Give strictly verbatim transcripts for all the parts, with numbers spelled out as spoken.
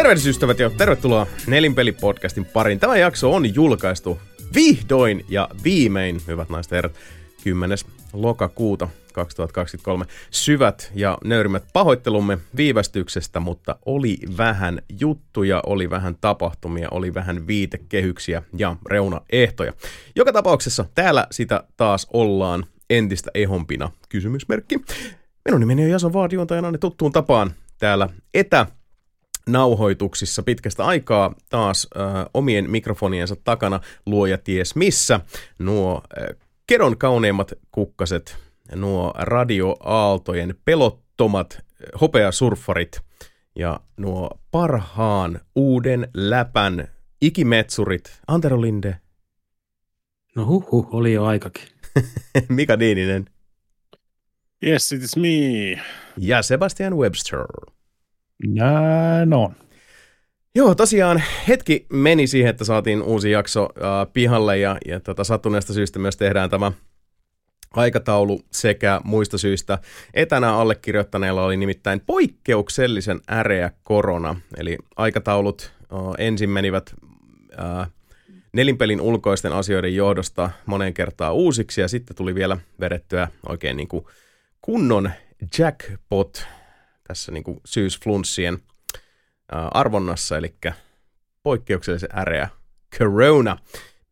Tervehdys ystävät ja tervetuloa Nelinpeli-podcastin pariin. Tämä jakso on julkaistu vihdoin ja viimein, hyvät naiset ja herrat, kymmenes lokakuuta kaksituhattakaksikymmentäkolme. Syvät ja nöyrimmät pahoittelumme viivästyksestä, mutta oli vähän juttuja, oli vähän tapahtumia, oli vähän viitekehyksiä ja reunaehtoja. Joka tapauksessa täällä sitä taas ollaan entistä ehompina, kysymysmerkki. Minun nimeni on Jason Vaad, juontajana tuttuun tapaan täällä etänauhoituksissa pitkästä aikaa taas äh, omien mikrofoniensa takana luoja ties missä. Nuo äh, kedon kauneimmat kukkaset, nuo radioaaltojen pelottomat hopeasurffarit ja nuo parhaan uuden läpän ikimetsurit. Antero Linde. No huhhuh, oli jo aikakin. Mika Niininen. Yes, it is me. Ja Sebastian Webster. Näin on. Joo, tosiaan hetki meni siihen, että saatiin uusi jakso äh, pihalle ja, ja tota, sattuneesta syystä myös tehdään tämä aikataulu sekä muista syistä. Etänä allekirjoittaneella oli nimittäin poikkeuksellisen äreä korona, eli aikataulut äh, ensin menivät äh, Nelinpelin ulkoisten asioiden johdosta moneen kertaan uusiksi ja sitten tuli vielä vedettyä oikein niin kuin kunnon jackpot tässä niin kuin syysflunssien arvonnassa, eli poikkeuksellisen äreä corona,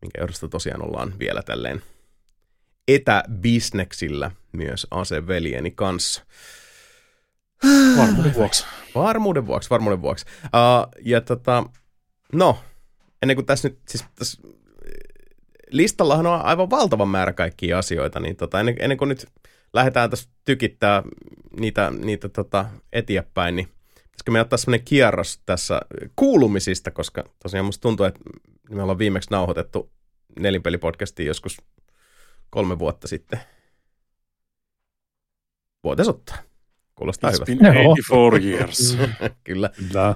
minkä johdosta tosiaan ollaan vielä tälleen etäbisneksillä myös aseveljeni kanssa. Varmuuden vuoksi. Varmuuden vuoksi, varmuuden vuoksi. Uh, ja tota, no, ennen kuin tässä nyt, siis tässä listallahan on aivan valtavan määrä kaikkia asioita, niin tota, ennen, ennen kuin nyt lähdetään tässä tykittää niitä, niitä tota, eteenpäin, niin pitäisikö me ottaa semmoinen kierros tässä kuulumisista, koska tosiaan musta tuntuu, että me ollaan viimeksi nauhoitettu Nelinpeli-podcastiin joskus kolme vuotta sitten. Voitaisiin ottaa. Kuulostaa hyvältä. It's been eighty-four years. Kyllä. Kyllä. Uh,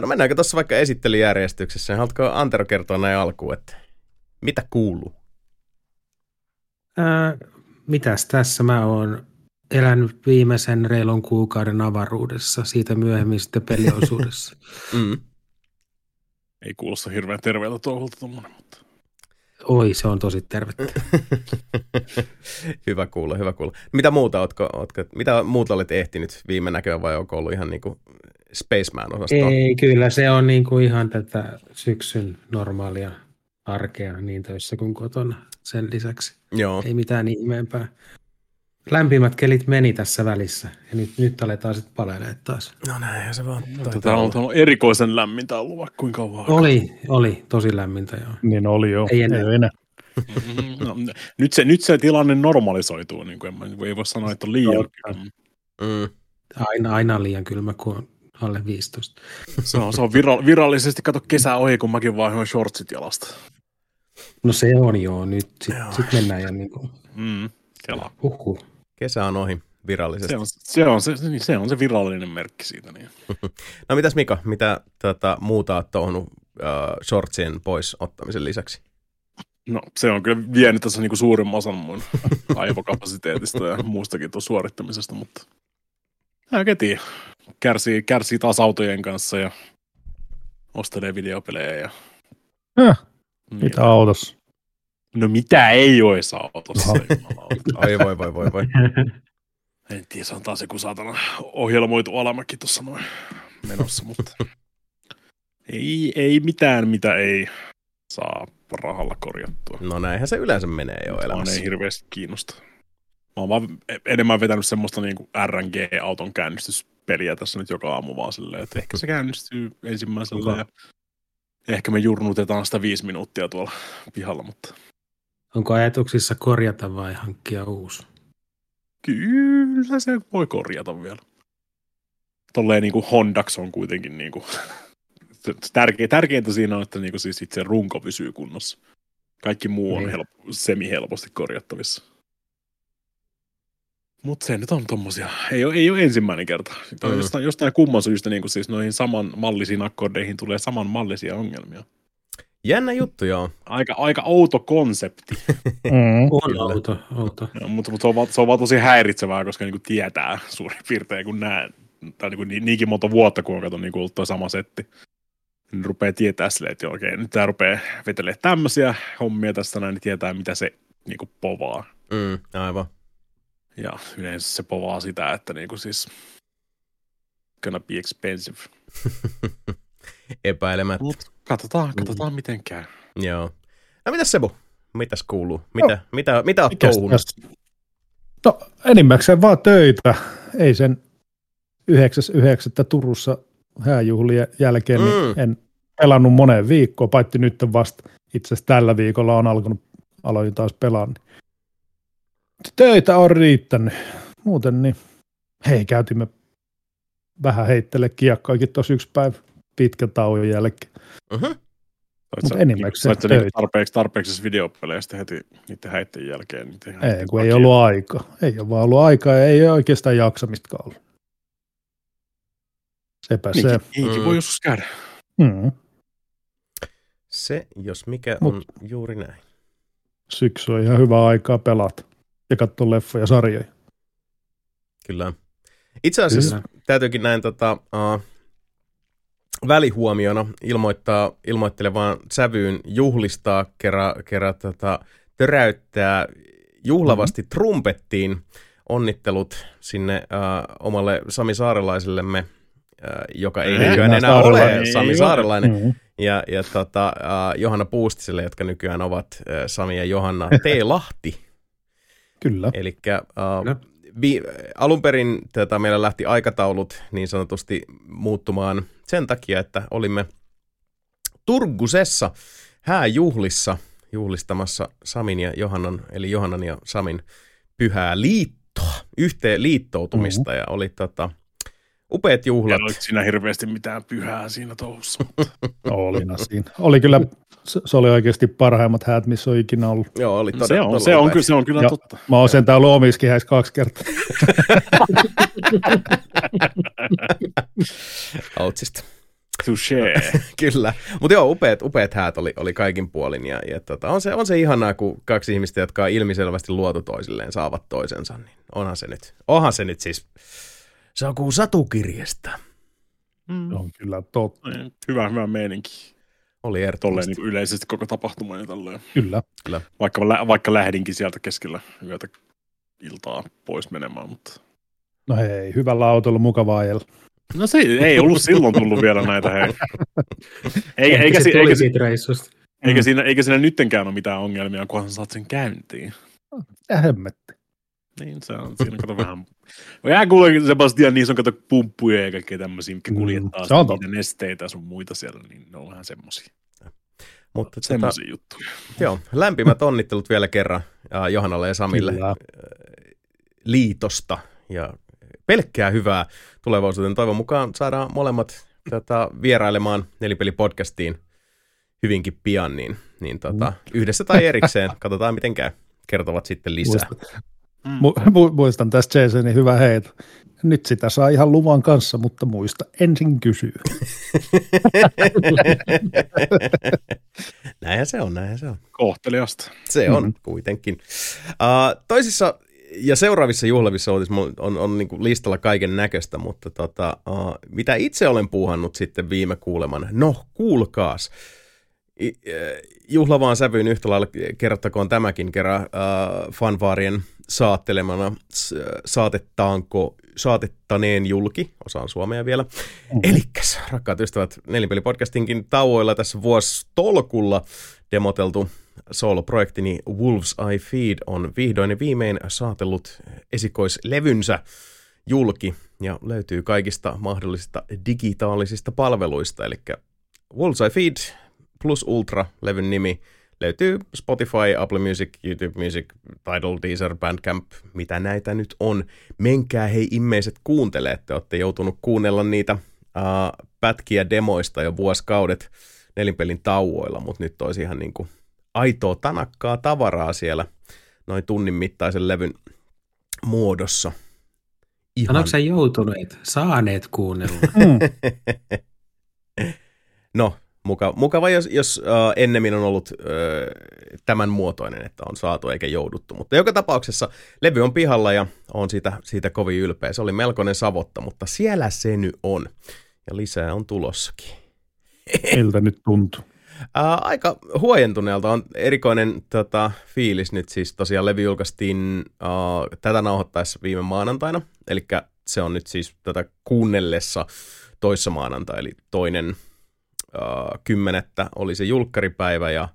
no mennäänkö tuossa vaikka esittelyjärjestyksessä? Haluatko Antero kertoa näin alkuun, että mitä kuuluu? Uh, mitäs tässä? Mä oon elänyt viimeisen reilun kuukauden avaruudessa, siitä myöhemmin sitten peliosuudessa. mm. Ei kuulosta hirveän terveeltä touhulta tuommoinen, mutta... Oi, se on tosi tervettä. Hyvä kuulla, hyvä kuulla. Mitä muuta, ootko, ootko, mitä muuta olet ehtinyt viime näköä vai onko ollut ihan niin kuin Spaceman-osastoon? Ei, kyllä se on niin kuin ihan tätä syksyn normaalia arkea niin töissä kuin kotona sen lisäksi. Joo. Ei mitään ihmeempää. Lämpimät kelit meni tässä välissä ja nyt, nyt aletaan sitten palelemaan taas. No näinhän se vaan. Tämä on ollut erikoisen lämmintä ollut vaikka kuinka kauan. Oli, oli tosi lämmintä joo. Niin oli joo. Ei enää. Ei enää. No, nyt, se, nyt se tilanne normalisoituu, niin kuin en, ei voi sanoa, että on liian kylmä. Mm. Aina, aina liian kylmä, kun on alle viisitoista. Se on, se on vira, virallisesti, kato kesä ohi, kun mäkin vaihdoin shortsit jalasta. No se on joo, nyt sitten sit mennään ja niin kuin. Mm, huhhuh. Kesä on ohi virallisesti. Se on se, on se, se, on se virallinen merkki siitä. Niin. No mitäs Mika, mitä tota, muuta olet tohonut äh, shortsien pois ottamisen lisäksi? No se on kyllä vienyt tässä niinku suurin osan mun aivokapasiteetista ja muustakin tuon suorittamisesta, mutta hän ketii. Kärsii, kärsii taas autojen kanssa ja ostelee videopelejä. Ja... Häh, mitä ja... autossa? No mitä ei ois autossa. Ai voi voi voi voi. En tiedä, se on taas joku saatana ohjelmoitu alamäki tuossa noin menossa, mutta ei, ei mitään, mitä ei saa rahalla korjattua. No näinhän se yleensä menee jo elämässä. Mä en hirveästi kiinnosta. Mä oon vaan enemmän vetänyt semmoista niinku R N G-auton käynnistyspeliä tässä nyt joka aamu vaan silleen, että ehkä se käynnistyy ensimmäisellä ja ehkä me jurnutetaan sitä viisi minuuttia tuolla pihalla, mutta... Onko ajatuksissa korjata vai hankkia uusi? Kyllä se voi korjata vielä. Tolleen niin kuin Hondax on kuitenkin niin kuin tärke, tärkeintä siinä on, että niin kuin siis itse runko pysyy kunnossa. Kaikki muu on mm. help, semi-helposti korjattavissa. Mutta se nyt on tommosia. Ei ole, ei ole ensimmäinen kerta. Mm. Jostain, jostain kumman syystä niin kuin siis noihin samanmallisiin akkordeihin tulee samanmallisia ongelmia. Jännä juttu, joo. Aika, aika outo konsepti. Mm, on outo. outo. Mutta mut se, se on vaan tosi häiritsevää, koska niinku tietää suurin piirtein, kun nää, tai niin kuin niinkin monta vuotta, kun on katsonut niin kuin tuo sama setti, niin rupeaa tietää silleen, että okei, okay, nyt tämä rupeaa vetelemään tämmöisiä hommia tässä näin, niin tietää, mitä se niin kuin povaa. Mm, aivan. Ja yleensä se povaa sitä, että niin kuin siis gonna be expensive. Epäilemättä. Mut katsotaan, katsotaan mm. miten käy. Joo. No mitäs Sebu? Mitäs kuuluu? Mitä, no. mitä, mitä oot touhunut? No enimmäkseen vaan töitä. Ei sen yhdeksäs yhdeksättä Turussa hääjuhlien jälkeen mm. niin en pelannut moneen viikkoon, paitsi nyt vasta itse asiassa tällä viikolla on alkanut, aloin taas pelaamaan. Töitä on riittänyt. Muuten niin, hei käytimme vähän heittele kiekkoakin tuossa yksi päivä pitkän tauon jälkeen. Uh-huh. Mutta enimmäkseen töitä. Niinku tarpeeksi, tarpeeksi videopeleistä heti niiden häitten jälkeen. Niiden häitten ei, kun takia. Ei ollut aikaa. Ei ole vaan ollut aikaa ja ei ole oikeastaan jaksamistakaan ollut. Sepä niinkin, se. Niinkin mm. voi joskus käydä. Mm. Se, jos mikä Mut, on juuri näin. Syksy on ihan hyvää aikaa pelata ja katsoa leffoja ja sarjoja. Kyllä. Itse asiassa Kyllä. täytyykin näin tota, uh, välihuomiona ilmoittaa, ilmoittelevaan sävyyn juhlistaa, kerä, kerä tota, töräyttää juhlavasti mm-hmm. trumpettiin. Onnittelut sinne uh, omalle Sami Saarelaisellemme, uh, joka ei nykyään enää Saarelainen. ole Sami Saarelainen. Mm-hmm. Ja, ja tota, uh, Johanna Puustiselle, jotka nykyään ovat uh, Sami ja Johanna T. Lahti. Kyllä. Elikkä... Uh, Kyllä. Vi- alun perin tätä meillä lähti aikataulut niin sanotusti muuttumaan sen takia, että olimme Turgusessa hääjuhlissa juhlistamassa Samin ja Johannan, eli Johannan ja Samin pyhää liittoa, yhteen liittoutumista mm-hmm. ja oli tota, upeat juhlat. En oliko siinä hirveästi mitään pyhää siinä touhussa? Olina siinä. Oli kyllä, se oli oikeasti parhaimmat häät, missä on ikinä ollut. Joo, oli todella. Se on, se on, se on kyllä ja totta. Mä oon sentään ollut omiskin häissä kaksi kertaa. Outsista. Touché. Kyllä. Mutta joo, upeat, upeat häät oli, oli kaikin puolin. Ja, ja tota, on, se, on se ihanaa, kun kaksi ihmistä, jotka on ilmiselvästi luotu toisilleen, saavat toisensa. Niin onhan se nyt. Onhan se nyt siis... Se on kuin satukirjasta. Mm. Se on kyllä totta. Hyvä, hyvä meininki. Oli ertolleen niin yleisesti koko tapahtuma ja tälleen. Kyllä. kyllä. Vaikka, vaikka lähdinkin sieltä keskellä yötä iltaa pois menemään, mutta... No hei, hyvällä autolla mukavaa ajella. No se ei ollut silloin tullut vielä näitä hei. Eikä, eikä, se eikä, siitä reissusta. Eikä, siinä, eikä siinä nyttenkään ole mitään ongelmia, kunhan saat sen käyntiin. Ähemmetti. Niin, se on siinä kato vähän... Jää kuulee Sebastian, niin se on kato pumppuja ja kaikkea tämmöisiä, mitkä kuljettaa mm, niitä nesteitä ja sun muita siellä, niin ne on vähän semmosia. Mutta semmosia tota, juttuja. Joo, lämpimät onnittelut vielä kerran äh, Johannalle ja Samille äh, liitosta ja pelkkää hyvää tulevaisuuteen. Toivon mukaan saadaan molemmat tätä, vierailemaan Nelipeli-podcastiin hyvinkin pian, niin, niin tota, yhdessä tai erikseen. Katsotaan, miten käy. Kertovat sitten lisää. Mm. Mu- muistan tästä Jasonin hyvä heitä. Nyt sitä saa ihan luvan kanssa, mutta muista ensin kysyä. Näinhän se on, näinhän se on. Kohteliasta. Se on mm. kuitenkin. Uh, toisissa ja seuraavissa juhlavissa on, on, on niin kuin listalla kaiken näköistä, mutta tota, uh, mitä itse olen puuhannut sitten viime kuuleman? No, kuulkaas. I, juhlavaan sävyyn yhtä lailla kerrottakoon tämäkin kerran äh, fanfaarien saattelemana saatettaanko, saatettaneen julki, osaan suomea vielä. Mm. Elikkäs, rakkaat ystävät, Nelipeli-podcastinkin tauoilla tässä vuositolkulla demoteltu solo-projektini Wolves Eye Feed on vihdoin ja viimein saatellut esikoislevynsä julki ja löytyy kaikista mahdollisista digitaalisista palveluista, eli Wolves Eye Feed plus Ultra-levyn nimi löytyy Spotify, Apple Music, YouTube Music, Tidal, Deezer, Bandcamp, mitä näitä nyt on. Menkää hei immeiset kuuntele, että olette joutunut kuunnella niitä äh, pätkiä demoista jo vuosikaudet Nelinpelin tauoilla, mutta nyt olisi ihan niinku aitoa tanakkaa tavaraa siellä noin tunnin mittaisen levyn muodossa. Sanoitko sä joutuneet, saaneet kuunnella? No. Mukava, mukava jos, jos äh, ennemmin on ollut äh, tämän muotoinen, että on saatu eikä jouduttu. Mutta joka tapauksessa levy on pihalla ja on siitä, siitä kovin ylpeä. Se oli melkoinen savotta, mutta siellä se nyt on. Ja lisää on tulossakin. Miltä nyt tuntuu? Äh, aika huojentuneelta on erikoinen tota, fiilis nyt. Siis tosiaan levy julkaistiin äh, tätä nauhoittaessa viime maanantaina. Eli se on nyt siis tätä kuunnellessa toissa maanantai, eli toinen... kymmenettä oli se julkkaripäivä ja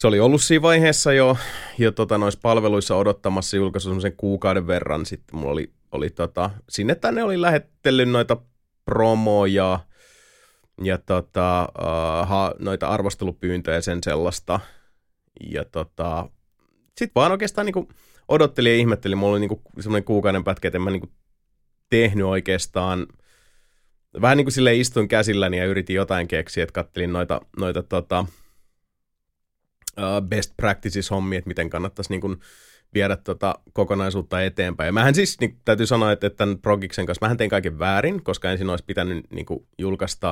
se oli ollut siinä vaiheessa jo, jo tota, noissa palveluissa odottamassa julkaisua semmoisen kuukauden verran. Sitten mulla oli, oli tota, sinne tänne oli lähetellyt noita promoja ja tota, uh, noita arvostelupyyntöjä ja sen sellaista. Ja tota, sit vaan oikeastaan niinku odottelin ja ihmettelin. Mulla oli niinku semmoinen kuukauden pätkä, että en mä niinku tehnyt oikeastaan. Vähän niin kuin silleen istuin käsilläni ja yritin jotain keksiä, että kattelin noita, noita tota, uh, best practices-hommia, että miten kannattaisi niin kuin viedä tota kokonaisuutta eteenpäin. Ja mähän siis, niin, täytyy sanoa, että, että tämän Progiksen kanssa mähän tein kaiken väärin, koska ensin olisi pitänyt niin kuin julkaista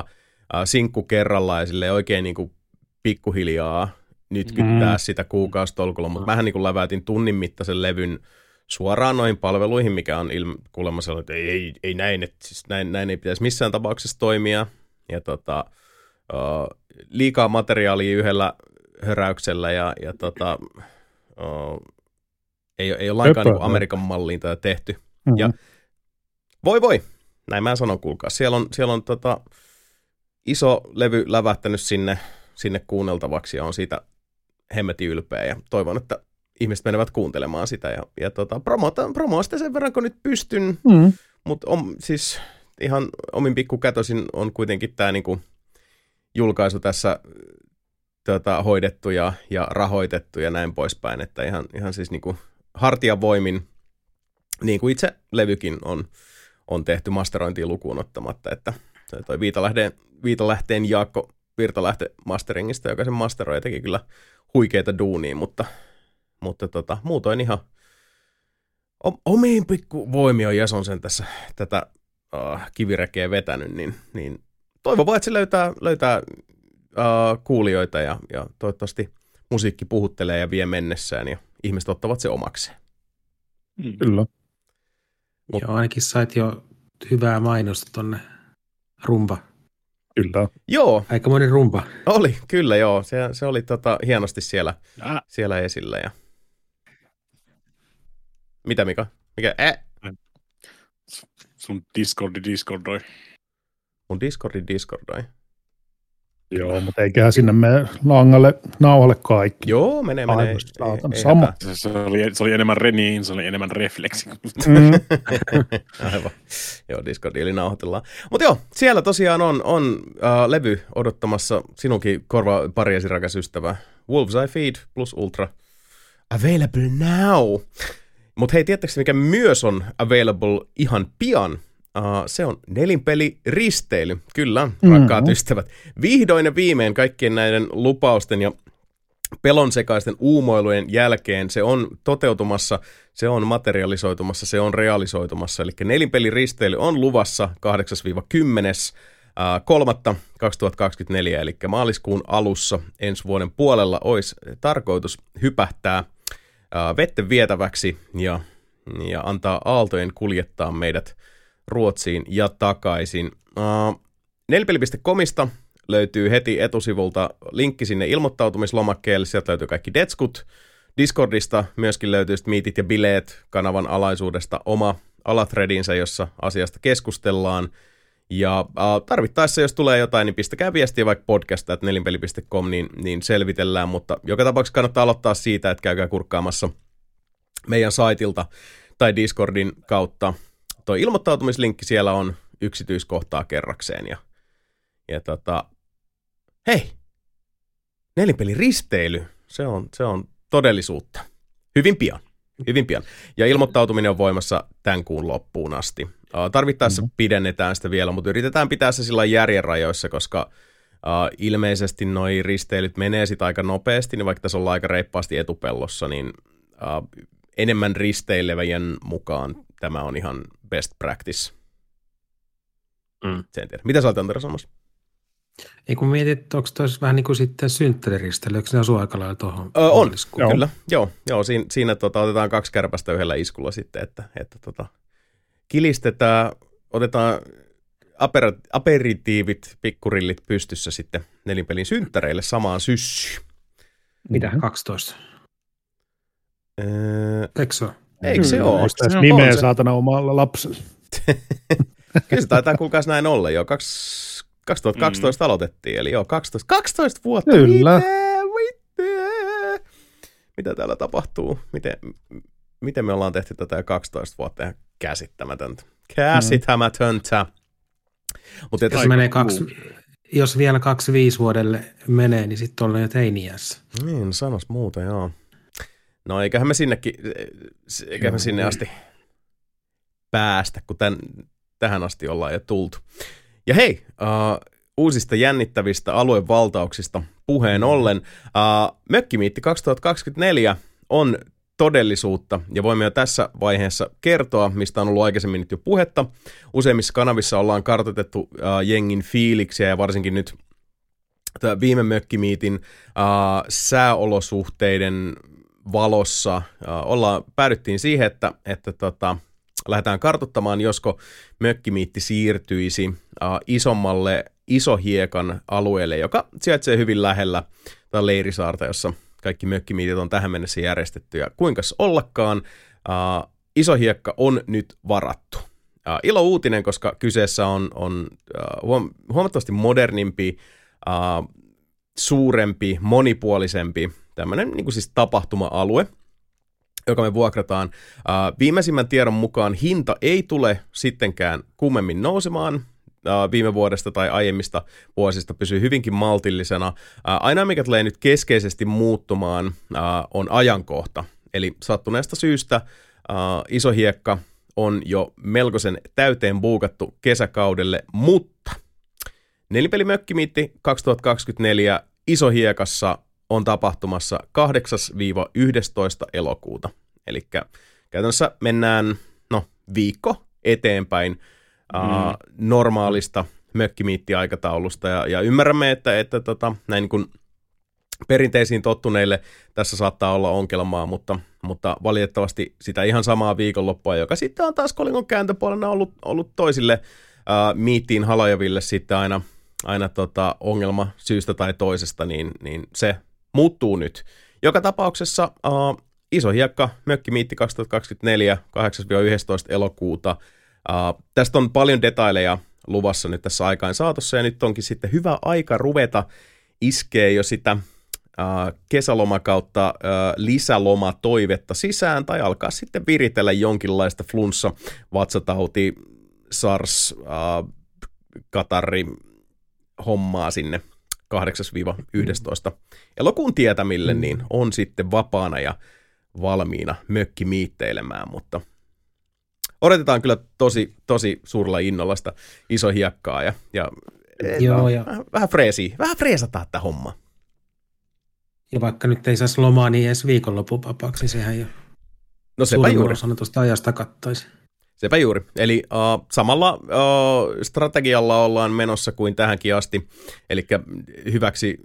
uh, sinkku kerrallaan ja silleen oikein niin kuin pikkuhiljaa nytkyttää mm. sitä kuukausitolkulla, mutta mähän niin kuin lävätin tunnin mittaisen levyn suoraan noihin palveluihin, mikä on ilme- kuulemma sellainen, että ei, ei, ei näin, että siis näin, näin ei pitäisi missään tapauksessa toimia. Ja tota, uh, liikaa materiaalia yhdellä höräyksellä ja, ja tota, uh, ei, ei ole lainkaan niin Amerikan malliin tätä tehty. Mm-hmm. Ja, voi voi, näin mä sanon, kuulkaa. Siellä on, siellä on tota, iso levy lävähtänyt sinne, sinne kuunneltavaksi ja on siitä hemmetin ylpeä ja toivon, että ihmiset menevät kuuntelemaan sitä ja, ja tota, promotaan, promoa sitä sen verran, kun nyt pystyn. Mm. Mutta siis ihan omin pikkukätösin on kuitenkin tämä niinku julkaisu tässä tota, hoidettu ja, ja rahoitettu ja näin poispäin. Että ihan, ihan siis niinku hartiavoimin, niin kuin itse levykin on, on tehty masterointia lukuun ottamatta. Että toi Viitalähteen, Viitalähteen Jaakko Virtalähte masteringista, joka sen masteroi, teki kyllä huikeita duunia, mutta... Mutta tota, muutoin ihan omiin pikkuvoimioon ja se on sen tässä tätä uh, kivirekeä vetänyt, niin, niin toivon vaan, että se löytää, löytää uh, kuulijoita ja, ja toivottavasti musiikki puhuttelee ja vie mennessään ja ihmiset ottavat se omakseen. Kyllä. Mut. Joo, ainakin sait jo hyvää mainosta tonne rumba. Kyllä. Joo. Aikamoinen rumpa. Oli, kyllä joo. Se, se oli tota, hienosti siellä, ah. siellä esillä. Ja... Mitä Mika? Mikä? Äh? Sun Discordi discordoi. Mun Discordi discordoi. Joo, mutta eiköhän sinne mene langalle, nauhalle kaikki. Joo, menee, menee. Ei, ei, sama. Se oli, se oli enemmän reniin, se oli enemmän refleksi. Mm. Aivan. Joo, Discordi eli nauhoitellaan. Mutta joo, siellä tosiaan on, on äh, levy odottamassa sinunkin korvapariesi rakas ystävä. Wolves I Feed plus Ultra. Available now. Mutta hei, tiedättekö mikä myös on available ihan pian? Uh, se on nelinpeli risteily, kyllä, rakkaat mm. ystävät. Vihdoin ja viimein kaikkien näiden lupausten ja pelonsekaisten uumoilujen jälkeen se on toteutumassa, se on materialisoitumassa, se on realisoitumassa. Eli nelinpeli risteily on luvassa kahdeksas kymmenes kolmas kaksituhattakaksikymmentäneljä, eli maaliskuun alussa ensi vuoden puolella olisi tarkoitus hypähtää uh, vetten vietäväksi ja, ja antaa aaltojen kuljettaa meidät Ruotsiin ja takaisin. Uh, nelipeli piste comista löytyy heti etusivulta linkki sinne ilmoittautumislomakkeelle. Sieltä löytyy kaikki detskut. Discordista myöskin löytyy miitit ja bileet kanavan alaisuudesta oma alathreadinsä, jossa asiasta keskustellaan. Ja uh, tarvittaessa, jos tulee jotain, niin pistäkää viestiä vaikka podcast at nelinpeli piste com, niin, niin selvitellään. Mutta joka tapauksessa kannattaa aloittaa siitä, että käykää kurkkaamassa meidän saitilta tai Discordin kautta. Tuo ilmoittautumislinkki siellä on yksityiskohtaa kerrakseen. Ja, ja tota, hei, nelinpeliristeily, se on, se on todellisuutta. Hyvin pian, hyvin pian. Ja ilmoittautuminen on voimassa tämän kuun loppuun asti. Tarvittaessa pidennetään sitä vielä, mutta yritetään pitää se sillä järjen rajoissa, koska uh, ilmeisesti noi risteilyt menee sit aika nopeasti, niin vaikka tässä ollaan aika reippaasti etupellossa, niin uh, enemmän risteilevien mukaan tämä on ihan best practice. Mm. Sen tiedä. Mitä sä olet, Antero, samassa? Ei kun mietit, että onko toisessa vähän niin kuin sitten synttäriristely, eikö sinä sinua aika lailla tuohon? Öö, on, joo. Kyllä. Joo, joo siinä, siinä tota, otetaan kaksi kärpästä yhdellä iskulla sitten, että, että tota, kilistetään, otetaan aper- aperitiivit, pikkurillit pystyssä sitten nelinpelin synttäreille samaan syssyyn. Mitähän? kaksitoista. Öö, eikö se ole? Eikö se ole? Tässä nimeä saatana omalla lapsella. Kyllä se taitaa kuulkaas näin olla jo. Kaks, kaksituhattakaksitoista mm. aloitettiin, eli joo, kaksitoista, kaksitoista vuotta. Kyllä. Mitä, mitä? mitä täällä tapahtuu? Miten, miten me ollaan tehty tätä kaksitoista vuotta? Ihan käsittämätöntä. Käsittämätöntä. Mut jos, menee kaksi, jos vielä kaksikymmentäviisi vuodelle menee, niin sitten ollaan jo teiniässä. Niin, sanos muuta, joo. No eiköhän me, sinnekin, eiköhän me sinne asti päästä, kun tämän, tähän asti ollaan jo tultu. Ja hei, uh, uusista jännittävistä aluevaltauksista puheen ollen. Uh, Mökkimiitti kaksituhattakaksikymmentäneljä on todellisuutta, ja voimme jo tässä vaiheessa kertoa, mistä on ollut aikaisemmin nyt jo puhetta. Useimmissa kanavissa ollaan kartoitettu uh, jengin fiiliksiä, ja varsinkin nyt viime Mökkimiitin uh, sääolosuhteiden valossa. Ollaan, päädyttiin siihen, että, että tota, lähdetään kartoittamaan, josko mökkimiitti siirtyisi uh, isommalle Isohiekan alueelle, joka sijaitsee hyvin lähellä tai leirisaarta, jossa kaikki mökkimiitit on tähän mennessä järjestetty. Ja kuinkas ollakaan, uh, Isohiekka on nyt varattu. Uh, ilo uutinen, koska kyseessä on, on uh, huom- huomattavasti modernimpi, uh, suurempi, monipuolisempi tämmöinen niin kuin siis tapahtuma-alue, joka me vuokrataan. Viimeisimmän tiedon mukaan hinta ei tule sittenkään kummemmin nousemaan viime vuodesta tai aiemmista vuosista, pysyy hyvinkin maltillisena. Aina mikä tulee nyt keskeisesti muuttumaan on ajankohta. Eli sattuneesta syystä Isohiekka on jo melkoisen täyteen buukattu kesäkaudelle, mutta nelipeli mökkimiitti kaksituhattakaksikymmentäneljä Isohiekassa on tapahtumassa kahdeksas yhdestoista elokuuta. Eli käytännössä mennään no, viikko eteenpäin mm. ä, normaalista mökkimiittiaikataulusta. Ja, ja ymmärrämme, että, että tota, näin niin kuin perinteisiin tottuneille tässä saattaa olla ongelmaa, mutta, mutta valitettavasti sitä ihan samaa viikonloppua, joka sitten on taas kolikon kääntöpuolena ollut, ollut toisille ä, miittiin halajaville sitten aina, aina tota, ongelma syystä tai toisesta, niin, niin se muuttuu nyt. Joka tapauksessa uh, Isohiekka, mökkimiitti kaksituhattakaksikymmentäneljä, kahdeksas yhdestoista elokuuta. Uh, tästä on paljon detaileja luvassa nyt tässä aikaan saatossa, ja nyt onkin sitten hyvä aika ruveta iskee jo sitä uh, kesälomakautta uh, lisälomatoivetta sisään, tai alkaa sitten viritellä jonkinlaista flunssa, vatsatauti, SARS, uh, Katari, hommaa sinne kahdeksas yhdestoista elokuun tietämille, niin on sitten vapaana ja valmiina mökkimiitteilemään, mutta odotetaan kyllä tosi, tosi suurella innolla sitä Isohiekkaa ja, ja, Joo, ja vähän, vähän freesiä, vähän freesataan tämä homma. Ja vaikka nyt ei saisi lomaa, niin edes viikonlopun vapaaksi, sehän jo no, suurin osan tuosta ajasta kattaisi. Sepä juuri. Eli uh, samalla uh, strategialla ollaan menossa kuin tähänkin asti, eli hyväksi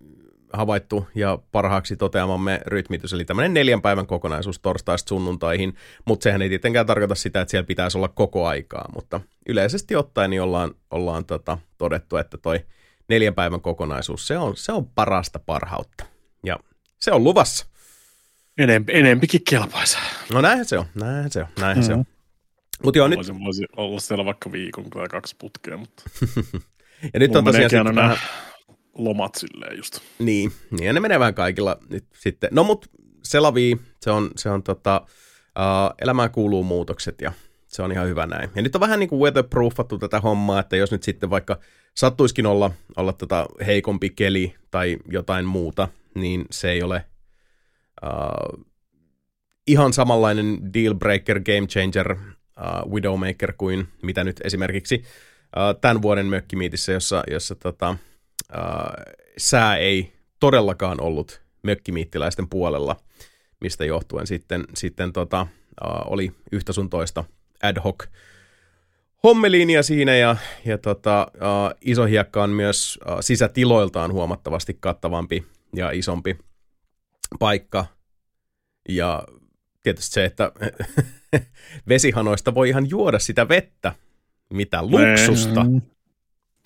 havaittu ja parhaaksi toteamamme rytmitys, eli tämmöinen neljän päivän kokonaisuus torstaista sunnuntaihin, mutta sehän ei tietenkään tarkoita sitä, että siellä pitäisi olla koko aikaa, mutta yleisesti ottaen niin ollaan, ollaan tota, todettu, että toi neljän päivän kokonaisuus, se on, se on parasta parhautta, ja se on luvassa. Enempi, enempikin kelpaisa. No näinhän se on, näinhän se on, näinhän mm. se on. Mut joo, nyt... Voisin olla siellä vaikka viikon tai kaksi putkea, mutta ja nyt on tosiaan sitten vähän... lomat silleen just. Niin, niin ja ne menee vähän kaikilla nyt sitten. No mut se lavii, se on, se on tota, uh, elämään kuuluu muutokset ja se on ihan hyvä näin. Ja nyt on vähän niin kuin weatherproofattu tätä hommaa, että jos nyt sitten vaikka sattuisikin olla, olla tota heikompi keli tai jotain muuta, niin se ei ole... Uh, ihan samanlainen dealbreaker, game changer, uh, Widowmaker kuin mitä nyt esimerkiksi uh, tämän vuoden mökkimiitissä, jossa, jossa tota, uh, sää ei todellakaan ollut mökkimiittiläisten puolella, mistä johtuen sitten, sitten tota, uh, oli yhtä sun toista ad hoc hommeliinia siinä ja, ja tota, äh, iso hiekka on myös äh, sisätiloiltaan huomattavasti kattavampi ja isompi paikka. Ja tietysti se, että vesihanoista voi ihan juoda sitä vettä. Mitä luksusta. Mm.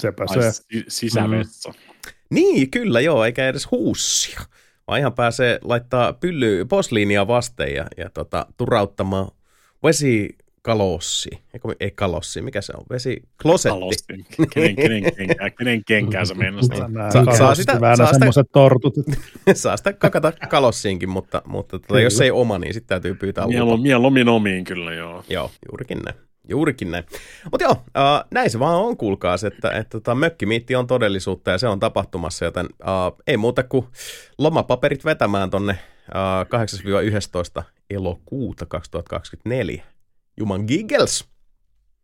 Sepä se. Ai, sisävessa. Mm. Niin, kyllä joo, eikä edes huussia. Vaan ihan pääsee laittaa pylly posliinia vasten ja, ja tota, turauttamaan vesikalossi. Eiku, ei kalossi, mikä se on? Vesiklosetti. Kenen, kenen, kenkään, kenen kenkään se mennästään. Saa sitä, saa sitä, tortut. Saa sitä kakata kalossiinkin, mutta, mutta tota, jos ei oma, niin sitten täytyy pyytää lupa. Mieluummin omiin kyllä, joo. Joo, juurikin näin. Juurikin näin. Mutta joo, äh, näin se vaan on, kuulkaas, että et, tota, mökkimiitti on todellisuutta ja se on tapahtumassa, joten äh, ei muuta kuin lomapaperit vetämään tonne äh, kahdeksas yhdestoista elokuuta kaksituhattakaksikymmentäneljä. Juman giggles!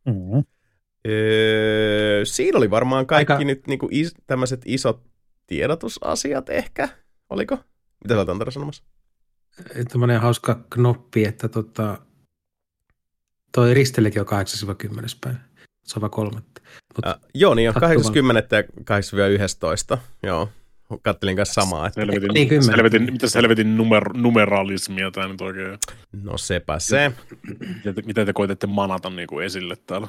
Mm-hmm. Öö, siinä oli varmaan kaikki Aika... nyt niinku is, tämmöiset isot tiedotusasiat ehkä, oliko? Mitä sä olet Antara sanomassa? Tämmöinen hauska knoppi, että tota... Toi Ristellekin on kahdeksas kymmenes päivä, sava kolmatta. Äh, joo, niin on kahdeksas kymmenes ja kahdeksas yhdestoista. Joo, kattelin kanssa samaa. Että... Selvetin, selvetin, mitä selvetin numer, numeralismia tämä nyt oikein? No sepä se. Mitä, mitä te koitatte manata niin kuin esille täällä?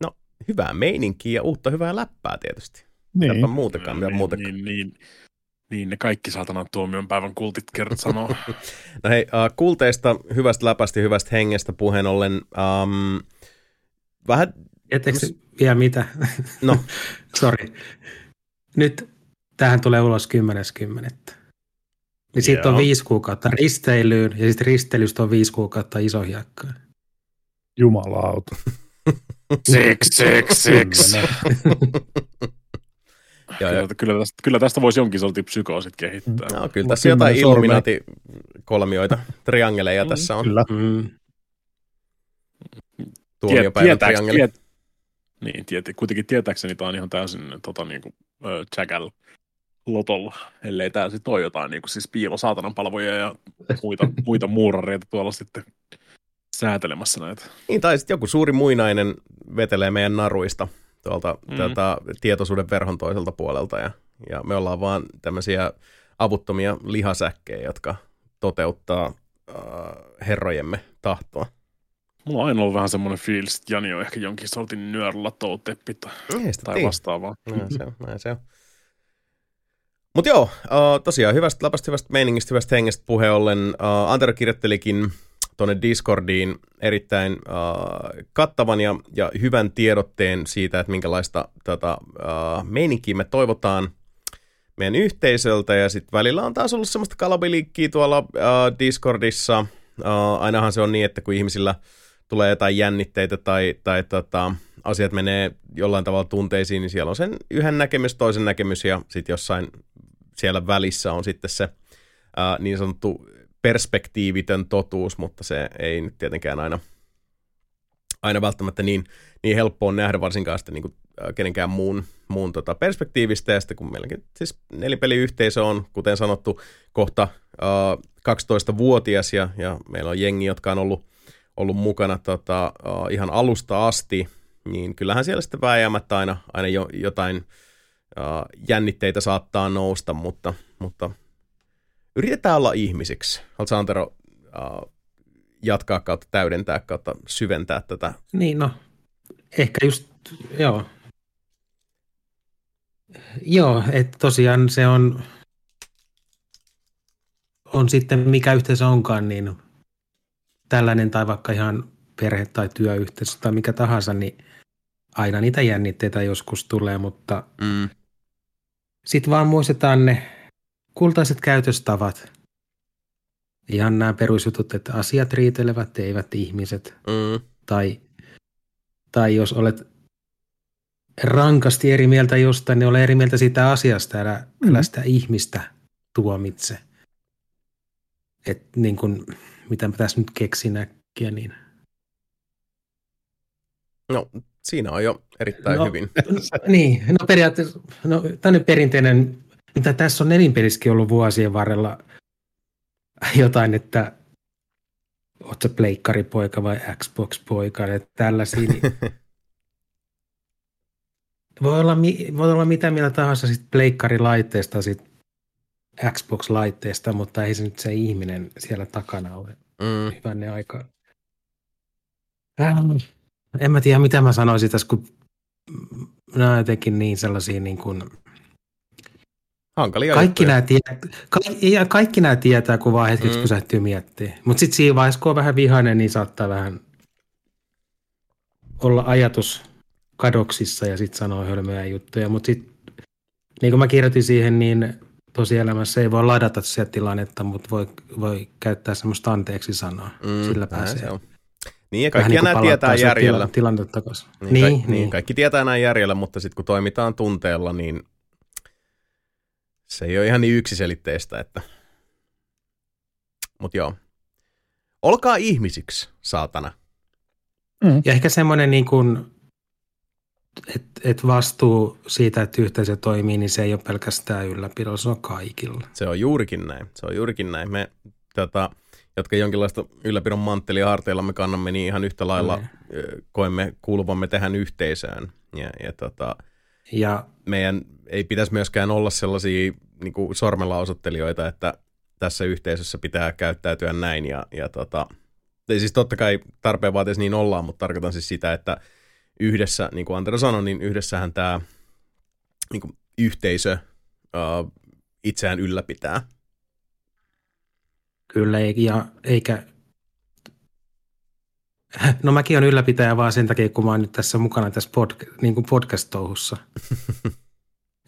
No, hyvää meininkiä ja uutta hyvää läppää tietysti. Niin. Täpä muutenkaan, mitä niin, muutenkaan. Niin, niin. Niin, ne kaikki saatanan tuomion päivän kultit kerran sanoo. No hei, uh, kulteista, hyvästä läpästä ja hyvästä hengestä puheen ollen, um, vähän... Etteikö se vielä mitä? No. Sori. Nyt tähän tulee ulos kymmenes kymmenettä. Niin siitä on viisi kuukautta risteilyyn ja sitten risteilystä on viisi kuukautta isohiakkaan. Jumalauta. Seks, seks, seks. Joo, kyllä, kyllä, tästä, kyllä tästä voisi jonkin sortin psykoosit kehittää. No, kyllä tässä jotain Illuminati-kolmioita, triangeleja mm, tässä on. Kyllä. Mm. Tuomiopäivän triangeli. Tiet, niin, tiet, kuitenkin tietääkseni tämä on ihan täysin tota, niin kuin, Jackal lotolla, ellei tämä sitten ole jotain niin kuin, siis piilosaatananpalvoja ja muita, muita muurareita tuolla sitten säätelemässä näitä. Niin, tai sitten joku suuri muinainen vetelee meidän naruista. Tuolta mm. tätä tietoisuuden verhon toiselta puolelta, ja, ja me ollaan vaan tämmöisiä avuttomia lihasäkkejä, jotka toteuttaa äh, herrojemme tahtoa. Mulla on aina ollut vähän semmoinen fiilis, että Jani on ehkä jonkin sortin nyörlatoutepi tai, tai vastaavaa. Näin se on, näin se on. Mut joo, äh, tosiaan hyvästä läpästä, hyvästä meiningistä, hyvästä hengestä puheen ollen. Äh, Antero kirjoittelikin tuonne Discordiin erittäin äh, kattavan ja, ja hyvän tiedotteen siitä, että minkälaista tätä äh, meininkiä me toivotaan meidän yhteisöltä. Ja sitten välillä on taas ollut semmoista kalabiliikkiä tuolla äh, Discordissa. Äh, ainahan se on niin, että kun ihmisillä tulee jotain jännitteitä tai, tai tota, asiat menee jollain tavalla tunteisiin, niin siellä on sen yhden näkemys, toisen näkemys ja sitten jossain siellä välissä on sitten se äh, niin sanottu perspektiivitön totuus, mutta se ei nyt tietenkään aina, aina välttämättä niin, niin helppoa on nähdä, varsinkaan sitten niin kuin kenenkään muun, muun tota perspektiivistä, ja sitten kun meilläkin siis nelipeliyhteisö on, kuten sanottu, kohta äh, kaksitoistavuotias, ja, ja meillä on jengi, jotka on ollut, ollut mukana tota, äh, ihan alusta asti, niin kyllähän siellä sitten vääjäämättä aina, aina jo, jotain äh, jännitteitä saattaa nousta, mutta... mutta yritetään olla ihmisiksi. Haluatko Antero uh, jatkaa kautta, täydentää kautta, syventää tätä? Niin, no. Ehkä just, joo. Joo, että tosiaan se on, on sitten mikä yhteisö onkaan, niin tällainen tai vaikka ihan perhe- tai työyhteisö tai mikä tahansa, niin aina niitä jännitteitä joskus tulee, mutta mm. sitten vaan muistetaan ne kultaiset käytöstavat. Ihan nämä perusjutut, että asiat riitelevät, eivät ihmiset. Mm. Tai, tai jos olet rankasti eri mieltä jostain, niin ole eri mieltä siitä asiasta. Älä, mm. älä sitä ihmistä tuomitse. Että niin kuin, mitä mä tässä nyt keksin äkkiä, niin... No, siinä on jo erittäin no, hyvin. No, niin, no periaatteessa, no tämä on perinteinen... Mitä tässä on nelinpelissäkin ollut vuosien varrella jotain, että oot sä pleikkaripoika vai Xbox-poika ja tällaisia. Niin voi, olla, voi olla mitä millä tahansa sit pleikkarilaitteesta, sit Xbox-laitteesta, mutta ei se nyt se ihminen siellä takana ole. Mm. Hyvänne aikaan. Ähm, en mä tiedä, mitä mä sanoisin tässä, kun nämä on jotenkin niin sellaisia niin kuin hankalia kaikki nämä, tiet... Ka- kaikki nämä tietää, kun vaan hetkeksi mm. pysähtyy miettimään. Mutta sitten siinä vaiheessa, kun on vähän vihainen, niin saattaa vähän olla ajatus kadoksissa ja sitten sanoo hölmöjä juttuja. Mutta sitten, niin kuin mä kirjoitin siihen, niin tosielämässä ei voi ladata sitä tilannetta, mutta voi, voi käyttää semmoista anteeksi sanaa. Mm, sillä pääsee. Niin, ja kaikki nämä niin tietää järjellä. Tilanteet takaisin. Niin, niin, ka- niin. niin, kaikki tietää nämä järjellä, mutta sitten kun toimitaan tunteella, niin se ei ole ihan niin yksiselitteistä, että... Mut joo. Olkaa ihmisiksi, saatana. Mm. Ja ehkä semmoinen niin kuin, että et vastuu siitä, että yhteisö toimii, niin se ei ole pelkästään ylläpidon, se on kaikilla. Se on juurikin näin. Se on juurikin näin. Me, tota, jotka jonkinlaista ylläpidon manttelia harteilla me kannamme, niin ihan yhtä lailla mm. koemme kuuluvamme tähän yhteisöön. Ja, ja tota... Ja meidän ei pitäisi myöskään olla sellaisia niin kuin sormella osoittelijoita, että tässä yhteisössä pitää käyttäytyä näin. Ja, ja tota, ei siis totta kai tarpeen vaateessa niin ollaan, mutta tarkoitan siis sitä, että yhdessä, niin kuin Antero sanoi, niin yhdessähän tämä niin kuin yhteisö uh, itseään ylläpitää. Kyllä, ja eikä... No mäkin on ylläpitäjä vaan sen takia, kun mä oon nyt tässä mukana tässä podca- niin kuin podcast-touhussa.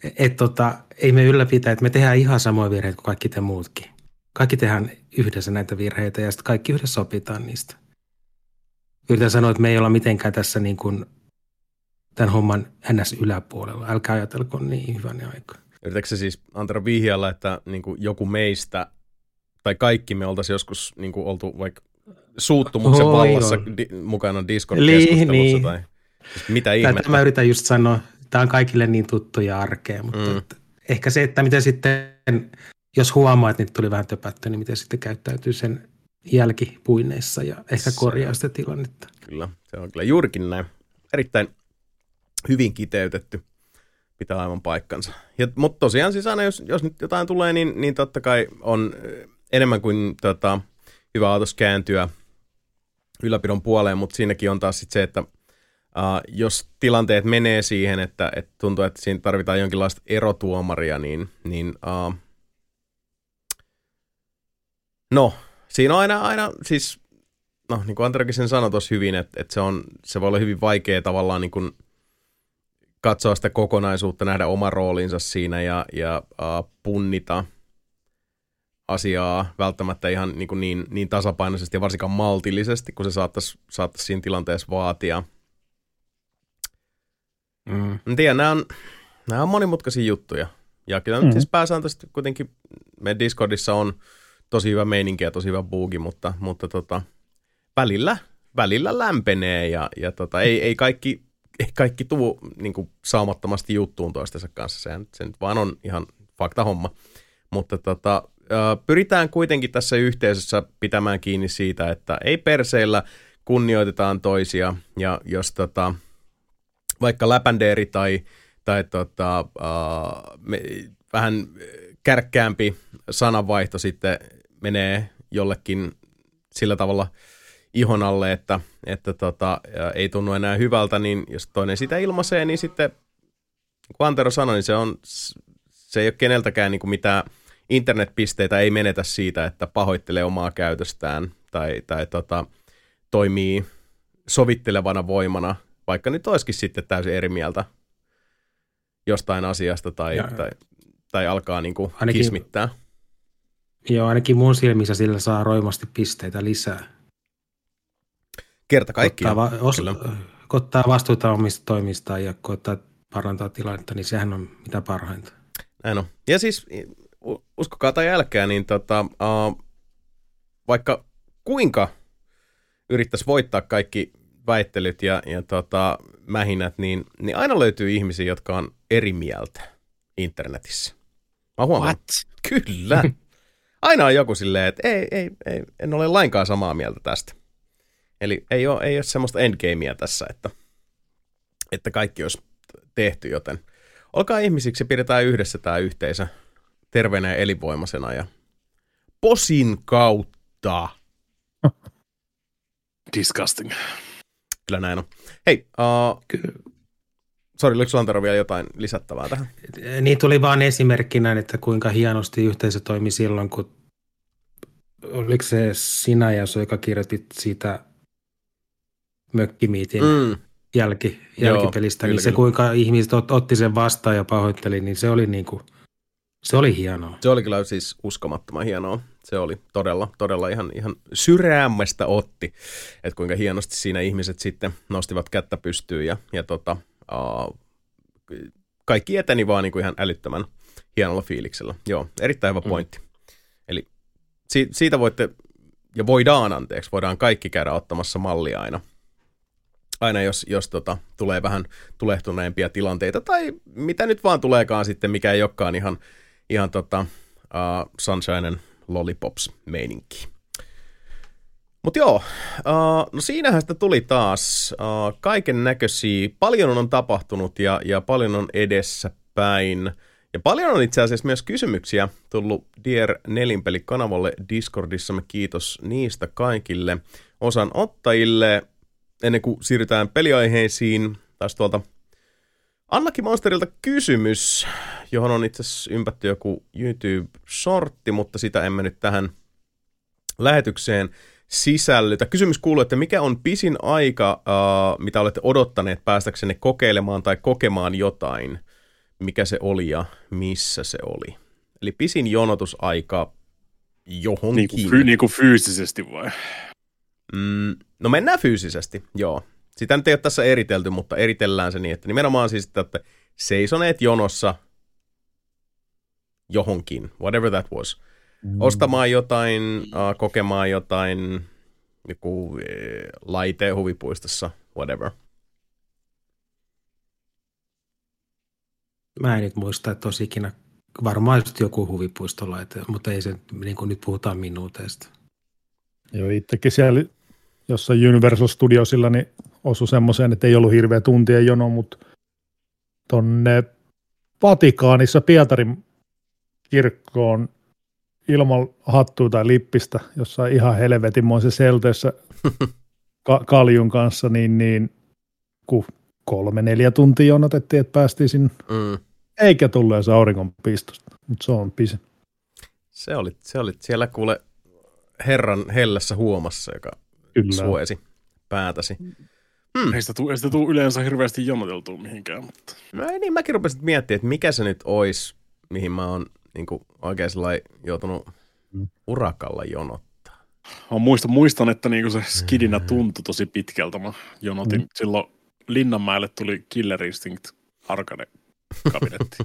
Että tota, ei me ylläpitä, että me tehdään ihan samoja virheitä kuin kaikki te muutkin. Kaikki tehdään yhdessä näitä virheitä ja sitten kaikki yhdessä sopitaan niistä. Yritän sanoa, että me ei olla mitenkään tässä niin kuin tämän homman N S-yläpuolella. Älkää ajatelko niin hyvänä aikaa. Yritätkö se siis, Antero, vihjalla, että niin kuin joku meistä tai kaikki me oltaisiin joskus niin kuin oltu vaikka suuttumuksen Oho, vallassa di- mukana Discord-keskustelussa niin, tai siis mitä ihmettä? Tätä mä yritän just sanoa, tämä on kaikille niin tuttuja arkea, mutta mm. että ehkä se, että miten sitten, jos huomaa, että niitä tuli vähän töpättyä, niin miten sitten käyttäytyy sen jälkipuineissa ja ehkä korjaa sitä tilannetta. Kyllä, se on kyllä juurikin näin. Erittäin hyvin kiteytetty, pitää aivan paikkansa. Ja, mutta tosiaan siis aina, jos, jos nyt jotain tulee, niin, niin totta kai on enemmän kuin... Tota, hyvä ajatus kääntyä ylläpidon puoleen, mutta siinäkin on taas sit se, että ää, jos tilanteet menee siihen, että et tuntuu, että siinä tarvitaan jonkinlaista erotuomaria, niin, niin ää, no, siinä on aina, aina siis, no niin kuin Anterokin sen sanoi tuossa hyvin, että, että se, on, se voi olla hyvin vaikea tavallaan niin kuin katsoa sitä kokonaisuutta, nähdä oma roolinsa siinä ja, ja ää, punnita asiaa välttämättä ihan niin, kuin niin, niin tasapainoisesti ja varsinkaan maltillisesti, kun se saattaisi, saattaisi siinä tilanteessa vaatia. Mm. En tiedä, nämä on, nämä on monimutkaisia juttuja. Ja kyllä mm. nyt siis pääsääntöisesti kuitenkin meidän Discordissa on tosi hyvä meininki ja tosi hyvä buugi, mutta, mutta tota, välillä, välillä lämpenee ja, ja tota, ei, ei, kaikki, ei kaikki tule niin kuin saumattomasti juttuun toistensa kanssa. Sehän, se nyt vaan on ihan fakta homma. Mutta tota... Pyritään kuitenkin tässä yhteisössä pitämään kiinni siitä, että ei perseillä, kunnioitetaan toisia ja jos tota, vaikka läpändeeri tai, tai tota, uh, me, vähän kärkkäämpi sananvaihto sitten menee jollekin sillä tavalla ihon alle, että, että tota, ei tunnu enää hyvältä, niin jos toinen sitä ilmaisee, niin sitten, kun Antero sanoi, niin se, on, se ei ole keneltäkään niin kuin mitään... Internetpisteitä ei menetä siitä, että pahoittelee omaa käytöstään tai, tai tota, toimii sovittelevana voimana, vaikka nyt olisikin sitten täysin eri mieltä jostain asiasta tai, ja, tai, tai alkaa niinku ainakin, kismittää. Joo, ainakin mun silmissä sillä saa roimasti pisteitä lisää. Kerta kaikkiaan. Ottaa, va- os- ottaa vastuuta omista toimistaan ja koittaa parantaa tilannetta, niin sehän on mitä parhainta. Näin on. Ja siis... Uskokaa tai älkää, niin tota, uh, vaikka kuinka yrittäisi voittaa kaikki väittelyt ja, ja tota, mähinät, niin, niin aina löytyy ihmisiä, jotka on eri mieltä internetissä. Mä huomaan. What? Kyllä. aina on joku silleen, että ei, ei, ei, en ole lainkaan samaa mieltä tästä. Eli ei ole, ei ole semmoista endgameä tässä, että, että kaikki olisi tehty, joten olkaa ihmisiksi, pidetään yhdessä tämä yhteisö terveenä ja elinvoimaisena ja posin kautta. Disgusting. Kyllä näin on. Hei, uh, sori, oliko sulla Antero vielä jotain lisättävää tähän? Niin tuli vaan esimerkkinä, että kuinka hienosti yhteisö toimi silloin, kun oliko se sinä ja se, joka kirjoitit siitä mökkimiitin mm. jälki, jälkipelistä, joo, niin kyllä, se kuinka kyllä. ihmiset ot, otti sen vastaan ja pahoitteli, niin se oli niinku, se oli hienoa. Se oli kyllä siis uskomattoman hienoa. Se oli todella, todella ihan, ihan syräämmästä otti, että kuinka hienosti siinä ihmiset sitten nostivat kättä pystyyn ja, ja tota, uh, kaikki eteni vaan niin kuin ihan älyttömän hienolla fiiliksellä. Joo, erittäin hyvä pointti. Mm. Eli si- siitä voitte, ja voidaan anteeksi, voidaan kaikki käydä ottamassa mallia aina. Aina jos, jos tota, tulee vähän tulehtuneempia tilanteita tai mitä nyt vaan tuleekaan sitten, mikä ei olekaan ihan, ihan tota, uh, sunshinen lollipops-meininki. Mutta joo, uh, no siinähän sitä tuli taas uh, kaiken näköisiä. Paljon on tapahtunut ja, ja paljon on edessäpäin. Ja paljon on itse asiassa myös kysymyksiä tullut Dear Nelinpeli-kanavalle Discordissamme. Kiitos niistä kaikille osanottajille. Ennen kuin siirrytään peliaiheisiin, taas tuolta Annakin Monsterilta kysymys, johon on itse asiassa ympätty joku YouTube-sortti, mutta sitä emme nyt tähän lähetykseen sisällytä. Kysymys kuuluu, että mikä on pisin aika, uh, mitä olette odottaneet päästäksenne kokeilemaan tai kokemaan jotain? Mikä se oli ja missä se oli? Eli pisin jonotusaika johonkin. Niin kuin, fy- niin kuin fyysisesti vai? Mm, no mennään fyysisesti, joo. Sitä nyt ei ole tässä eritelty, mutta eritellään se niin, että nimenomaan siis, että seisoneet jonossa johonkin, whatever that was. Ostamaan jotain, kokemaan jotain, joku laite huvipuistossa, whatever. Mä en nyt muista, että olisi ikinä varmaan joku huvipuistolaite, mutta ei se, niin kuin nyt puhutaan minuuteista. Joo, itsekin siellä jossain Universal Studiosilla niin osui semmoiseen, että ei ollut hirveä tuntien jono, mutta tonne Vatikaanissa Pietarin kirkkoon ilman hattua tai lippistä, jossain ihan helvetinmoisessa seltöissä ka- kaljun kanssa, niin, niin kun kolme, neljä tuntia jonotettiin, että päästiin sinne, mm. eikä tullut se auringonpistosta, mutta se on pisin. Se olit, se olit siellä kuule Herran hellässä huomassa, joka kyllä suojasi päätäsi. Mm. Ei sitä tule yleensä hirveästi jonoteltua mihinkään. Mutta. No ei niin, mäkin rupesin miettimään, että mikä se nyt olisi, mihin mä oon niin kuin oikein sellainen joutunut urakalla jonottaa. Mä muistan, muistan että niin kuin se skidinä tuntui tosi pitkältä. Mä jonotin mm. silloin Linnanmäelle tuli Killer Instinct Arcade-kabinetti.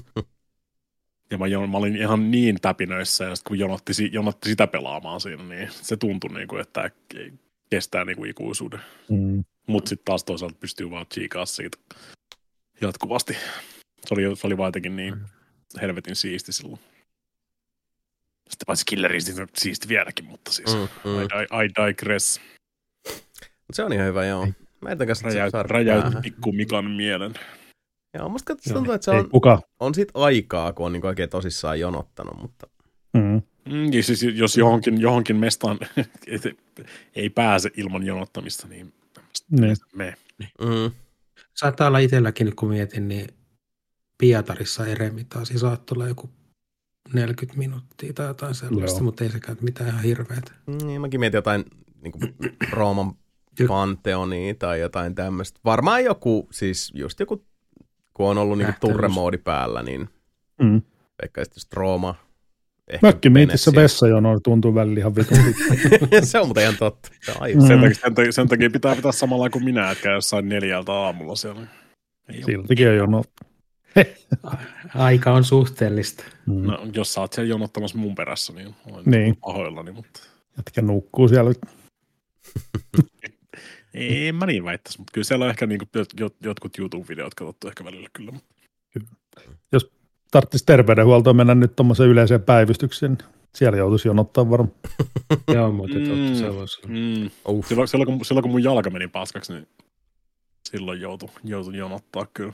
Ja mä, mä olin ihan niin täpinöissä, ja sitten kun jonotti, jonotti sitä pelaamaan siinä, niin se tuntui, niin kuin, että kestää niin kuin ikuisuuden. Mm. Mutta sitten taas toisaalta pystyy vaan chiikaa siitä jatkuvasti. Se oli, se oli vaan jotenkin niin helvetin siisti silloin. Sitten paitsi Killer Instinct siisti vieläkin, mutta siis mm, mm. I, I, I digress. Se on ihan hyvä, joo. Mä en takas räjäyt pikku Mikan mielen. Joo, musta tuntuu, että se on, on sit aikaa, kun on niin oikein tosissaan jonottanut, mutta... Mm. Mm, siis jos johonkin, johonkin mestaan ei pääse ilman jonottamista, niin... niin. Me. Niin. Mm. Saattaa olla itselläkin, nyt kun mietin, niin Pietarissa eremmin taas saattoi olla joku neljäkymmentä minuuttia tai jotain sellaista, joo, mutta ei sekään mitään ihan hirveätä. Niin, mäkin mietin jotain niin kuin Rooman Pantheonia tai jotain tämmöistä. Varmaan joku, siis just joku, kun on ollut niinku turremoodi päällä, niin mm. ehkä sitten Rooma. Mökkimiitissä vessajono tuntuu välillä ihan vitun. Se on muuten ihan totta. Mm. Sen, takia, sen, takia, sen takia pitää pitää samalla kuin minä, että käy jossain neljältä aamulla siellä. Ei siltikin ole jono. Aika on suhteellista. Mm. No, jos sä oot siellä jonottamassa mun perässä, niin olen niin pahoillani. Mutta... Jätkä nukkuu siellä. Ei mä niin väittäisi, mutta kyllä siellä on ehkä niin kuin jotkut YouTube-videot katsottu ehkä välillä kyllä. Jos tarvitsisi terveydenhuoltoon mennä nyt tuommoiseen yleiseen päivystykseen, niin Siellä joutuisi jonottaa varmaan. Joo, mutta totta se voisi. Mm. Silloin, silloin, kun, silloin kun mun jalka meni paskaksi, niin silloin joutui, joutui jonottaa kyllä.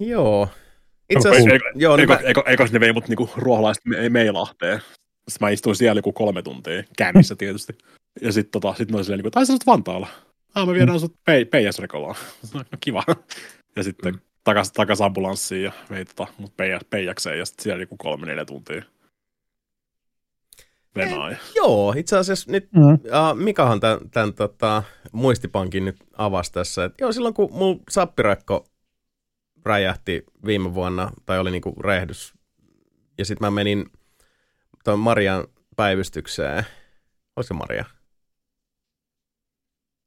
Joo. Itse asiassa... Eikös ne vei mut niinku ruoholaiset me- meilahteen. Sitten mä istuin siellä joku kolme tuntia, kännissä tietysti. Ja sit tota, sit mä olin silleen niinku, ai sä olet Vantaalla. Ah, me viedään mm. sut P S-Rekolaan. No kiva. Ja sitten mm. takas, takas ambulanssiin ja vei tota mut P S-Jakseen ja sit siellä niinku kolme, neljä tuntia. Venäjä. Joo, itse asiassa nyt mm. äh, Mikahan tämän, tämän tota, muistipankin nyt avasi tässä. Et, joo, silloin kun mun sappirakko räjähti viime vuonna, tai oli niinku räjähdys, ja sitten mä menin tuon Marian päivystykseen. Oliko se Maria?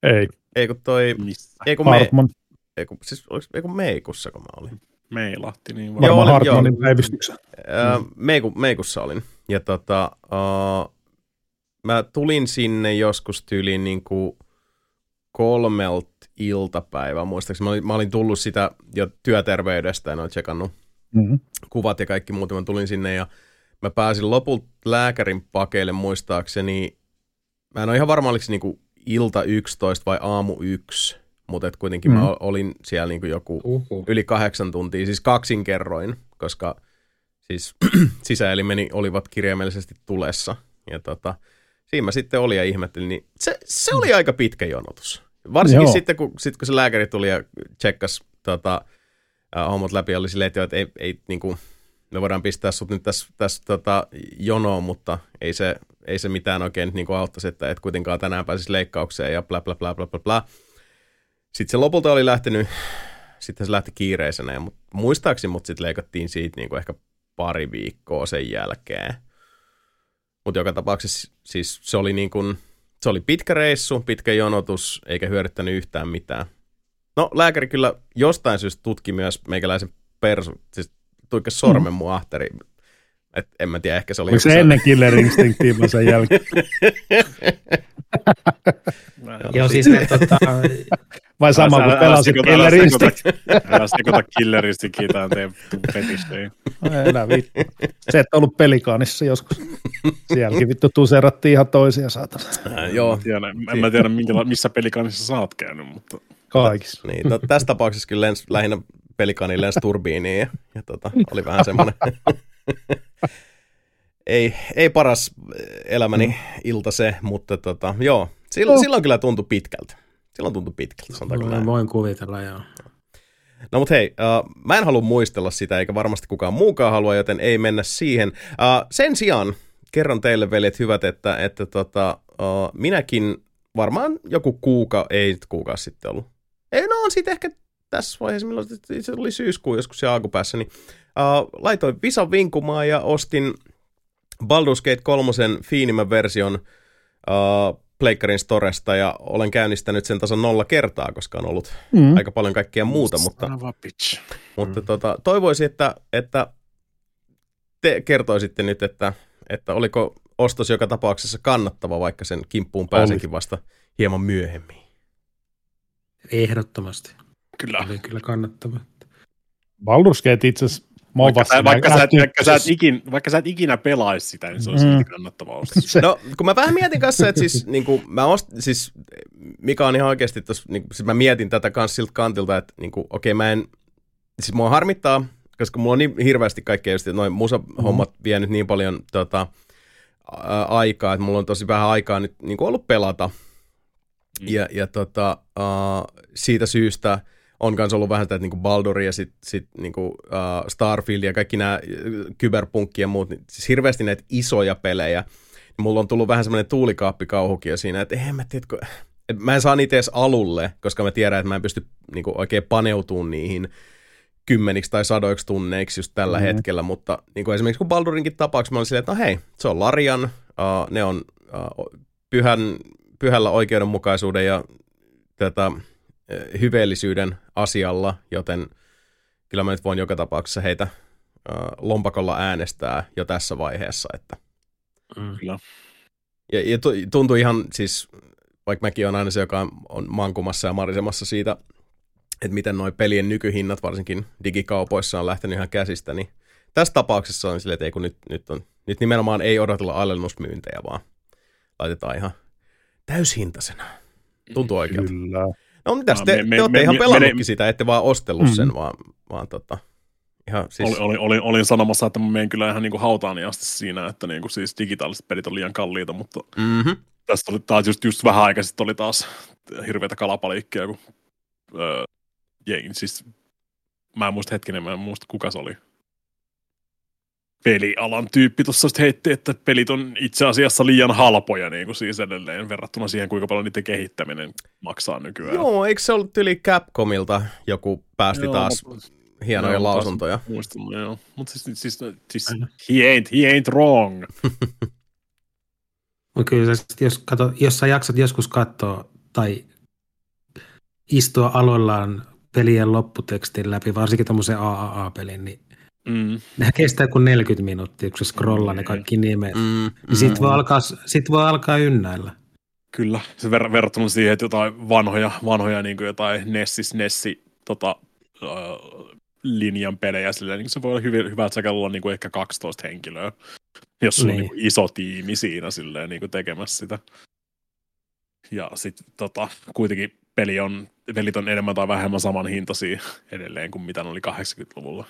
Ei. Ei kun toi... Missä? Ei kun me... Ei kun, siis oliko, ei kun Meikussa, kun mä olin. Meilahti, niin varmaan. Joo, olin, Hartmanin päivystyksessä. Öö, meiku, meikussa olin. Ja tota, uh, mä tulin sinne joskus tyyliin niinku kolmelta iltapäivää, muistaakseni. Mä olin, mä olin tullut sitä jo työterveydestä, en ole tsekannut mm-hmm. kuvat ja kaikki muuta. Mä tulin sinne ja mä pääsin lopulta lääkärin pakeille muistaakseni. Mä en ole ihan varma, oliko se niinku ilta yksitoista vai aamu yksi, mutta et kuitenkin mm-hmm. mä olin siellä niinku joku Uhuh. yli kahdeksan tuntia, siis kaksin kerroin, koska siis sisäelimeni olivat kirjaimellisesti tulessa. Ja tota, siinä mä sitten olin ja ihmettelin, niin se, se oli aika pitkä jonotus. Varsinkin Joo. sitten, kun, sit, kun se lääkäri tuli ja tsekkasi tota, äh, hommat läpi ja oli silleen, että, että ei, ei, niin kuin, me voidaan pistää sut nyt tässä täs, tota, jonoon, mutta ei se, ei se mitään oikein niin kuin auttaisi, että et kuitenkaan tänään pääsisi leikkaukseen ja bla bla bla bla bla bla. Sitten se lopulta oli lähtenyt, sitten se lähti kiireisenä, mutta muistaakseni mut sitten leikattiin siitä niin kuin ehkä pari viikkoa sen jälkeen. Mutta joka tapauksessa siis se oli niin kuin... Se oli pitkä reissu, pitkä jonotus, eikä hyödyttänyt yhtään mitään. No, lääkäri kyllä jostain syystä tutki myös meikäläisen persun, siis tuikkasi sormen mun ahteriin. Et en mä tiedä, ehkä se oli... Oliko se ennen Killer Instinctia mä sen jälkeen? Joo, siis ne tota... Vai sama kuin pelasit Killer Instinct? Älä sekoita Killer Instinctia tämän teidän petistöihin. Älä vittu. Se, että on ollut pelikaanissa joskus. Sielläkin vittu tuserattiin ihan toisia, saatana. Joo. En mä tiedä, missä pelikaanissa sä oot käynyt, mutta... Kaikissa. Niin, tässä tapauksessa kyllä lähinnä pelikaaniin lensi turbiiniin ja oli vähän semmoinen... ei, ei paras elämäni mm. ilta se, mutta tota, joo, silloin, oh. silloin kyllä tuntui pitkältä. Silloin tuntui pitkältä, sanotaanko näin. Voin kuvitella, joo. No mut hei, uh, mä en halua muistella sitä, eikä varmasti kukaan muukaan halua, joten ei mennä siihen. Uh, sen sijaan, kerron teille veljet hyvät, että, että tota, uh, minäkin varmaan joku kuuka, ei kuukausi sitten ollut. Ei, no on siitä ehkä tässä vaiheessa, milloin se oli syyskuun joskus se alkupäässä, niin Uh, laitoin Visan vinkumaan ja ostin Baldur's Gate kolme fiinimmän version uh, Pleikkarin Storesta ja olen käynnistänyt sen tasan nolla kertaa, koska on ollut mm. aika paljon kaikkea muuta, mutta, mutta mm. tota, toivoisin, että, että te kertoisitte nyt, että, että oliko ostos joka tapauksessa kannattava, vaikka sen kimppuun pääsenkin vasta hieman myöhemmin. Ehdottomasti. Kyllä. Oli kyllä kannattava. Baldur's Gate itse asiassa Vaikka, vaikka, sä, vaikka, sä ikin, vaikka sä et ikinä pelaisi sitä, niin se on mm. silti kannattavaa ostaa. No, kun mä vähän mietin kanssa, että siis, niin kuin, mä ost, siis mikä on ihan oikeasti tuossa, niin, siis mä mietin tätä kans siltä kantilta, että niin okei okay, mä en, siis mua harmittaa, koska mulla on niin hirveästi kaikkea, just noin musahommat mm. vie nyt niin paljon tota, ä, aikaa, että mulla on tosi vähän aikaa nyt niin kuin ollut pelata. Mm. Ja, ja tota, äh, siitä syystä... On kanssa ollut vähän sitä, että niinku Baldur ja sit, sit niinku, uh, Starfield ja kaikki nämä Cyberpunk ja muut, niin siis hirveästi näitä isoja pelejä. Mulla on tullut vähän semmoinen tuulikaappikauhukin jo siinä, että eihän mä tiedätkö, mä en saa niitä edes alulle, koska mä tiedän, että mä en pysty niinku oikein paneutumaan niihin kymmeniksi tai sadoiksi tunneiksi just tällä mm-hmm. hetkellä, mutta niinku esimerkiksi kun Baldurinkin tapauksessa mä olin silleen, että no hei, se on Larian, uh, ne on uh, pyhän, pyhällä oikeudenmukaisuuden ja tätä... hyveellisyyden asialla, joten kyllä mä nyt voin joka tapauksessa heitä äh, lompakolla äänestää jo tässä vaiheessa. Että. Mm, kyllä. Ja, ja tuntuu ihan siis, vaikka mäkin on aina se, joka on mankumassa ja marisemassa siitä, että miten noi pelien nykyhinnat, varsinkin digikaupoissa, on lähtenyt ihan käsistä, niin tässä tapauksessa on silleen, että ei kun nyt, nyt on, nyt nimenomaan ei odotella alennusmyyntejä, vaan laitetaan ihan täyshintaisena. Tuntuu oikealta. Kyllä. No mitäs, te, me, me, te olette me, ihan me, pelannutkin me, sitä, ette vaan ostellut mm. sen, vaan, vaan tota, ihan siis... Oli, oli, oli, olin sanomassa, että mä menen kyllä ihan niinku hautaani asti siinä, että niinku siis digitaaliset pelit on liian kalliita, mutta mm-hmm. tässä oli taas just, just vähän aikaa sitten oli taas hirveätä kalapaliikkeja, kun öö, jein, siis mä en muista hetkinen, mä en muista kuka se oli. Pelialan tyyppi tuossa heitti, että pelit on itse asiassa liian halpoja niin kuin siis edelleen verrattuna siihen, kuinka paljon niiden kehittäminen maksaa nykyään. Joo, eikö se ollut yli Capcomilta joku päästi joo, taas mä... hienoja joo, lausuntoja? Muistan, joo. Mutta siis, siis, siis he, ain't, he ain't wrong. Kyllä, jos, kato, jos sä jaksat joskus katsoa tai istua aloillaan pelien lopputekstin läpi, varsinkin tommoisen A A A-pelin, niin Mm. nehän kestää kuin neljäkymmentä minuuttia, kun se scrollaa mm. ne kaikki nimet, mm. niin mm. sit voi alkaa, sit voi alkaa ynnäillä. Kyllä, se ver- verrattuna siihen, että jotain vanhoja, vanhoja niin kuin jotain Nessis, Nessi tota, äh, linjan pelejä, silleen, niin se voi olla hyvin, hyvä, että sä käydään niin ehkä kaksitoista henkilöä, jos sulla niin. on niin kuin iso tiimi siinä silleen, niin kuin tekemässä sitä. Ja sitten tota, kuitenkin peli on, pelit on enemmän tai vähemmän saman hintaisia edelleen kuin mitä ne oli kahdeksankymmentäluvulla.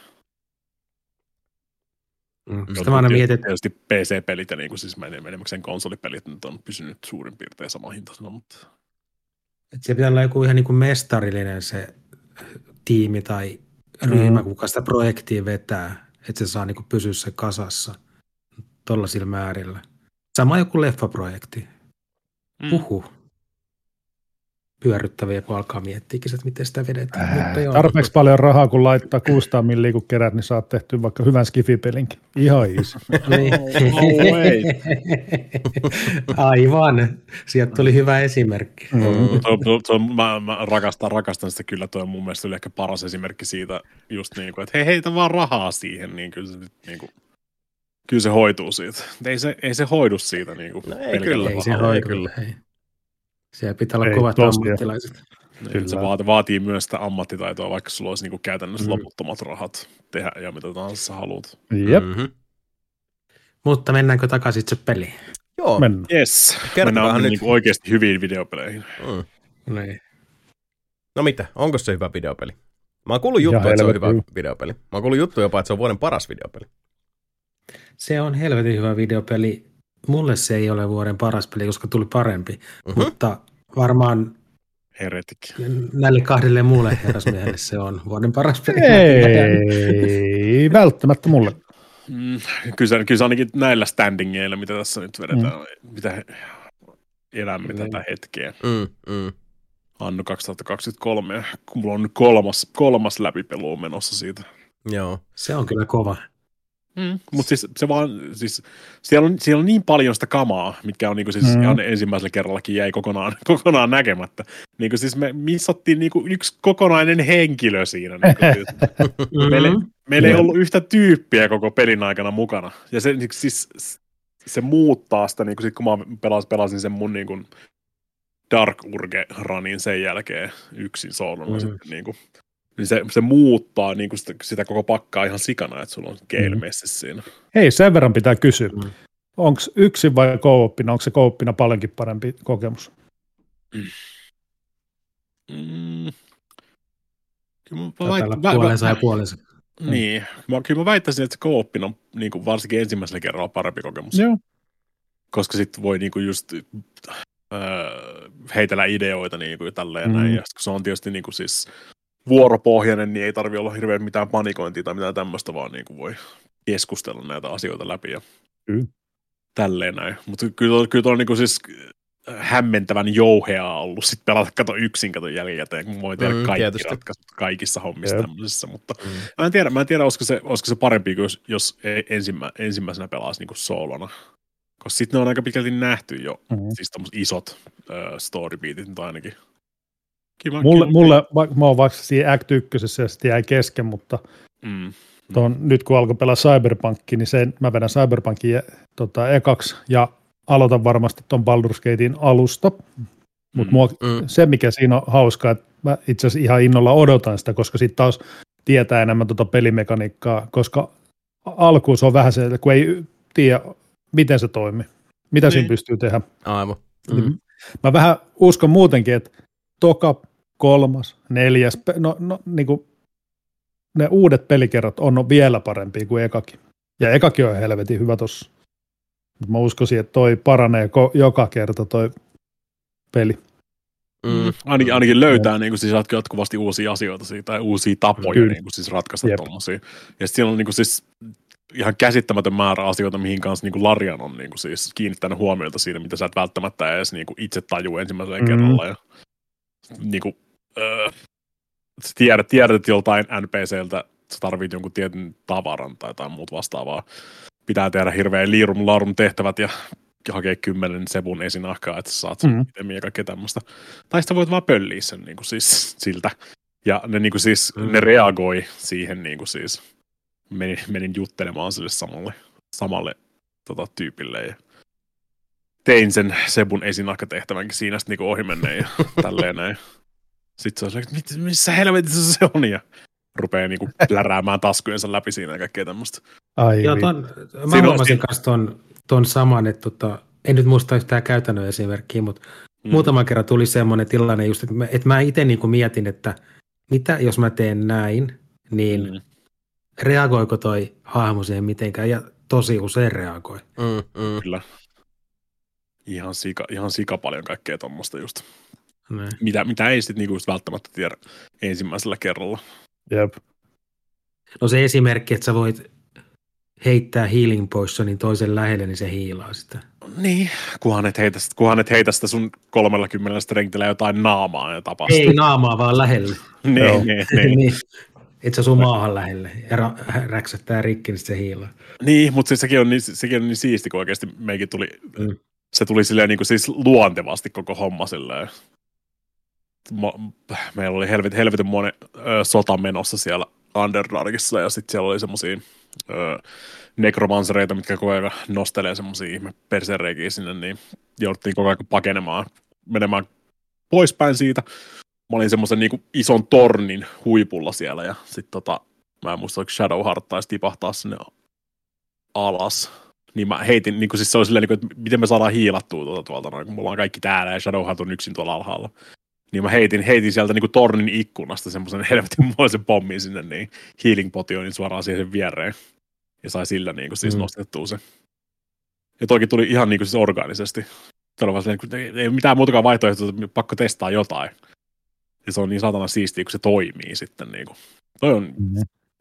Mm. Sitten aina mietin, että tietysti P C-pelit ja niin kuin siis menemäkseen konsolipelit nyt on pysynyt suurin piirtein saman hintaisena, mutta... Että se pitää olla joku ihan niin kuin mestarillinen se tiimi tai ryhmä, mm. kuka sitä projektia vetää, että se saa niin kuin pysyä se kasassa tuollaisilla määrillä. Sama joku leffaprojekti. Mm. Uhuh. Pyörryttäviä, kun alkaa miettiäkin, että miten sitä vedetään. Äh, tarpeeksi paljon rahaa, kun laittaa kuusisataa milliä, kun kerät, niin saat tehtyä vaikka hyvän skifipelinkin. Ihan iso. Aivan. Sieltä tuli hyvä esimerkki. Mä rakastan sitä kyllä. Tuo on mun mielestä ehkä paras esimerkki siitä, että hei, heitä vaan rahaa siihen. Kyllä se hoituu siitä. Ei se hoidu siitä. Ei kyllä. Ei se hoidu. Siellä pitää olla ei, kovat ammattilaiset. Niin, se vaati, vaatii myös sitä ammattitaitoa, vaikka sulla olisi niinku käytännössä mm. loputtomat rahat tehdä ja mitä tahansa haluat. Jep. Mm-hmm. Mutta mennäänkö takaisin itse peliin? Joo. Mennään. Yes. Mennään niinku oikeasti hyviin videopeleihin. Mm. Niin. No mitä? Onko se hyvä videopeli? Mä oon kuullut juttua, että se on hyvä videopeli. Mä oon kuullut juttua jopa, että se on vuoden paras videopeli. Se on helvetin hyvä videopeli. Mulle se ei ole vuoden paras peli, koska tuli parempi, mm-hmm. mutta varmaan Heretic. Näille kahdelle muulle herrasmiehelle se on vuoden paras peli. Ei, välttämättä mulle. Mm, kyllä, kyllä se ainakin näillä standingeilla, mitä tässä nyt vedetään, mm. mitä elämme mm. tätä hetkeä. Mm, mm. Anno kaksituhattakaksikymmentäkolme, kun mulla on nyt kolmas, kolmas läpipelu menossa siitä. Joo. Se on kyllä kova. Mm. Mutta siis se vaan, siis siellä on, siellä on niin paljon sitä kamaa, mitkä on niinku siis mm. ihan ensimmäisellä kerrallakin jäi kokonaan, kokonaan näkemättä. Niinku siis me missattiin niinku yksi kokonainen henkilö siinä. Niinku. Meille, meillä ei ollut yhtä tyyppiä koko pelin aikana mukana. Ja se, siis, se muuttaa sitä, niinku sit kun mä pelasin, pelasin sen mun niinku Dark Urge-ranin sen jälkeen yksin soolona mm. sitten niinku. Niin se, se muuttaa niin kuin sitä, sitä koko pakkaa ihan sikana, että sulla on geilmessi siinä. Hei, sen verran pitää kysyä. Mm. Onko yksin vai co-opina? Onko se co-opina paljonkin parempi kokemus? Mm. Mm. Kyllä mä väittäisin, puolensa ja puolensa. Niin. Mä, kyllä mä väittäisin, että se co-opina on niin kuin varsinkin ensimmäisellä kerralla parempi kokemus. Joo. Koska sitten voi niin kuin just äh, heitellä ideoita niin kuin tälleen mm. näin. Ja kun se on tietysti niin kuin siis... vuoropohjainen, niin ei tarvitse olla hirveän mitään panikointia tai mitään tämmöistä, vaan niin kuin voi keskustella näitä asioita läpi ja mm. tälleen näin. Mutta kyllä, kyllä tuo on niin kuin siis hämmentävän jouheaa ollut sitten pelata kato yksin kato jälkikäteen, kun voi tehdä mm, kaikki tietysti. Ratkaisut kaikissa hommissa yeah. tämmöisissä, mutta mm. mä en tiedä, mä en tiedä olisiko, se, olisiko se parempi, jos, jos ensimmä, ensimmäisenä pelaisi niin kuin soolona. Koska sitten ne on aika pitkälti nähty jo, mm-hmm. siis tämmöiset isot äh, storybeatit nyt ainakin. Kiva, mulle, kiva. mulle va- mä oon vaikka siinä Act yksi ja sitten jäi kesken, mutta mm, ton, mm. nyt kun alkoi pelaa Cyberpunkki, niin sen, mä vedän Cyberpunkin tota, ekaksi ja aloitan varmasti ton Baldur's Gatein alusta, mutta mm, mm. se mikä siinä on hauskaa, että mä itse asiassa ihan innolla odotan sitä, koska sitten taas tietää enemmän tota pelimekaniikkaa, koska alkuun se on vähän se, kun ei tiedä, miten se toimii, mitä niin. siinä pystyy tehdä. Aivan. Mm-hmm. Mä vähän uskon muutenkin, että toka, kolmas, neljäs, no, no niin kuin ne uudet pelikerrat on vielä parempia kuin ekakin. Ja ekakin on helvetin hyvä tossa. Mä uskoisin, että toi paranee joka kerta toi peli. Mm. Ainakin, ainakin löytää, niin kuin, siis jatkuvasti uusia asioita siitä, tai uusia tapoja niin kuin, siis ratkaista tuollaisia. Ja sitten siellä on niin kuin, siis, ihan käsittämätön määrä asioita, mihin kanssa niin kuin Larian on niin kuin, siis, kiinnittänyt huomiota siitä, mitä sä et välttämättä edes niin kuin, itse tajua ensimmäisellä mm. kerralla. Ja, niin kuin, äh, tiedät, tiedät, että joltain N P C:ltä sä tarvit jonkun tietyn tavaran tai jotain muut vastaavaa. Pitää tehdä hirveän liirum laurum tehtävät ja hakee kymmenen sevun esinahkaa, että sä saat sen mm. itemiä ja kaikkea tämmöistä. Tai sitä voit vaan pölliä sen niin kuin siis, siltä. Ja ne, niin kuin siis, mm. ne reagoi siihen, niin kuin siis menin, menin juttelemaan sille samalle, samalle tota, tyypille. Ja tein sen sevun esinahkatehtävänkin siinä sitten niin ohi menneen ja tälleen näin. Sitten se on että missä helvetissä se on ja rupeaa niin kuin pläräämään taskujensa läpi siinä ja kaikkea tämmöistä. Ai, Joo, ton, mä huomasin kanssa ton, ton saman, että tota, en nyt muista yhtään käytännön esimerkkiä, mutta mm. muutama kerran tuli semmoinen tilanne just, että mä, et mä itse niinku mietin, että mitä jos mä teen näin, niin mm. reagoiko toi hahmo siihen mitenkään, ja tosi usein reagoi. Mm, mm. Kyllä. Ihan sika, ihan sika paljon kaikkea tommoista just, mm. mitä, mitä ei sitten niinku välttämättä tiedä ensimmäisellä kerralla. Jep. No se esimerkki, että sä voit heittää healing potionin toisen lähelle, niin se hiilaa sitä. Niin, kunhan et heitä, kunhan et heitä sitä sun kolmellakymmenellä strengthillä jotain naamaa ja tapasta. Ei naamaa, vaan lähelle. niin, niin, niin. niin. Et sä sun maahan lähelle ja ra- räksättää rikki, niin se hiilaa. Niin, mutta siis sekin on niin, sekin on niin siisti, kun oikeasti meikin tuli, mm. se tuli silleen niin kuin siis luontevasti koko homma silleen. Ma- Meillä oli helvet, helvetin monen ö, sota menossa siellä Underdarkissa ja sitten siellä oli semmosia Öö, nekromansereita, mitkä koko ajan nostelee semmosia ihme persereikiä sinne, niin jouduttiin koko ajan pakenemaan, menemään poispäin siitä. Mä olin semmoisen niinku ison tornin huipulla siellä, ja sit tota, mä en muista, oliko Shadowheart taisi tipahtaa sinne alas. Niin mä heitin, niinku siis se oli silleen, että miten me saadaan hiilattua tuolta tuolta, no, kun mulla on kaikki täällä, ja Shadowheart on yksin tuolla alhaalla. Niin mä heitin, heitin sieltä niinku tornin ikkunasta semmoisen helvetinmoisen pommin sinne, niin healing potionin suoraan siihen viereen. Ja sai sillä niinku siis mm. nostettua se. Ja toikin tuli ihan niinku siis orgaanisesti. Todella vaan silleen, ei mitään muutakaan vaihtoehtoa, pakko testaa jotain. Ja se on niin satana siistiä, kun se toimii sitten niinku. Toi on, mm.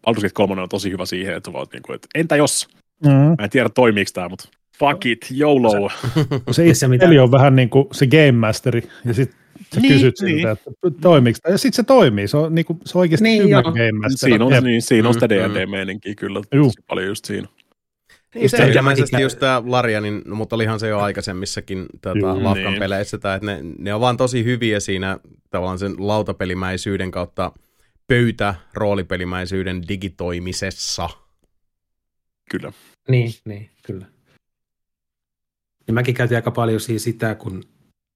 Baldur's Gate kolme on tosi hyvä siihen, että vaan niinku, että entä jos? Mm. Mä en tiedä toimiiko tää, mutta fuck it, YOLO. Se itse peli on vähän niinku se game masteri ja sit sä niin, kysyt siltä, niin. että toimiiko tämä. Ja sitten se toimii. Se on, niin kuin, se on oikeasti niin, hyvä game. Siinä on, niin, siinä on sitä D and D-meininkiä kyllä. Juh. Paljon just siinä. Niin just se, se mä sitten just tämä Larianin, no, mutta olihan se jo aikaisemmissakin tuota, Lafkan niin. peleissä, että ne, ne on vaan tosi hyviä siinä tavallaan sen lautapelimäisyyden kautta pöytäroolipelimäisyyden digitoimisessa. Kyllä. Niin, niin kyllä. Ja mäkin käytin aika paljon siinä sitä, kun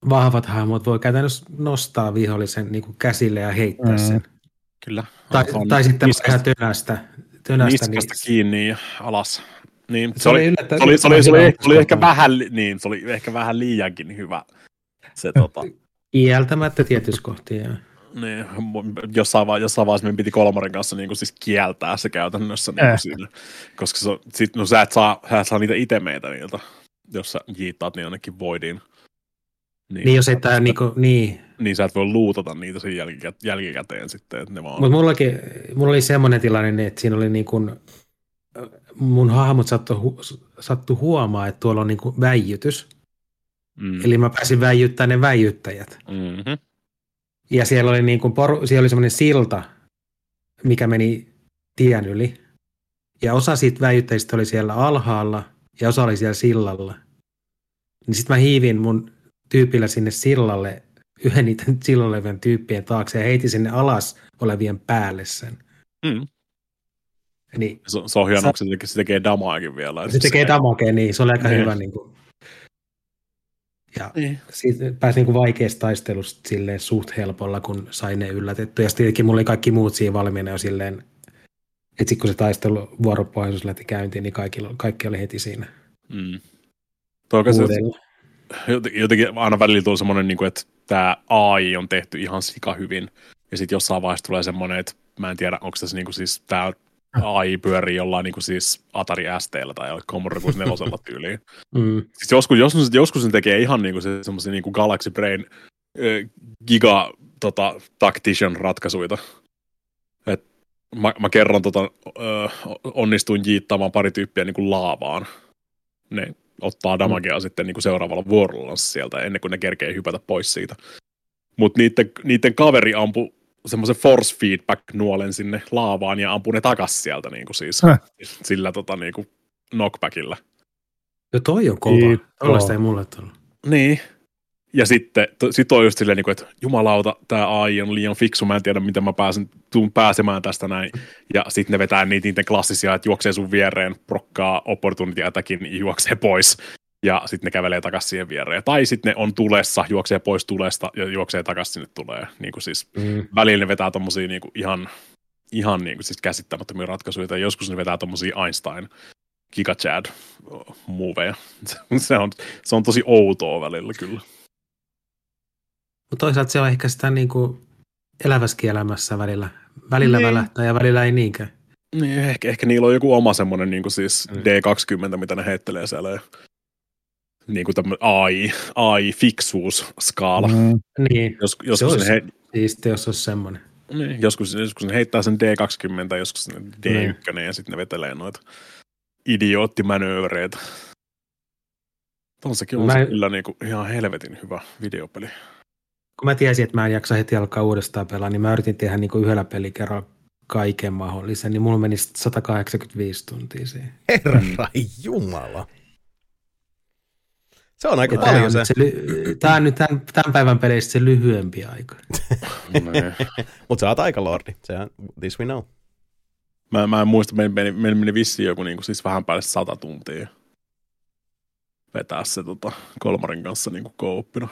vahvat hahmot voi käytännössä nostaa vihollisen niin kuin käsille ja heittää mm. sen. Kyllä. Tai, tai sitten vähän tönästä. Tönästä niistä kiinni ja alas. Niin, se, se oli, se oli, se oli, se oli, se oli ehkä vähän, niin, se oli ehkä vähän liiankin hyvä. Se, tota. Kieltämättä tietyissä kohtia. Niin, jossain vaiheessa meidän piti kolmarin kanssa niin kuin siis kieltää se käytännössä. Niin kuin sille, koska se, sit, no, sä, et saa, sä et saa niitä itemeitä niiltä, jos sä jiittaat niin jonnekin voidiin. Niin, niin jos ei tää niinku, niin. Niin sä et voi luutata niitä sen jälkikä, jälkikäteen sitten, että ne vaan. Mut mullakin, mulla oli semmonen tilanne, että siinä oli niinkun, mun hahmot sattu, sattu huomaa, että tuolla on niinku väijytys. Mm. Eli mä pääsin väijyttämään ne väijyttäjät. Mm-hmm. Ja siellä oli niinkun, siellä oli semmonen silta, mikä meni tien yli. Ja osa siitä väijyttäjistä oli siellä alhaalla ja osa oli siellä sillalla. Niin sit mä hiivin mun tyypillä sinne sillalle, yhden niitä sillalla olevien tyyppien taakse ja heitin sinne alas olevien päälle sen. Mm. Niin, se, se on hienoa, sä, se tekee damaakin vielä. Se tekee damaakin, niin se oli aika niin. hyvä. Niin kuin, ja niin. siitä pääsi niin kuin vaikeasta taistelusta silleen suht helpolla, kun sai ne yllätettyä. Ja sitten tietenkin mulla oli kaikki muut siinä valmiina jo silleen Että sitten kun se taistelu vuoropuheisuus lähti käyntiin, niin kaikki, kaikki oli heti siinä. Mm. Jotenkin, jotenkin aina välillä tulee semmoinen, että tämä A I on tehty ihan sika hyvin. Ja sitten jossain vaiheessa tulee semmoinen, että mä en tiedä, onko tässä niinku siis tämä A I pyörii jollain niinku siis Atari S T:llä tai Commodore kuusikymmentäneljä tyyliin. Mm. Siis joskus, joskus, joskus ne tekee ihan niinku se, semmoisia niinku Galaxy Brain äh, giga tota, tactician ratkaisuita. Et mä, mä kerran tota, äh, onnistuin jiittaamaan pari tyyppiä niinku laavaan. Ne ottaa damagea mm. sitten niinku seuraavalla vuorolla sieltä ennen kuin ne kerkee hypätä pois siitä. Mutta niiden, niiden kaveri ampui semmoisen force feedback-nuolen sinne laavaan ja ampui ne takas sieltä niinku siis Häh. sillä tota niinku knockbackillä. Ja toi on kova. Tollaista ei mulle tullut. Niin. Ja sitten to, sit on just silleen, että jumalauta, tämä A I on liian fiksu, mä en tiedä, miten mä pääsen, tuun pääsemään tästä näin. Ja sitten ne vetää niitä, niiden klassisia, että juoksee sun viereen, prokkaa opportunity-ätäkin, juoksee pois. Ja sitten ne kävelee takaisin siihen viereen. Tai sitten ne on tulessa, juoksee pois tulesta ja juoksee takaisin sinne tulee. Niin kuin siis mm. välillä ne vetää tommosia niin kuin ihan, ihan niin kuin siis käsittämättömiä ratkaisuja. Tai joskus ne vetää tommosia Einstein, Giga-Chad-moveja. Se on, se on tosi outoa välillä kyllä. Mutta toisaalta se on ehkä sitä niin kuin eläväskin elämässä välillä. Välillä niin. välähtää ja välillä ei niinkään. Niin, ehkä, ehkä niillä on joku oma semmoinen niin kuin siis mm. D kaksikymmentä, mitä ne heittelee siellä. Niin kuin tämmöinen A I-fiksuusskaala. Mm. Niin, jos, jos se olisi he... siistiä, jos olisi semmoinen. Niin, joskus, joskus ne heittää sen D kaksikymmentä, joskus ne D yksi mm. ja sitten ne vetelee noita idioottimanöövereitä. Tuollaisessakin on Mä... se kyllä niin kuin ihan helvetin hyvä videopeli. Kun mä tiesin, että mä en jaksa heti alkaa uudestaan pelaa, niin mä yritin tehdä niin kuin yhdellä pelikerralla kaiken mahdollisen, niin mulla meni sata kahdeksankymmentäviisi tuntia siihen. Herra jumala! Se on aika ja paljon se. se ly- Tämä on nyt tämän, tämän päivän peleistä se lyhyempi aika. Mutta sä oot aikalordi. This we know. Mä, mä en muista, meillä meni, meni, meni vissiin joku niin kuin siis vähän päälle sata tuntia vetää se tota, kolmarin kanssa niin kuin co-opina.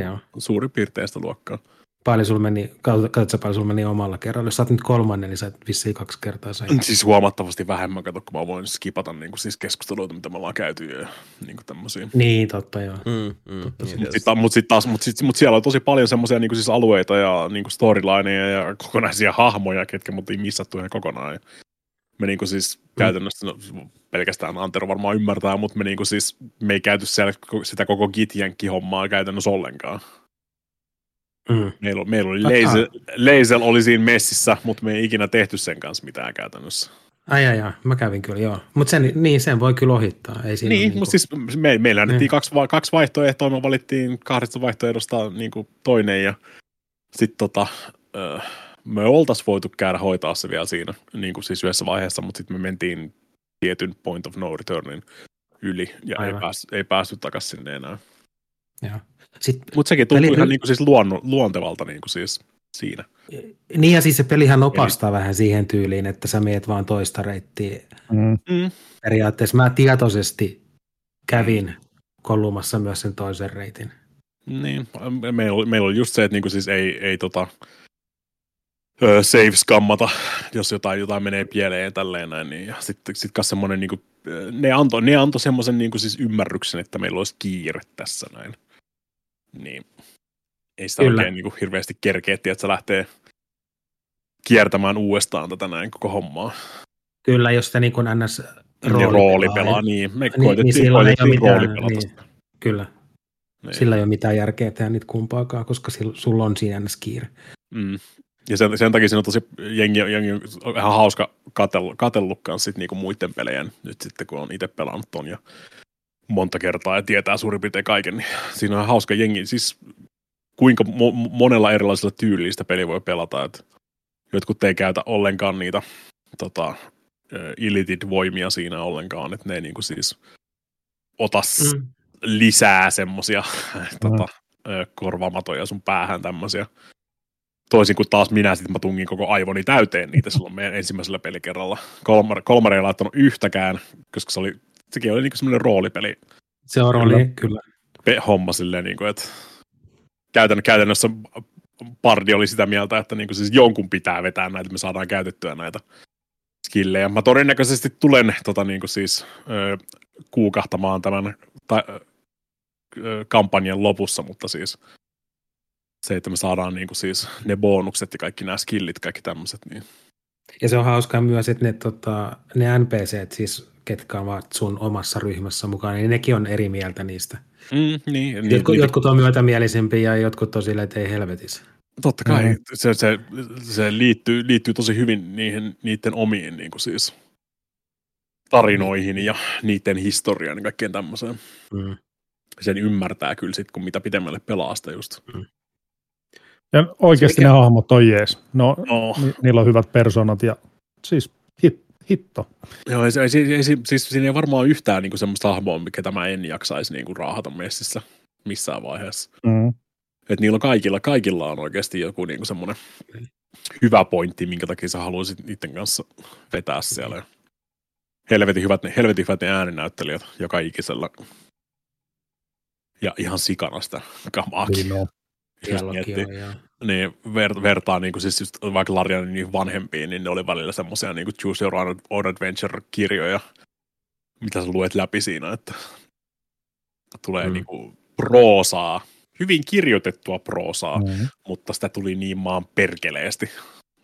Joo. Suurin piirteistä luokkaa. Paljon sulla meni, katsotko paljon sulla meni omalla kerralla. Jos sä oot nyt kolmannen, niin sä et vissiin kaksi kertaa sai. Siis huomattavasti vähemmän, kato, kun mä voin skipata niin kuin, siis keskusteluita, mitä me ollaan käyty ja niin kuin tämmöisiä. Niin, totta joo. Mm, mm, mutta sitten mut sit taas, mut sit, mut siellä on tosi paljon semmoisia niin kuin siis alueita ja niin kuin storylineja ja kokonaisia hahmoja, ketkä mut ei missattu ihan kokonaan. Me niin kuin siis mm. käytännössä, no, pelkästään Antero varmaan ymmärtää, mutta me, niin kuin siis, me ei käyty siellä sitä koko Gitjänki-hommaa käytännössä ollenkaan. Mm. Meillä, meillä oli Leisel, Leisel oli siinä messissä, mutta me ei ikinä tehty sen kanssa mitään käytännössä. Ai ai ai, mä kävin kyllä joo. Mutta sen, niin, sen voi kyllä ohittaa. Ei siinä niin, mutta niinku siis me, meillä annettiin kaksi, kaksi vaihtoehtoa, me valittiin kahdesta vaihtoehdosta niinku toinen ja sitten tota... Öö, me oltaisiin voitu käydä hoitaa se vielä siinä niin kuin siis yhdessä vaiheessa, mutta sitten me mentiin tietyn point of no returnin yli ja ei, pääs, ei päästy takaisin sinne enää. Mutta sekin tuntuu peli... ihan niin kuin siis luon, luontevalta niin kuin siis siinä. Niin ja siis se pelihan opastaa Eli... vähän siihen tyyliin, että sä meet vaan toista reittiä. Mm. Periaatteessa mä tietoisesti kävin kollumassa myös sen toisen reitin. Niin, meillä oli, meillä oli just se, että niin kuin siis ei, ei tota... save-skammata, jos jotain, jotain menee pieleen ja tälleen näin. Niin. Sitten sit kas semmoinen, niin kuin, ne antoi ne anto semmoisen niin kuin siis ymmärryksen, että meillä olisi kiire tässä näin. Niin. Ei sitä Kyllä. oikein niin kuin, hirveästi kerkeä, että se lähtee kiertämään uudestaan tätä näin koko hommaa. Kyllä, jos sitä niin kuin ns. rooli pelaa. Niin, me niin, koitettiin, niin koitettiin rooli pelata. Niin. Kyllä. Niin. Sillä ei ole mitään järkeä tehdä niitä kumpaakaan, koska sulla on siinä ns. kiire. Mm. Ja sen, sen takia siinä on tosi jengi, jengi on ihan hauska katell, katellutkaan sit niinku muiden pelejen nyt sitten, kun on itse pelannut ton ja monta kertaa ja tietää suurin piirtein kaiken, niin siinä on hauska jengi. Siis kuinka mo- monella erilaisella tyylistä peli voi pelata, että jotkut ei käytä ollenkaan niitä tota, elitit-voimia siinä ollenkaan, että ne ei niinku siis ota mm. lisää semmosia mm. tota, korvamatoja sun päähän tämmösiä. Toisin kuin taas minä, sitten mä tungin koko aivoni täyteen niitä silloin meidän ensimmäisellä pelikerralla. Kolmar, kolmari ei laittanut yhtäkään, koska se oli, sekin oli niinku semmoinen roolipeli. Se on rooli, kyllä. Homma silleen, niinku, että käytän, käytännössä Pardi oli sitä mieltä, että niinku, siis jonkun pitää vetää näitä, me saadaan käytettyä näitä skillejä. Mä todennäköisesti tulen tota, niin kuin siis, ö, kuukahtamaan tämän ta, ö, kampanjan lopussa, mutta siis se, että me saadaan niin kuin siis ne bonukset ja kaikki nämä skillit, kaikki tämmöiset. Niin. Ja se on hauskaa myös, että ne, tota, ne N P C:t, siis, ketkä ovat sun omassa ryhmässä mukana, niin nekin on eri mieltä niistä. Mm, niin, jotkut, niin, jotkut on myötämielisempiä ja jotkut on silleen, että ei helvetissä. Totta kai. Mm. Se, se, se liittyy, liittyy tosi hyvin niihin, niiden omiin niin kuin siis, tarinoihin ja niiden historiaan ja kaikkeen tämmöiseen. Mm. Sen ymmärtää kyllä sitten, kun mitä pidemmälle pelaa sitä just. Mm. Ja oikeasti mikä... ne hahmot on jees. No, no. Ni- niillä on hyvät persoonat ja siis hit, hitto. Joo, ei, ei, ei, siis siinä ei varmaan yhtään niinku semmoista hahmoa, mikä tämä en jaksaisi niinku raahata messissä missään vaiheessa. Mm. Et niillä kaikilla, kaikilla on oikeasti joku niinku semmoinen hyvä pointti, minkä takia sä haluaisit niiden kanssa vetää siellä. Helvetin hyvät ne, helvetin hyvät ne ääninäyttelijät joka ikisellä. Ja ihan sikana sitä kamaakin. No. Niin ver, vertaa niinku siis just vaikka Larianin vanhempiin, niin ne oli välillä semmoisia niinku Choose Your Own Adventure-kirjoja, mitä sä luet läpi siinä, että tulee mm. niinku proosaa, hyvin kirjoitettua proosaa, mm. mutta sitä tuli niin maan perkeleesti.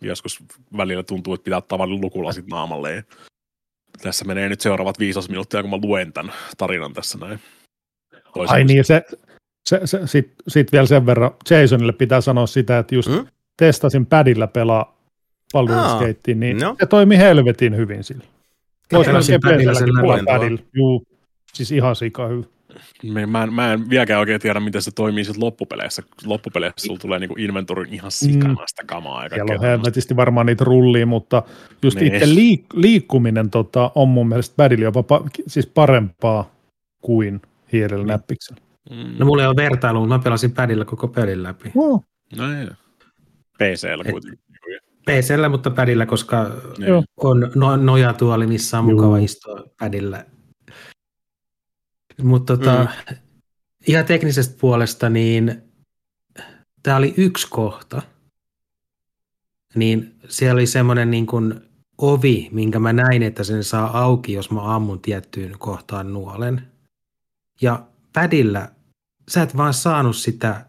Joskus välillä tuntuu, että pitää ottaa vain lukulasit naamalleen. Tässä menee nyt seuraavat viisitoista minuuttia, kun mä luen tämän tarinan tässä näin. Toisaalta. Ai niin, se... Se, se, sit, sit vielä sen verran Jasonille pitää sanoa sitä, että just mm? testasin padilla pelaa Baldur's Gatea, niin no. se toimi helvetin hyvin sillä. Testasin padilla sen läpi. Juu, siis ihan sika hyvä. Mä en, mä en vieläkään oikein tiedä, miten se toimii sitten loppupeleissä. Loppupeleissä sulla tulee niinku inventorin ihan sikana sitä kamaa. Ja siellä on helvetisti varmaan niitä rullia, mutta just ne. itse liik- liikkuminen tota, on mun mielestä padilla jopa pa- siis parempaa kuin hiirellä näppiksellä. No mulla ei ole vertailu, mutta mä pelasin padilla koko pelin läpi. Wow. No ei. P C-llä kuitenkin. P C-llä, mutta padilla, koska joo. on no, nojatuoli, missä on mukava joo. istua padilla. Mutta tota, mm. ihan teknisestä puolesta, niin tää oli yksi kohta. Niin siellä oli semmoinen niin kuin ovi, minkä mä näin, että sen saa auki, jos mä ammun tiettyyn kohtaan nuolen. Ja padilla sä et vaan saanut sitä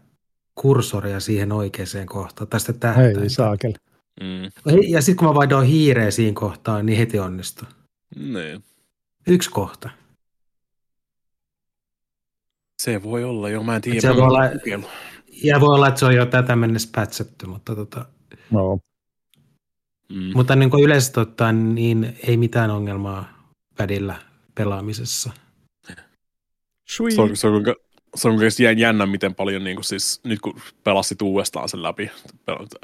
kursoria siihen oikeaan kohtaan, tästä tähtäin. Hei, saakeli. Mm. Ja sitten kun mä vaihdoin hiireä siihen kohtaan, niin heti onnistui. Niin. Yksi kohta. Se voi olla, joo, mä en tiedä. Se voi olla, ja voi olla, että se on jo tätä mennessä pätsätty, mutta tota... No. Mm. Mutta niin kuin yleisesti ottaen, niin ei mitään ongelmaa padilla pelaamisessa. Se on, se, on, se on jännä, miten paljon niin kuin siis, nyt kun pelasit uudestaan sen läpi,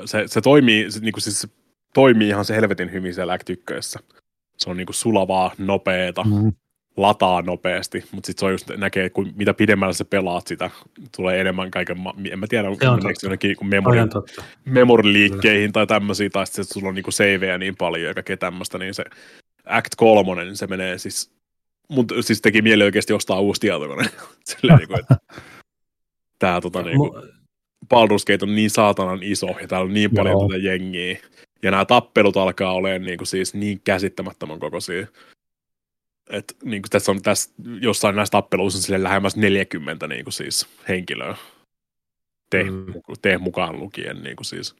se, se, toimii, se, niin kuin siis, se toimii ihan se helvetin hyvin siellä äk-tykköissä. Se on niin kuin sulavaa, nopeeta, mm. lataa nopeasti, mutta sitten se on just näkee, kun mitä pidemmällä sä pelaat sitä, tulee enemmän kaiken, ma- en mä tiedä, kun memorin, memorin liikkeihin tai tämmöisiä, tai sitten sulla on niin kuin savejä niin paljon ja kaikkea tämmöistä, niin se Act kolme, niin se menee siis... Mutta siis teki mieli oikeasti ostaa uusi tietokone. Silleen niin kuin, että tää tota niin kuin, Baldur's Gate on niin saatanan iso, ja täällä on niin paljon joo. tätä jengiä. Ja nämä tappelut alkaa olemaan niin kuin siis niin käsittämättömän kokoisia. Että niin kuin tässä on tässä, jossain näissä tappeluissa on silleen lähemmäs neljäkymmentä niin kuin siis henkilöä. Te, mm. te mukaan lukien niin kuin siis.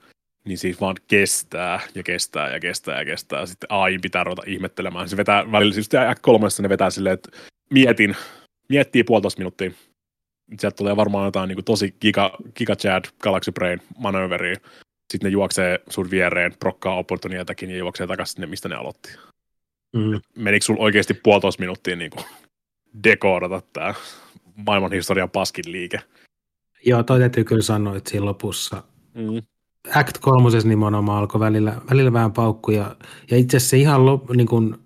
Niin siis vaan kestää ja kestää ja kestää ja kestää. Sitten A I pitää ruveta ihmettelemään. Se vetää välillä, siis kolmessa ne vetää silleen, että mietin, miettii puolitoista minuuttia. Sieltä tulee varmaan jotain niin kuin tosi giga, giga Chad Galaxy Brain manööveriä. Sitten ne juoksee sun viereen, prokkaa opportunietakin ja juoksee takaisin sinne, mistä ne aloitti. Mm. Menikö sulla oikeasti puolitoista minuuttia niin kuin dekoodata tämä maailmanhistorian paskin liike? Joo, toi täytyy kyllä sanoa, että siinä lopussa... Mm. Act kolmosessa nimenomaan alkoi välillä, välillä vähän paukkuja, ja itse asiassa ihan lop, niin kun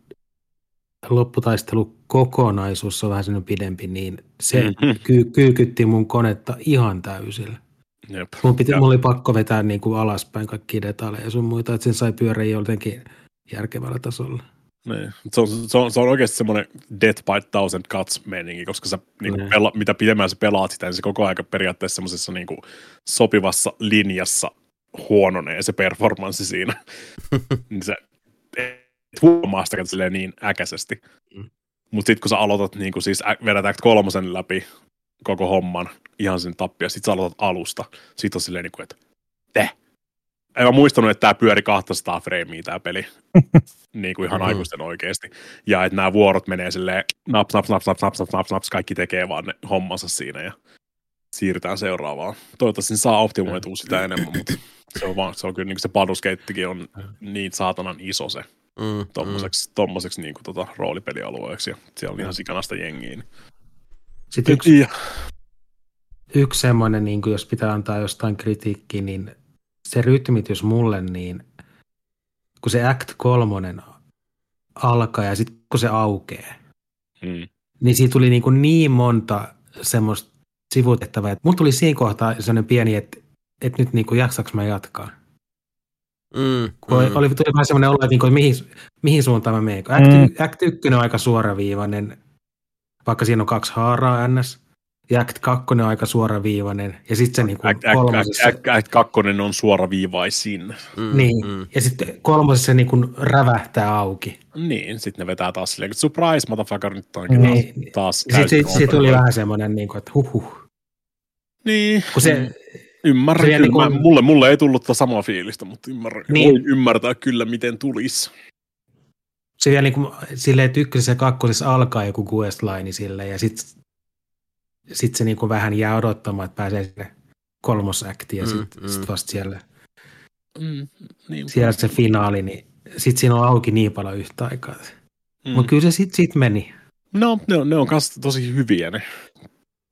lopputaistelukokonaisuus on vähän sellainen pidempi, niin se mm-hmm. ky- kyykytti mun konetta ihan täysillä. Jep. Mun piti, mulla oli pakko vetää niin kuin alaspäin kaikkia detaljeja sun muita, että sen sai pyörä jotenkin järkevällä tasolla. Niin. Se, on, se, on, se on oikeasti semmoinen death by thousand cuts meininki, koska sä, niin kuin pela, mitä pidemmän sä pelaat sitä, niin se koko ajan periaatteessa semmoisessa niin kuin sopivassa linjassa huononee se performanssi siinä. Se huomaa masterit silleen niin äkäisesti. Mm. Mut sit kun sä aloitat niinku siis vedät Act kolmosen läpi koko homman ihan sen tappia, sit sä aloitat alusta. Sit on silleen niinku, että teh. En mä muistanut, että tää pyöri kaksisataa freimiä tää peli. Niinku ihan mm. aikuisten oikeesti. Ja että nämä vuorot menee silleen naps, naps, naps, naps, naps, naps, naps, naps, kaikki tekee vaan ne hommansa siinä ja siirrytään seuraavaan. Toivottavasti saa optimoitua sitä enemmän, mutta se on vaan, se on kyllä niinku se Baldur's Gatekin on niin saatanan iso se mm, tommoseksi, mm. tommoseksi niinku tota roolipelialueeksi ja siellä on ihan sikanasta jengiin. Sitten yksi, ja... yksi semmoinen, niin jos pitää antaa jostain kritiikkiä, niin se rytmitys mulle, niin kun se Act kolmonen alkaa ja sitten kun se aukeaa, mm. niin siitä tuli niin, kuin niin monta semmoista sivutehtävää. Mulla tuli siinä kohtaa semmoinen pieni, että, että nyt niin kuin jaksaks mä jatkaa. Mm, oli, mm. oli tuli vähän semmoinen olo, että, niin kuin, että mihin, mihin suuntaan mä menen. Mm. Act yksi on aika suoraviivainen, vaikka siinä on kaksi haaraa ns. Ja Act kaksi on aika suoraviivainen. Ja sitten se niinku act, kolmosessa... Act, act, act kaksi on suoraviivaisin. Mm, niin, mm. ja sitten kolmosessa se niinku rävähtää auki. Niin, sitten ne vetää taas silleen, että surprise, motherfucker, nyt onkin niin. taas täysin. Sitten sit tuli vähän semmoinen, niinku, että huhuh. Niin, se, ymmärrän se kyllä. Niinku... Mä, mulle, mulle ei tullut tätä samaa fiilistä, mutta ymmärrän, niin. voi ymmärtää kyllä, miten tulisi. Se vielä niinku silleen, että ykkösessä ja kakkosessa alkaa joku questline silleen, ja sitten... Sitten se niinku vähän jää odottamaan, että pääsee sinne kolmosaktiin ja sitten mm, mm. sit vasta siellä, mm, niin siellä se finaali, niin sitten siinä on auki niin paljon yhtä aikaa. Mm. Mutta kyllä se sitten sit meni. No, ne on, ne on kans tosi hyviä ne.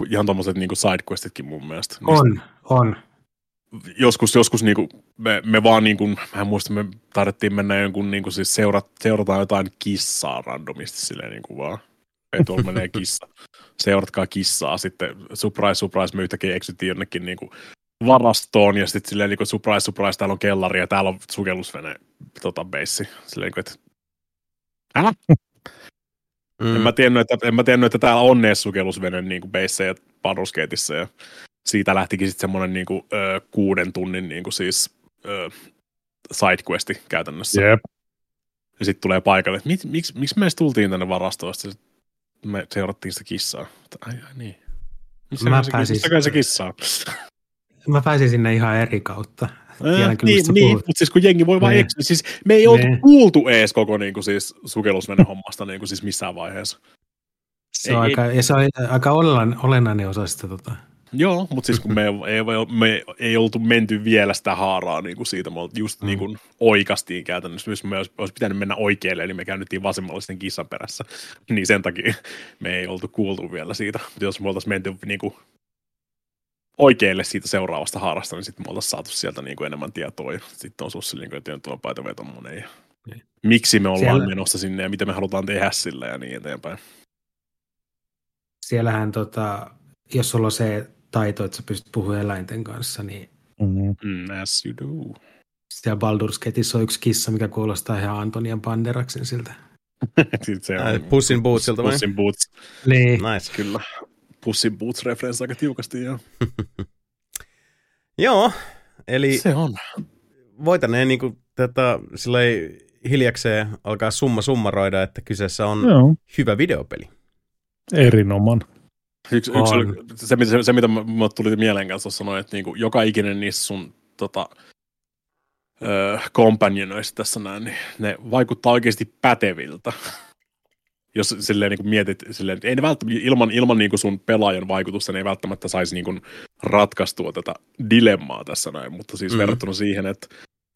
Ihan tommoset niinku sidequestitkin mun mielestä. On, niistä. on. Joskus, joskus niinku me, me vaan niinku, mä en muista, me tarvittiin mennä jonkun niinku siis seura, seurataan jotain kissaa randomisti silleen niinku vaan. Ei, tuolla menee kissa. Seuratkaa kissaa, sitten surprise, surprise, me yhtäkkiä eksyttiin jonnekin niinku varastoon, ja sitten silleen niinku surprise, surprise, täällä on kellari, ja täällä on sukellusvene, tota, beissi. Silleen niinku, että älä! Mm. En mä tiennyt, että, en mä tiennyt, että täällä on ne sukellusvene niinku beissejä Baldur's Gateissa, ja siitä lähtikin sitten semmonen niinku ö, kuuden tunnin niinku siis ö, sidequesti käytännössä. Yep. Ja sitten tulee paikalle, että miksi miks, miks me edes tultiin tänne varastoon, me seurattiin sitä kissaa. Ai, ai niin. Missä mä pääsin, se, missä se kissaa? Mä pääsin sinne ihan eri kautta. Ää, niin, niin mutta siis kun jengi voi vaan eksyä. Siis me ei oltu kuultu ees koko niinku, siis, sukellusvenen hommasta niinku, siis missään vaiheessa. Se on, ei, aika, ei, se on aika olennainen osa sitä. Tota. Joo, mutta siis kun me ei, me ei oltu menty vielä sitä haaraa niinku, siitä. Me just mm. niinku, oikastiin käytännössä. Jos me olisi pitänyt mennä oikealle, niin me käännyttiin vasemmalle sen kissan perässä. Niin sen takia me ei oltu kuultu vielä siitä. Mutta jos me oltaisiin menty niinku, oikealle siitä seuraavasta haarasta, niin sitten me oltaisiin saatu sieltä niinku, enemmän tietoa. Ja sitten on sussa, niinku, että tuo paita vei tommonen. Ja... Miksi me ollaan siellä... menossa sinne ja mitä me halutaan tehdä sillä ja niin eteenpäin. Siellähän tota... Jos sulla on se taito, että sä pystyt puhumaan eläinten kanssa, niin... Mm, as you do. Siellä Baldur's Gateissa on yksi kissa, mikä kuulostaa ihan Antonian Banderaksen siltä. Puss in Bootsilta vai? Puss in Boots. Niin. Nice, kyllä. Puss in Boots-referenssi aika tiukasti, joo. Joo, eli... Se on. Voitaneen niinku tätä silleen hiljakseen alkaa summa summaroida, että kyseessä on joo. hyvä videopeli. Erinoman. Yksi, yksi oli, se, se, se, mitä minulle tuli mieleen kanssa sanoa, että niinku, joka ikinen niissä sun tota, ö, companion-oista tässä näin, niin ne vaikuttaa oikeasti päteviltä. Jos silleen, niinku, mietit, silleen, ei ne välttämättä, ilman, ilman niinku, sun pelaajan vaikutusta ne ei välttämättä saisi niinku, ratkaistua tätä dilemmaa tässä näin, mutta siis mm-hmm. verrattuna siihen, että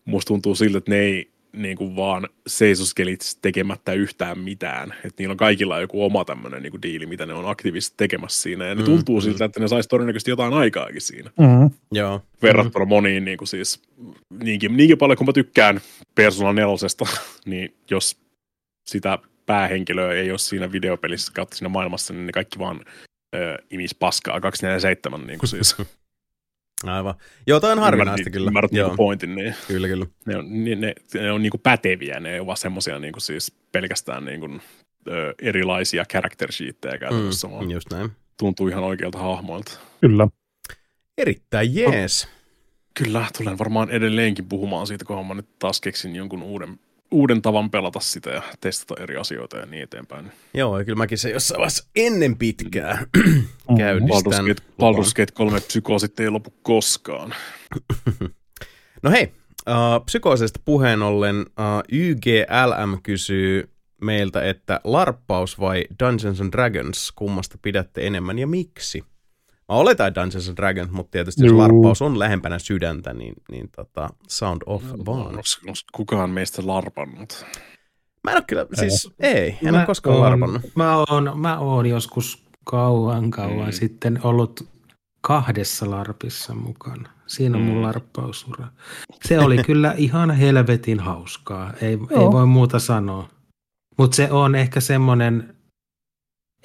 musta tuntuu siltä, että ne ei niinku, vaan seisoskelit tekemättä yhtään mitään. Että niillä on kaikilla joku oma tämmöinen niinku diili, mitä ne on aktiivisesti tekemässä siinä. Ja ne mm, tuntuu mm. siltä, että ne saisi todennäköisesti jotain aikaakin siinä. Mm. Joo. Verrattuna mm. moniin niinku siis, niinkin, niinkin paljon kuin mä tykkään Persona nelosesta, niin jos sitä päähenkilöä ei ole siinä videopelissä kautta siinä maailmassa, niin ne kaikki vaan ö, imis paskaa kaksikymmentäneljä seitsemän niinku siis. Aivan. Joo, toi on harvinaista kyllä. Ymmärrät niinku pointin, niin kyllä, kyllä. Ne on, ne, ne, ne on niinku päteviä, ne on vaan semmosia niinku siis pelkästään niinku, ö, erilaisia character sheettejä käytännössä. Mm, just näin. Tuntuu ihan oikealta hahmoilta. Kyllä. Erittäin jees. No, kyllä, tulen varmaan edelleenkin puhumaan siitä, kunhan mä nyt taas keksin jonkun uuden, uuden tavan pelata sitä ja testata eri asioita ja niin eteenpäin. Joo, ja kyllä mäkin se jossain vaiheessa ennen pitkää käynnistän. Baldur's Gate kolme psykoosit ei lopu koskaan. No hei, uh, psykoosista puheen ollen uh, Y G L M kysyy meiltä, että larppaus vai Dungeons and Dragons, kummasta pidätte enemmän ja miksi? Mä oletan Dungeons and Dragons, mutta tietysti Juu. jos larpaus on lähempänä sydäntä, niin, niin tota, sound off no, vaan. Kukaan meistä larpannut? Mä en ole kyllä, siis ei, ei en mä ole koskaan oon, larpannut. Mä oon, mä oon joskus kauan kauan mm. sitten ollut kahdessa larpissa mukana. Siinä on mm. mun larppausura. Se oli kyllä ihan helvetin hauskaa, ei, ei voi muuta sanoa. Mutta se on ehkä semmoinen,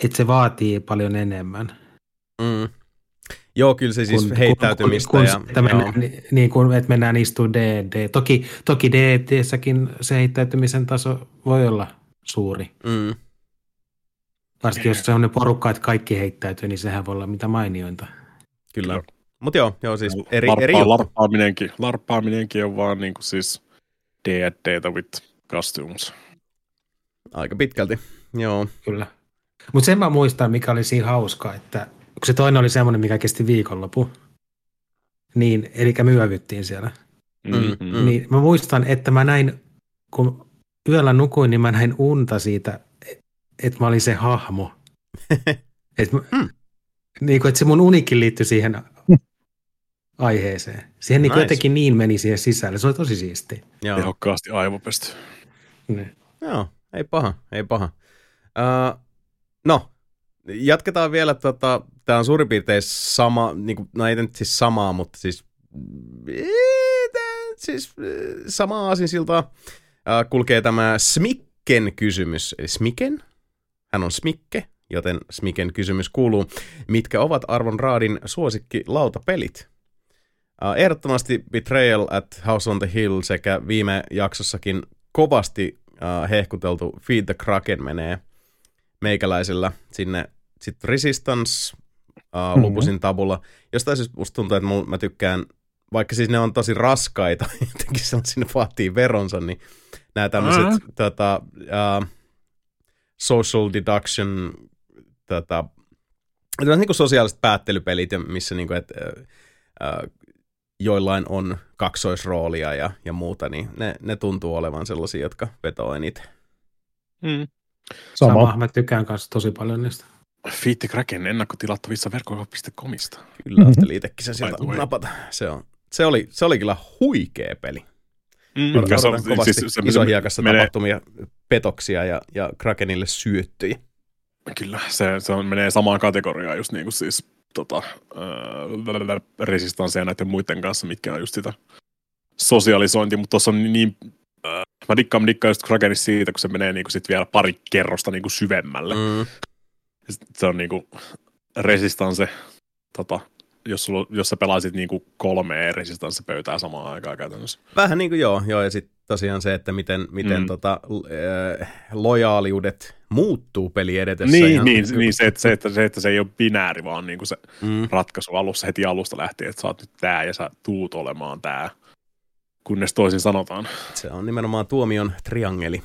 että se vaatii paljon enemmän. Mm. Joo, kyllä se siis kun, heittäytymistä. Kun, kun, kun ja, että, mennään, niin, niin kun, että mennään istuun D and D. Toki, toki D and D:ssäkin se heittäytymisen taso voi olla suuri. Mm. Varsinkin jos se on ne porukka, että kaikki heittäytyy, niin sehän voi olla mitä mainiointa. Kyllä. Mutta joo, joo, siis eri, Larpaa, eri larppaaminenkin. larppaaminenkin on vaan niin kuin siis D and D:tä with costumes. Aika pitkälti, joo. Kyllä. Mutta sen mä muistan, mikä oli siinä hauskaa, että kun se toinen oli semmoinen, mikä kesti viikonlopun, niin, eli me yövyttiin siellä. Mm-hmm. Niin mä muistan, että mä näin, kun yöllä nukuin, niin mä näin unta siitä, että mä olin se hahmo. Että mm. niin et se mun unikin liittyi siihen aiheeseen. Siihen nice. Niin jotenkin niin meni siihen sisälle. Se oli tosi siistiä. Tehokkaasti aivopesty. Ne. Joo, ei paha, ei paha. Uh, no. Jatketaan vielä, tota, tämä on suurin piirtein sama, niin kuin, no ei nyt siis samaa, mutta siis, ee, tää, siis samaa aasinsiltaa äh, kulkee tämä Smikken kysymys. Eli Smikken? Hän on Smikke, joten Smikken kysymys kuuluu. Mitkä ovat Arvon Raadin suosikki lautapelit? Äh, ehdottomasti Betrayal at House on the Hill sekä viime jaksossakin kovasti äh, hehkuteltu Feed the Kraken menee meikäläisellä sinne. Sitten Resistance, uh, lukusin tabulla. Jostain siis musta tuntuu, että mul, mä tykkään, vaikka siis ne on tosi raskaita, jotenkin sinne vaatii veronsa, niin nämä tämmöiset uh-huh. tota, uh, social deduction, tota, tämmöiset niin sosiaaliset päättelypelit, missä niin kuin, et, uh, joillain on kaksoisroolia ja, ja muuta, niin ne, ne tuntuu olevan sellaisia, jotka vetoo eniten. Mm. Sama. Samaa mä tykkään kanssa tosi paljon niistä. Feed the Kraken ennakkotilattavissa verkkokauppa piste comista. Kyllä, mm-hmm. sitten itsekin sen sieltä napata. Se, on, se, oli, se oli kyllä huikea peli. Mm, odotan kovasti siis, isohiakassa menee tapahtumia, petoksia ja, ja Krakenille syöttyjä. Kyllä, se, se on, menee samaan kategoriaan just niin kuin siis tota, äh, Resistance ja näiden muiden kanssa, mitkä on just sitä sosialisointi, mutta tuossa on niin... Äh, mä dikkaan, mä dikkaan just Krakenissa siitä, kun se menee niin kuin sit vielä pari kerrosta niin kuin syvemmälle. Mm. Se on niinku Resistance, tota, jos, sulla, jos sä pelaisit niinku kolmea Resistance-pöytää samaan aikaan käytännössä. Vähän niinku joo, joo, ja sitten tosiaan se, että miten, miten mm. tota, äh, lojaaliudet muuttuu peli edetessä. Niin, niin, niin se, että, se, että, se, että se ei ole binääri, vaan niinku se mm. ratkaisu alussa heti alusta lähtien, että sä oot nyt tää ja sä tuut olemaan tää, kunnes toisin sanotaan. Se on nimenomaan tuomion triangeli.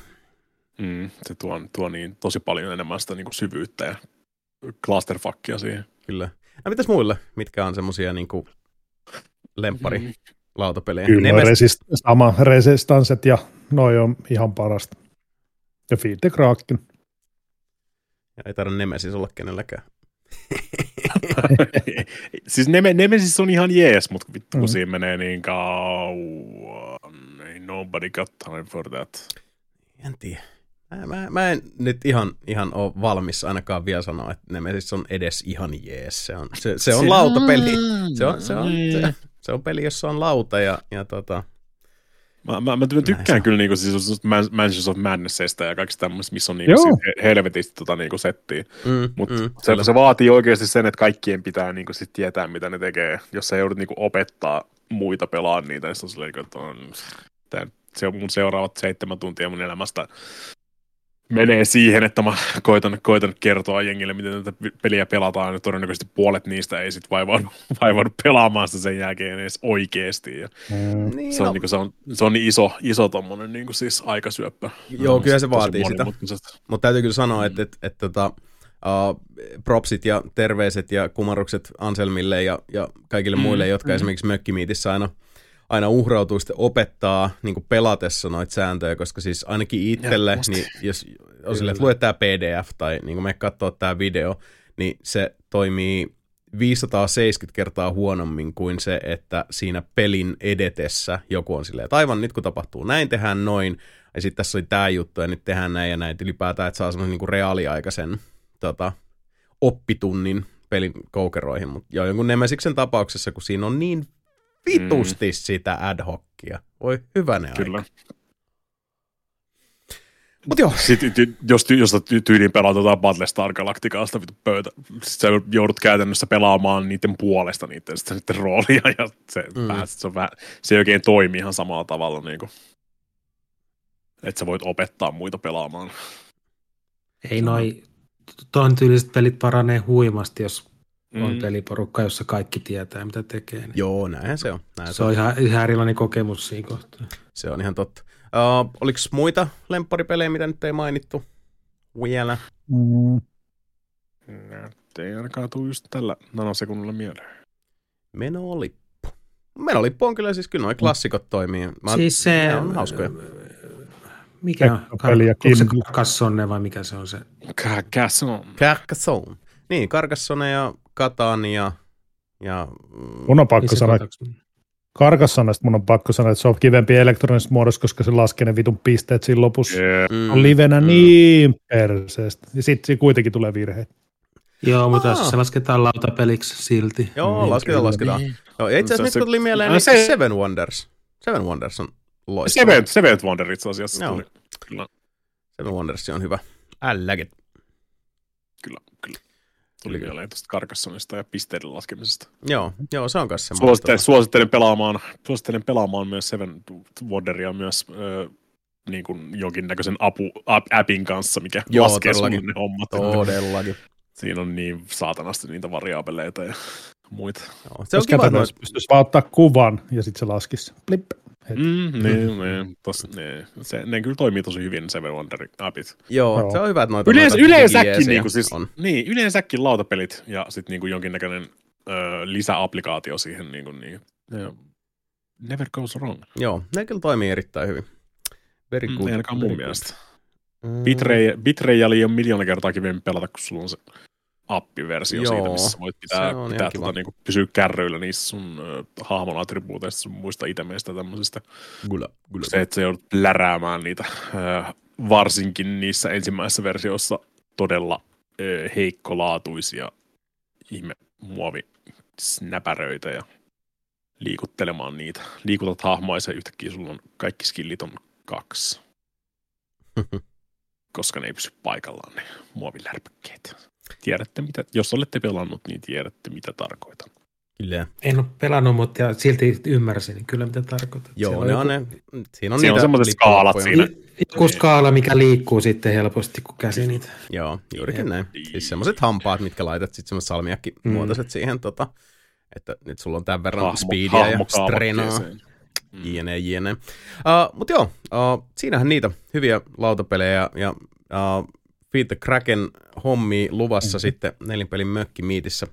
Mm, se tuo, tuo niin tosi paljon enemmän sitä niinku syvyyttä ja clusterfuckia siihen. Kyllä. No mitäs muille? Mitkä on semmosia niinku lempparilautapelejä? Kyllä, Nemes... resist, sama Resistanset ja noi on ihan parasta. Ja Feed the Kraken. Ja ei tarvitse Nemesis olla kenelläkään. Siis neme, Nemesis on ihan jees, mutta vittu kun mm-hmm. siinä menee niin kauan. Nobody got time for that. En tiedä. Mä, mä, mä en nyt ihan, ihan ole valmis ainakaan vielä sanoa, että Nemesis on edes ihan jees. Se on, se, se on lautapeli. Se on, se, on, se, se on peli, jossa on lauta ja, ja tota... Mä, mä, mä tykkään näin kyllä niinku siis Mansions of Madnessista ja kaikista tämmöistä, missä on niinku helvetistä tota niinku settiä. Mm, mutta mm, se, se vaatii oikeasti sen, että kaikkien pitää niinku sit tietää, mitä ne tekee. Jos sä joudut niinku opettaa muita pelaa niitä, niin se on silleen, että on... Tämän, se on mun seuraavat seitsemän tuntia mun elämästä menee siihen, että mä koitan, koitan kertoa jengille, miten tätä peliä pelataan, ja todennäköisesti puolet niistä ei sitten vaivaudu, vaivaudu pelaamaan sitä sen jälkeen edes oikeasti. Ja mm, niin se, on, no. niin se, on, se on iso, iso tommonen, niin siis aikasyöppä. Joo, kyllä se vaatii sitä. Mutta täytyy kyllä sanoa, että et, et, tota, uh, propsit ja terveiset ja kumarrukset Anselmille ja, ja kaikille mm, muille, jotka mm. esimerkiksi mökkimiitissä aina aina uhrautuu sitten opettaa niin kuin pelatessa noita sääntöjä, koska siis ainakin itselle, niin jos on silleen, että lue tämä P D F tai niin kuin me katsoo tämä video, niin se toimii viisisataaseitsemänkymmentä kertaa huonommin kuin se, että siinä pelin edetessä joku on silleen, että aivan nyt kun tapahtuu näin, tehdään noin, ja sitten tässä oli tämä juttu, ja nyt tehdään näin ja näin, ylipäätään, että saa semmoisen niin kuin reaaliaikaisen tota, oppitunnin pelin koukeroihin, mutta joo, jonkun Nemesiksen tapauksessa, kun siinä on niin vitusti mm. sitä ad hockia. Voi hyvänen Kyllä. aika. Mut joo. Sitten, jos ty, jos tyyliin pelaa tuota Battlestar Galacticaasta vittu pöytä, sä joudut käytännössä pelaamaan niiden puolesta niiden sitten, sitten roolia, ja se, mm. pääset, se, on vähän, se ei oikein toimi ihan samalla tavalla. Niin kuin, että sä voit opettaa muita pelaamaan. Ei noi, ton tyyliset pelit paranee huimasti, jos on mm. peliporukka, jossa kaikki tietää, mitä tekee. Niin. Joo, näinhän se on. Näin se, se on ihan, ihan erilainen kokemus siinä kohtaa. Se on ihan totta. Uh, oliko muita lempparipelejä, mitä nyt ei mainittu vielä? Mm. Ei ainakaan tule just tällä nanosekunnilla mieleen. Menolippu. Menolippu on kyllä siis, kyllä noi klassikot toimii. Mä, siis se... Ne on hauskoja. Mikä on? Onko se Carcassonne vai mikä se on se? Carcassonne. Carcassonne. Niin, Carcassonne ja Catania ja... Mun on pakko sanoa, Carcassonnesta mun on pakko sanoa, että se on kivempi elektronisessa muodossa, koska se laskee ne vitun pisteet siinä lopussa. Yeah. Mm. On livenä mm. niin perseestä. Ja sitten siinä kuitenkin tulee virheet. Joo, mutta Aa. se lasketaan lautapeliksi silti. Joo, niin, lasketaan, lasketaan. Niin. Joo, itse asiassa nyt tuli mieleen no, se... Seven Wonders. Seven Wonders on loistava. Seven, Seven Wonders itse asiassa. Joo. Kyllä. Seven Wonders on hyvä. Älläket. Kyllä, kyllä. Tuli vielä tuosta Carcassonnesta ja pisteiden laskemisesta. Joo, joo, se on myös semmoista. Suosittelen, suosittelen, pelaamaan, suosittelen pelaamaan myös Seven Wonderia myös ö, niin kuin jonkinnäköisen apu, app, appin kanssa, mikä joo, laskee sun ne hommat. Todellakin. Siinä on niin saatanasti niitä variaabeleita ja muita. Joo, se on kiva, että nois... pystyisi vaan ottaa kuvan ja sitten se laskisi. Blip. Mm, niin, mm. niin, tos, niin. Se, ne kyllä toimii tosi hyvin, Seven Wonder appit. Joo, Joo, se on hyvä, että noita Yleensä, noita yleensäkin, niinku, siis, niin, yleensäkin lautapelit ja sitten niinku jonkinnäköinen ö, lisäapplikaatio siihen. Niinku, niin, never goes wrong. Joo, ne kyllä toimii erittäin hyvin. Very good. Mm, ne alkaa mun mielestä. Mm. Bitrayali on miljoona kertaa kivemmin pelata, kun sulla on se appiversio Joo, siitä, missä voit pitää, pitää tuota, niin kuin, pysyä kärryillä niissä sun uh, hahmon attribuuteista, sun muista itemeistä tämmöisistä. Gula, gula. Se, että sä joudut läräämään niitä, uh, varsinkin niissä ensimmäisissä versioissa todella uh, heikkolaatuisia ihme muovisnäpäröitä ja liikuttelemaan niitä. Liikutat hahmoa ja yhtäkkiä sulla on kaikki skillit on kaksi, koska ne ei pysy paikallaan ne muovilärpäkkeet. Tiedätte mitä, jos olette pelannut, niin tiedätte mitä tarkoitan. Kyllä. En ole pelannut, mutta silti ymmärsin, niin kyllä mitä tarkoitan. Joo, on ne joku... on ne. Siinä on, siinä on semmoiset skaalat siinä. Joku skaala, mikä liikkuu sitten helposti, kun käsi niitä. Joo, juurikin näin. Siis semmoiset hampaat, mitkä laitat sitten semmoiset salmiakkimuotoiset mm. siihen, tota, että nyt sulla on tämän verran Hahmo, speedia ja strenaa. Jne, jne. Uh, Mutta joo, uh, siinähän niitä hyviä lautapelejä ja... Uh, Feed the Kraken hommi luvassa mm-hmm. sitten nelinpelin mökkimiitissä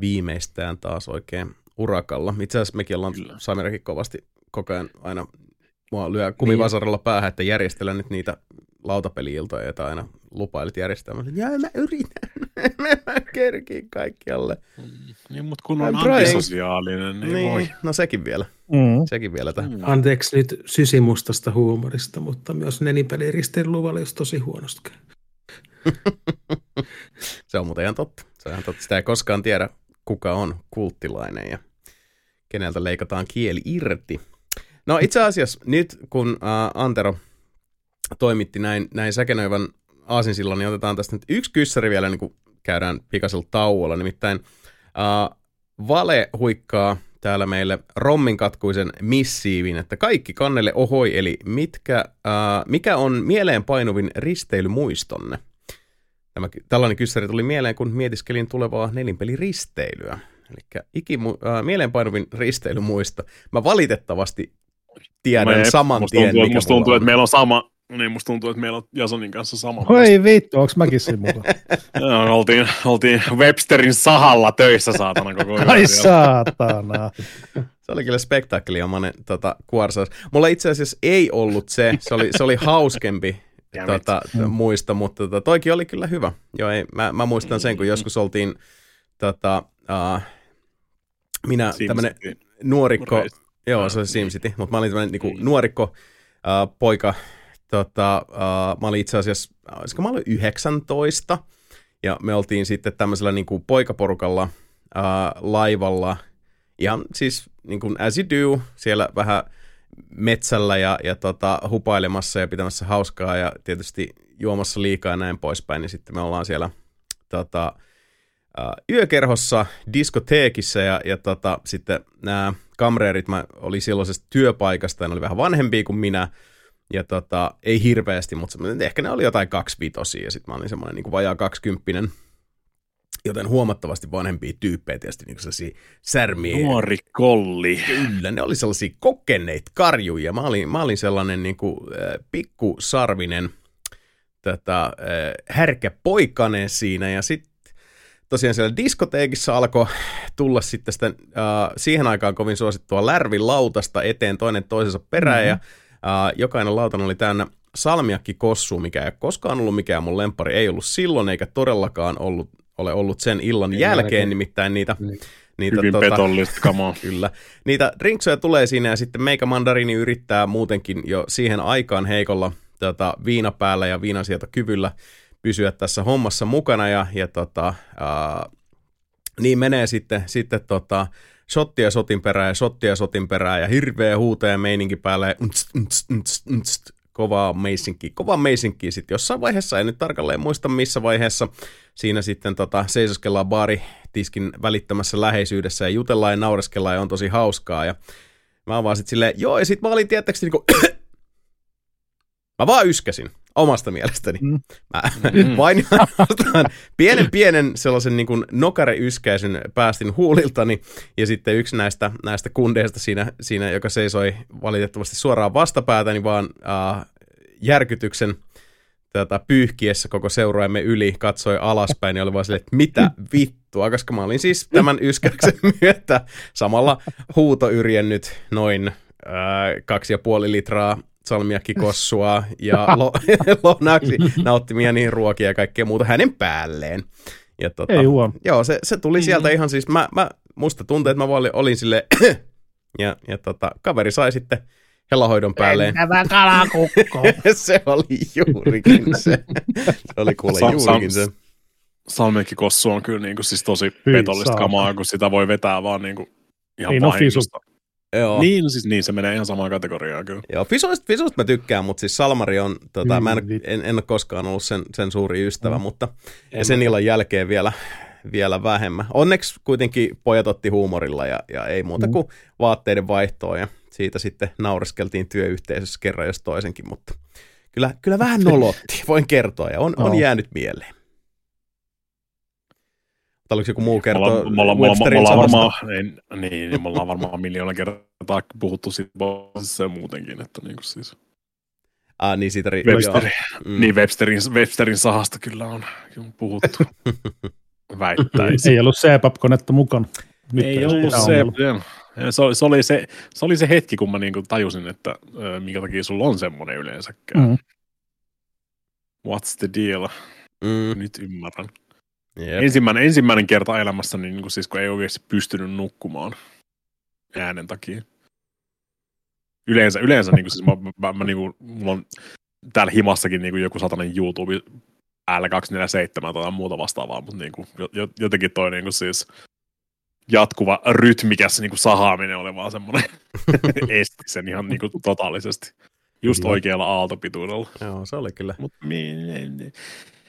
viimeistään taas oikein urakalla. Itse asiassa mekin ollaan Samirakin kovasti koko ajan aina mua lyö kumivasaralla päähän, että järjestellä nyt niitä lautapeli-iltoja, joita aina lupailit järjestää. Mä sanoin, jää mä yritän, mä kerkiin kaikkialle. Niin, mutta kun on antisosiaalinen, niin, niin voi. No sekin vielä, mm. sekin vielä tähän. Anteeksi nyt sysimustasta huumorista, mutta myös nelinpelin risteilyn luvalla jos tosi huonosti. Se on muuten ihan totta. Se on ihan totta. Sitä ei koskaan tiedä, kuka on kulttilainen ja keneltä leikataan kieli irti. No itse asiassa nyt, kun äh, Antero toimitti näin, näin säkenöivän aasinsillan, niin otetaan tästä nyt yksi kyssäri vielä, niin kun käydään pikaisella tauolla. Nimittäin äh, Vale huikkaa täällä meille romminkatkuisen missiivin, että kaikki kannelle ohoi, eli mitkä, ää, mikä on mieleen painuvin risteilymuistonne? Tämä, tällainen kyssäri tuli mieleen, kun mietiskelin tulevaa nelinpeliristeilyä. Eli ikimu- ää, mieleenpainuvin risteilymuisto. Mä valitettavasti tiedän Me, saman musta tien, tuntuu, mikä musta tuntuu, että meillä on sama. Niin, musta tuntuu, että meillä on Jasonin kanssa sama. Hoi vittu, onks mäkin siinä mukaan? oltiin, oltiin Websterin sahalla töissä, saatana, koko yö. Ai saatana. Se oli kyllä spektaakkeliomainen tota, kuorsaus. Mulla itse asiassa ei ollut se, se oli, se oli hauskempi tota, muista, mutta tota, toikin oli kyllä hyvä. Joo, ei, mä, mä muistan sen, kun joskus oltiin, tota, uh, minä tämmönen nuorikko, Reist. joo se oli SimCity, mutta mä olin tämmönen niinku, nuorikko uh, poika, Tota, uh, mä olin itse asiassa, olisiko mä olin yhdeksäntoista, ja me oltiin sitten tämmöisellä niin kuin poikaporukalla uh, laivalla, ihan siis niin kuin as you do, siellä vähän metsällä ja, ja tota, hupailemassa ja pitämässä hauskaa ja tietysti juomassa liikaa ja näin poispäin, niin sitten me ollaan siellä tota, uh, yökerhossa, diskoteekissa ja, ja tota, sitten nämä kamreerit, mä olin silloisesta työpaikasta, ja ne oli vähän vanhempia kuin minä, ja tota, ei hirveästi, mutta ehkä ne oli jotain kaksivitosia, ja sitten mä olin semmoinen niin kuin vajaa kaksikymppinen, joten huomattavasti vanhempia tyyppejä tietysti, niin kuin sellaisia särmiä. Nuori kolli. Kyllä, ne oli sellaisia kokeneita karjuja. Mä olin, mä olin sellainen niin kuin, äh, pikkusarvinen tätä, äh, härkäpoikainen siinä, ja sitten tosiaan siellä diskoteekissa alkoi tulla sitten sitä, äh, siihen aikaan kovin suosittua lärvilautasta eteen toinen toisensa perään, mm-hmm. ja jokainen lautan oli täynnä salmiakkikossua, mikä ei ole koskaan ollut mikään mun lemppari. Ei ollut silloin, eikä todellakaan ollut, ole ollut sen illan jälkeen, jälkeen, nimittäin niitä... niitä Hyvin tota, petollista kamaa. Kyllä. Niitä drinksoja tulee siinä, ja sitten meikä mandariini yrittää muutenkin jo siihen aikaan heikolla tota, viinapäällä ja viinansietokyvyllä pysyä tässä hommassa mukana, ja, ja tota, ää, niin menee sitten... sitten tota, Shottia sotin perään, shottia sotin perään ja hirveä huutaa ja meininki päällä ja unst, unst, unst, unst, kovaa meisinkiä, kovaa meisinkiä sitten jossain vaiheessa, en nyt tarkalleen muista missä vaiheessa, siinä sitten tota, seisoskellaan baaritiskin välittömässä läheisyydessä ja jutellaan ja naureskellaan ja on tosi hauskaa ja mä vaan sitten silleen, joo ja sit mä olin tietääkseni niinku, mä vaan yskäsin omasta mielestäni, mm. mä mm. vain pienen pienen sellaisen niin kuin nokareyskäisyn päästin huuliltani, ja sitten yksi näistä, näistä kundeista siinä, siinä, joka seisoi valitettavasti suoraan vastapäätäni, niin vaan äh, järkytyksen tätä, pyyhkiessä koko seuraamme yli, katsoi alaspäin, ja oli vaan silleen, että mitä vittua, koska mä olin siis tämän yskäyksen myötä samalla huutoyrjennyt noin äh, kaksi ja puoli litraa salmiakkikossua ja lo- lounaaksi nauttimia niin ruokia ja kaikkea muuta hänen päälleen. Ja tota, ei huom. Joo, se, se tuli sieltä mm-hmm. ihan siis, mä, mä, musta tuntui, että mä olin, olin silleen, ja, ja tota, kaveri sai sitten helahoidon päälleen. Entävä kalakukko. Se oli juurikin se. Se oli kuule juurikin se. Salmiakkikossu on kyllä niin kuin, siis tosi petollista kamaa, kun sitä voi vetää vaan niin kuin, ihan vahingosta. Joo. Niin, siis niin, se menee ihan samaan kategoriaan kyllä. Joo, fisoista, fisoista mä tykkään, mutta siis Salmari on, tota, mä en, en, en ole koskaan ollut sen, sen suuri ystävä, mm. mutta en. sen illan jälkeen vielä, vielä vähemmän. Onneksi kuitenkin pojat otti huumorilla ja, ja ei muuta mm. kuin vaatteiden vaihtoa ja siitä sitten naureskeltiin työyhteisössä kerran jos toisenkin, mutta kyllä, kyllä vähän nolotti, voin kertoa ja on, no. on jäänyt mieleen. Oliko joku muu kertoo Websterin samasta? Niin, me ollaan varmaan miljoona kertaa puhuttu siitä se muutenkin, että niin kuin siis. Ah, niin siitä ri- Websterin, mm. niin Websterin, Websterin sahasta kyllä on puhuttu. Väittäisin. Ei ollut C-pap-konetta mukana. Nyt ei ollut C-pap. Se, se, oli se, se oli se hetki, kun mä niin kuin tajusin, että minkä takia sulla on semmoinen yleensäkään. Mm. What's the deal? Mm. Nyt ymmärrän. Yep. Ensimmäinen, ensimmäinen kerta elämässä, niin kun, siis, kun ei oikeasti pystynyt nukkumaan äänen takia. Yleensä, yleensä niin kun, siis, mä, mä, mä, niin kun, mulla on täällä himassakin niin kun, joku satanen YouTube L kaksisataaneljäkymmentäseitsemän tai muuta vastaavaa, mutta niin kun, jotenkin toi niin kun, siis, jatkuva rytmikäs niin kun, sahaaminen oli vaan semmoinen esti sen ihan niin kun, totaalisesti. Just oikealla aaltopituudella. Joo, se oli kyllä. Mut, me, me, me.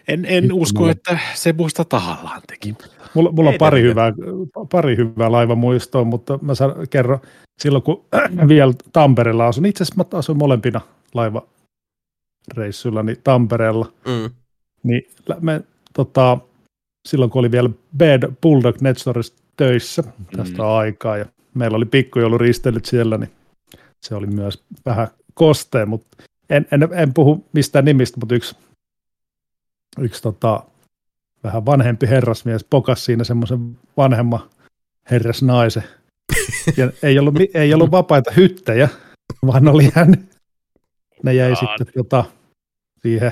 En, en usko, mulla... että se muista tahallaan teki. Mulla, mulla on pari hyvää, pari hyvää laivamuistoa, mutta mä kerron silloin, kun vielä Tampereella asuin. Itse asiassa mä asuin molempina laivareissuilla niin Tampereella. Mm. Niin me, tota, silloin, kun oli vielä Bad Bulldog Netstorissa töissä tästä mm. aikaa, ja meillä oli pikkujouluristelyt siellä, niin se oli myös vähän kostea, mutta en, en, en puhu mistään nimistä, mutta yksi Yksi tota, vähän vanhempi herrasmies pokasi siinä semmoisen vanhemman herrasnaisen. Ja ei ollut, ei ollut vapaita hyttejä, vaan oli hän. Ne jäi Jaan. sitten tota, siihen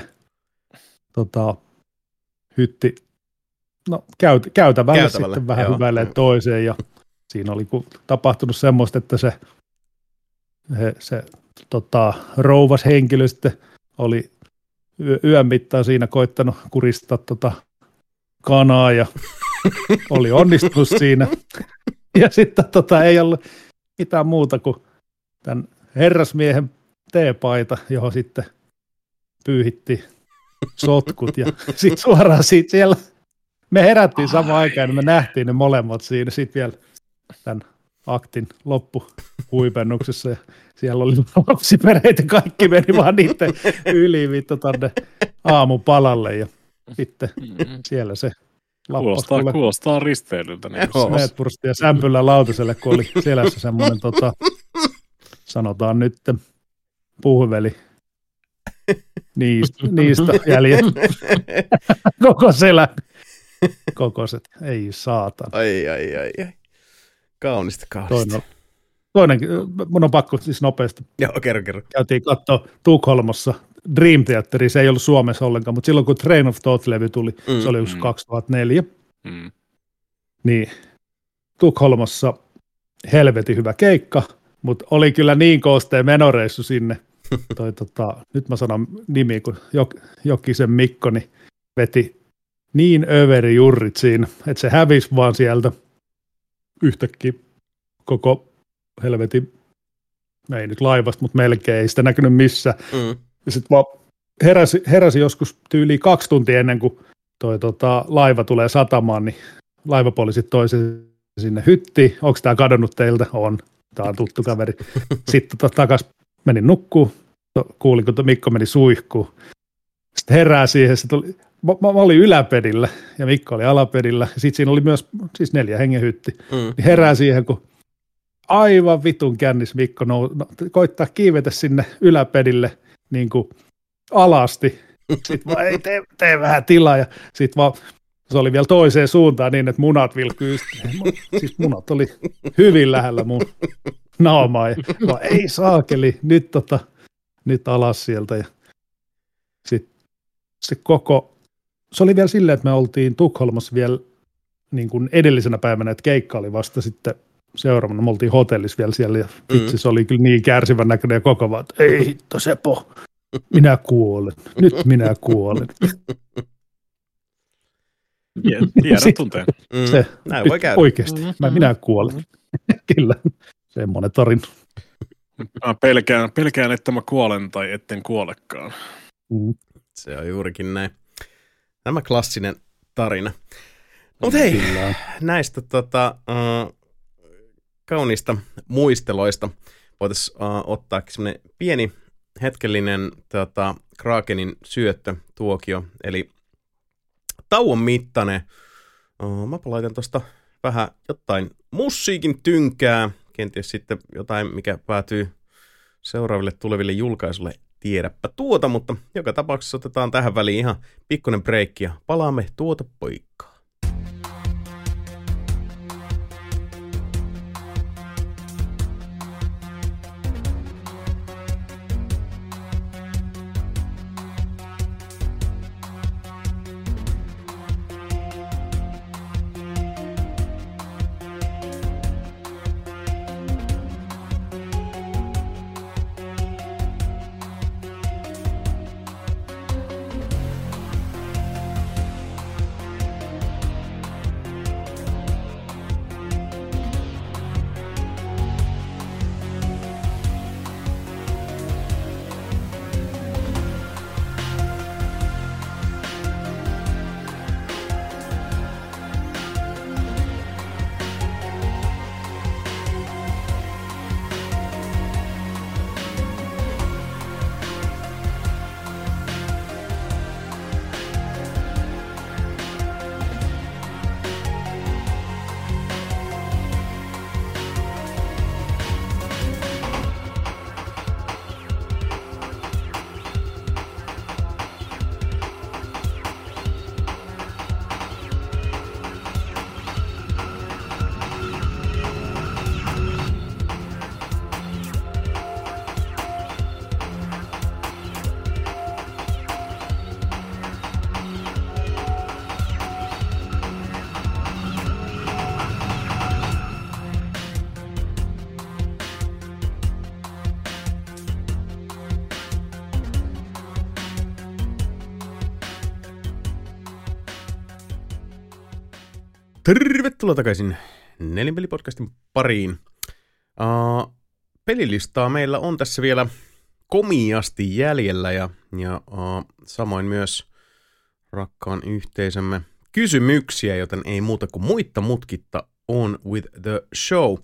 tota, hytti, no käyt, käytävälle, käytävälle sitten vähän hyväilleen toiseen. Ja siinä oli tapahtunut semmoista, että se, he, se tota, rouvas henkilö sitten oli yön mittaan siinä koittanut kuristaa tota kanaa ja oli onnistunut siinä. Ja sitten tota ei ollut mitään muuta kuin tämän herrasmiehen teepaita, johon sitten pyyhitti sotkut. Ja sitten suoraan siitä siellä me herättiin samaan aikaan ja me nähtiin ne molemmat siinä. Sitten vielä tämän aktin loppuhuipennuksessa ja siellä oli lapsiperheet ja kaikki meni vaan niiden yli vittu tänne aamupalalle ja sitten siellä se lappas. Kuulostaa, kuulostaa risteilyltä. Smeetwursti ja sämpylä lautaselle, kun oli selässä semmoinen, tota, sanotaan nyt, puhveli niistä, niistä jäljet. Koko selä. Kokoset. Ei saatana. Ai, ai, ai, ai. Kaunista, kaunista. Toinen, mun on pakko siis nopeasti. Joo, kerro, kerro. Käytiin katsoa Tukholmassa Dream Theateria, se ei ollut Suomessa ollenkaan, mutta silloin kun Train of Thought-levy tuli, mm, se oli yksi mm. kaksituhattaneljä, mm. niin Tukholmassa helvetin hyvä keikka, mutta oli kyllä niin koosteen menoreissu sinne. Toi, tota, nyt mä sanon nimi, kun Jok- Jokisen Mikko niin veti niin överi jurrit siinä, että se hävisi vaan sieltä yhtäkkiä koko helvetin, ei nyt laivasta, mutta melkein, ei sitä näkynyt missään. Mm. Ja sitten vaan heräsi, heräsi joskus tyyli kaksi tuntia ennen kuin toi tota, laiva tulee satamaan, niin laivapoliisit toi sinne hyttiin. Onko tämä kadonnut teiltä? On. Tämä on tuttu kaveri. Sitten tota, takas menin nukkuun. Kuulin, kun Mikko meni suihkuun. Sitten herää siihen. Sit oli, mä, mä olin yläpedillä ja Mikko oli alapedillä. Sitten siinä oli myös siis neljä hengen hytti. Mm. Herää siihen, kun aivan vitun kännis Mikko nou, no, koittaa kiivetä sinne yläpedille niin kuin alasti. Sitten vaan ei tee, tee vähän tilaa ja sitten vaan se oli vielä toiseen suuntaan niin, että munat vilkkyy. Siis munat oli hyvin lähellä mun naamaa ja vaan ei saakeli, nyt, tota, nyt alas sieltä. Ja sit se koko, se oli vielä silleen, että me oltiin Tukholmassa vielä niin kuin edellisenä päivänä, että keikka oli vasta sitten seuraavana. Me oltiin hotellissa vielä siellä ja vitsi, se oli kyllä niin kärsivän näköinen ja koko vaan, että ei hitto Sepo, minä kuolen, nyt minä kuolen. Tiedät tunteen. Se, näin voi käydä. Oikeasti, mä minä kuolen. Kyllä, semmoinen tarina. Mä pelkään, pelkään, että mä kuolen tai etten kuolekaan. Mm. Se on juurikin näin. Tämä klassinen tarina. Mut hei, kyllä. näistä tota... Uh, kauniista muisteloista voitaisiin uh, ottaa semmoinen pieni hetkellinen tota, Krakenin syöttötuokio, eli tauon mittainen. Uh, mä laitan tuosta vähän jotain musiikin tynkää, kenties sitten jotain, mikä päätyy seuraaville tuleville julkaisulle, tiedäpä tuota, mutta joka tapauksessa otetaan tähän väliin ihan pikkuinen breikki ja palaamme tuota poikkaa. Tervetuloa takaisin Nelinpeli-podcastin pariin. Uh, pelilistaa meillä on tässä vielä komiasti jäljellä ja, ja uh, samoin myös rakkaan yhteisömme kysymyksiä, joten ei muuta kuin muitta mutkitta on with the show.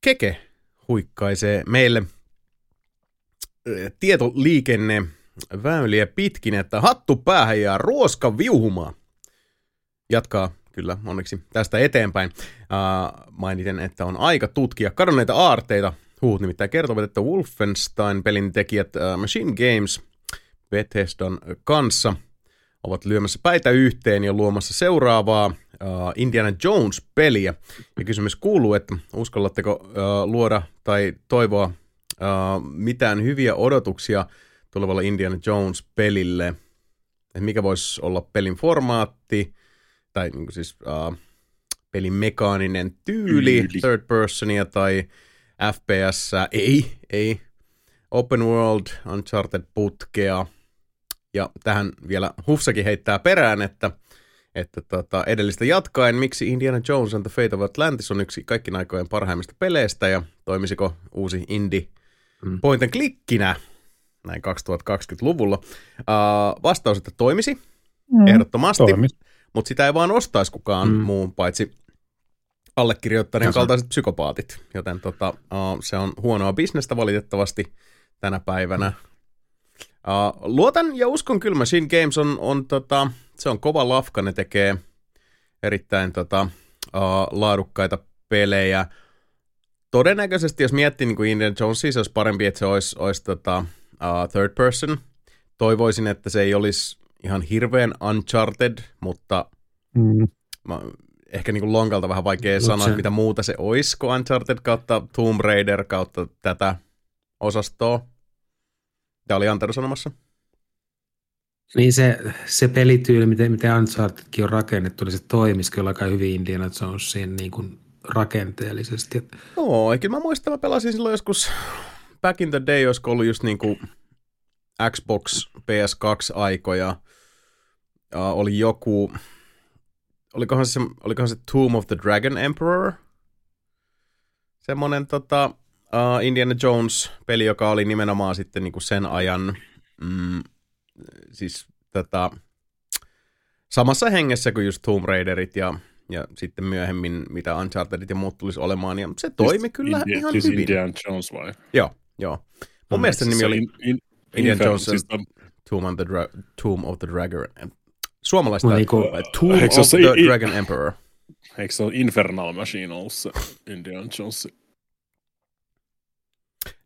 Keke huikkaisee meille tietoliikenne väyliä pitkin, että hattu päähän ja ruoska viuhumaan. Jatkaa kyllä onneksi tästä eteenpäin. Äh, mainiten, että on aika tutkia kadonneita aarteita. Huhut nimittäin kertovat, että Wolfenstein-pelin tekijät äh, Machine Games Bethesdan kanssa ovat lyömässä päitä yhteen ja luomassa seuraavaa äh, Indiana Jones-peliä. Ja kysymys kuuluu, että uskallatteko äh, luoda tai toivoa äh, mitään hyviä odotuksia tulevalla Indiana Jones-pelille. Et mikä voisi olla pelin formaatti, tai niin siis äh, pelin mekaaninen tyyli, Yli. third personia tai F P S, ei, ei, open world, Uncharted-putkea. Ja tähän vielä Hufsakin heittää perään, että, että tota, edellistä jatkaen, miksi Indiana Jones and the Fate of Atlantis on yksi kaikkien aikojen parhaimmista peleistä, ja toimisiko uusi indie mm. point and clickinä näin kaksituhattakaksikymmentäluvulla. Uh, vastaus, että toimisi, mm. ehdottomasti, mutta sitä ei vaan ostaisi kukaan mm. muun, paitsi allekirjoittaneen kaltaiset psykopaatit. Joten tota, uh, se on huonoa bisnestä valitettavasti tänä päivänä. Uh, luotan ja uskon kyllä, Machine Games on, on, tota, se on kova lafka, ne tekee erittäin tota, uh, laadukkaita pelejä. Todennäköisesti, jos miettii niin kuin Indiana Jonesia, se olisi parempi, että se olisi, olisi tota, Uh, third person. Toivoisin, että se ei olisi ihan hirveän Uncharted, mutta mm. mä, ehkä niin kuin lonkalta vähän vaikea Mut sanoa, se... mitä muuta se olisi, kun Uncharted kautta Tomb Raider kautta tätä osastoa. Tämä oli Antero sanomassa. Niin se, se pelityyli, miten, miten Unchartedkin on rakennettu, niin se toimisi kyllä aika hyvin Indiana Jonesiin niin kuin rakenteellisesti. Joo, no, kyllä mä muistan, mä pelasin silloin joskus back in the day, olisiko ollut just niin kuin Xbox, P S kaksi-aikoja, uh, oli joku, olikohan se, olikohan se Tomb of the Dragon Emperor, semmoinen tota, uh, Indiana Jones-peli, joka oli nimenomaan sitten niin kuin sen ajan, mm, siis tota, samassa hengessä kuin just Tomb Raiderit ja ja sitten myöhemmin, mitä Unchartedit ja muut tulisi olemaan, ja se toimi Just kyllä India, ihan siis hyvin. Indiana Jones vai? Joo, joo. Mun no, mielestä se nimi oli in, in, Indiana Jones siis on... Tomb, of the Dra- Tomb of the Dragon Emperor. Suomalaista no, Tomb uh, of se, the in, Dragon Emperor. Eikö se ole Infernal Machine ollut se Indiana Jones?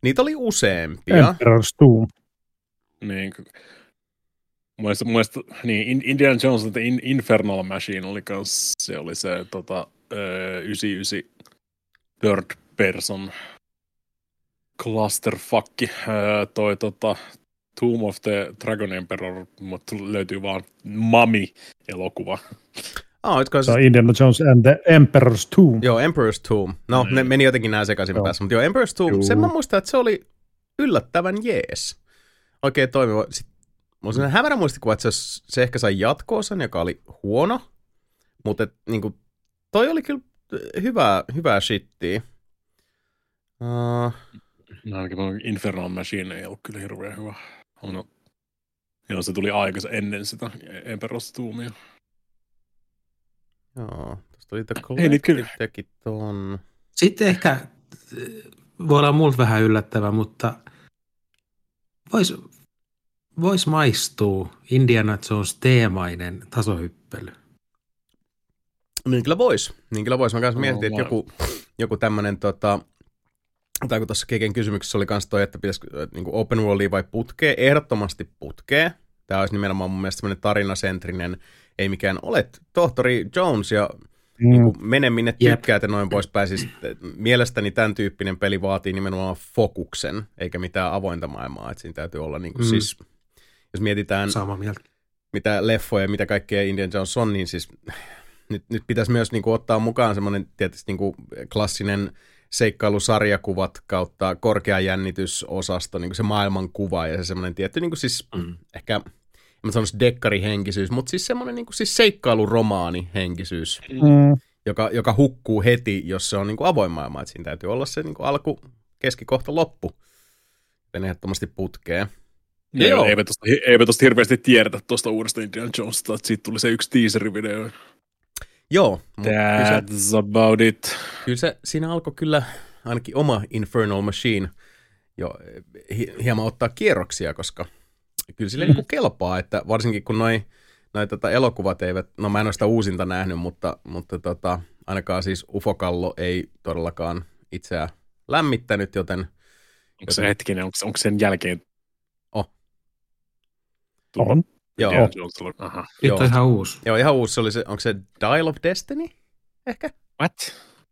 Niitä oli useampia. Emperor's Tomb. Niin kuin... Mun mielestä niin, Indiana Jones and the Infernal Machine oli kans, se oli se tota, yhdeksänkymmentäyhdeksän third person clusterfuck, toi tota, Tomb of the Dragon Emperor, mutta löytyy vaan Mami-elokuva. Ah, oh, so Indiana Jones and the Emperor's Tomb. Joo, Emperor's Tomb. No, mm. ne meni jotenkin nää sekaisin no. päässä, mutta joo, Emperor's Tomb, Juu. sen mä muistan, että se oli yllättävän jees. Oikein toimiva. Sitten mulla on sellainen hämärä muistikuva, että se, se ehkä sai jatko-osan, joka oli huono, mutta et, niin kuin, toi oli kyllä hyvää, hyvää shittiä. Uh... No ainakin Infernal Machine ei ollut kyllä hirveän hyvä. No, joo, se tuli aikansa ennen sitä Emperor's Tombia. Joo, tuossa tuli The Collective teki ton. Sitten ehkä voi olla multa vähän yllättävä, mutta vois... Voisi maistua Indiana Jones-teemainen tasohyppely. Niin kyllä voisi. Niin kyllä voisi. Mä kanssa mietin, että joku, joku tämmöinen, tota, tai kun tuossa Keken kysymyksessä oli kanssa toi, että pitäisikö niin kuin open worldia vai putkea, ehdottomasti putkea. Tämä olisi nimenomaan mun mielestä semmoinen tarinasentrinen, ei mikään olet tohtori Jones ja mm. niin kuin mene minne tykkäät ja noin poispäin. Siis, mielestäni tämän tyyppinen peli vaatii nimenomaan fokuksen, eikä mitään avointa maailmaa. Että siinä täytyy olla niin kuin mm. siis... Jos mietitään, mitä leffoja ja mitä kaikkea Indiana Jones on, niin siis nyt, nyt pitäisi myös niin kuin, ottaa mukaan semmoinen tietysti niin kuin, klassinen seikkailusarjakuvat kautta korkea jännitysosasto, niin kuin se maailmankuva ja se semmoinen tietty niin kuin, siis mm. ehkä, mä sanoisin dekkarihenkisyys, mutta siis semmoinen niin kuin, siis seikkailuromaanihenkisyys, mm. joka, joka hukkuu heti, jos se on niin kuin avoin maailma, että siinä täytyy olla se niin kuin alku, keskikohta, loppu. Joten ehdottomasti putkeen. Ei, eipä tosta, eipä tosta hirveästi tiedetä tuosta uudesta Indiana Jonesta, että siitä tuli se yksi teaser-video. Joo. That's kyllä se, about it. Kyllä se, siinä alkoi kyllä ainakin oma Infernal Machine jo hieman ottaa kierroksia, koska kyllä sille mm. niin kelpaa, että varsinkin kun noi, noi tota elokuvat eivät, no mä en ole sitä uusinta nähnyt, mutta, mutta tota, ainakaan siis Ufokallo ei todellakaan itseään lämmittänyt, joten... Onko joten... se hetkinen, onko, onko sen jälkeen? Oh. On. Joo. Aha. Nyt on ihan uusi. Joo, ihan uusi. Se oli se, onko se Dial of Destiny? Ehkä? What?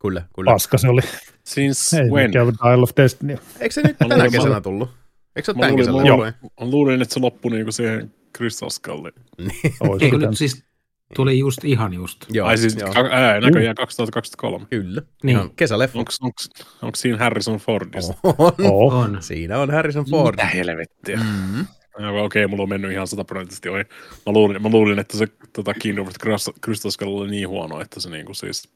Kyllä, kyllä. Paska se oli. Since ei, when? Dial of Destiny. Eikö se nyt tänä kesänä tullut? Eikö se ole tämän kesänä tullut? Mä luulin, että se loppui niinku siihen Crystal Skulliin. Eikö nyt siis tuli just ihan just? Joo. Ai siis ää, näköjään kaksituhattakaksikymmentäkolme. Kyllä. Niin. Kesäleffa. Onko siinä Harrison Fordista? On. Siinä on Harrison Ford. Mitä helvettiä? Mm-hmm. Okei, okay, mulla on mennyt ihan sataprosenttisesti ohi. Mä luulin, mä luulin, että se tota Kingdom Hearts Crystal Skull oli niin huono, että se niinku siis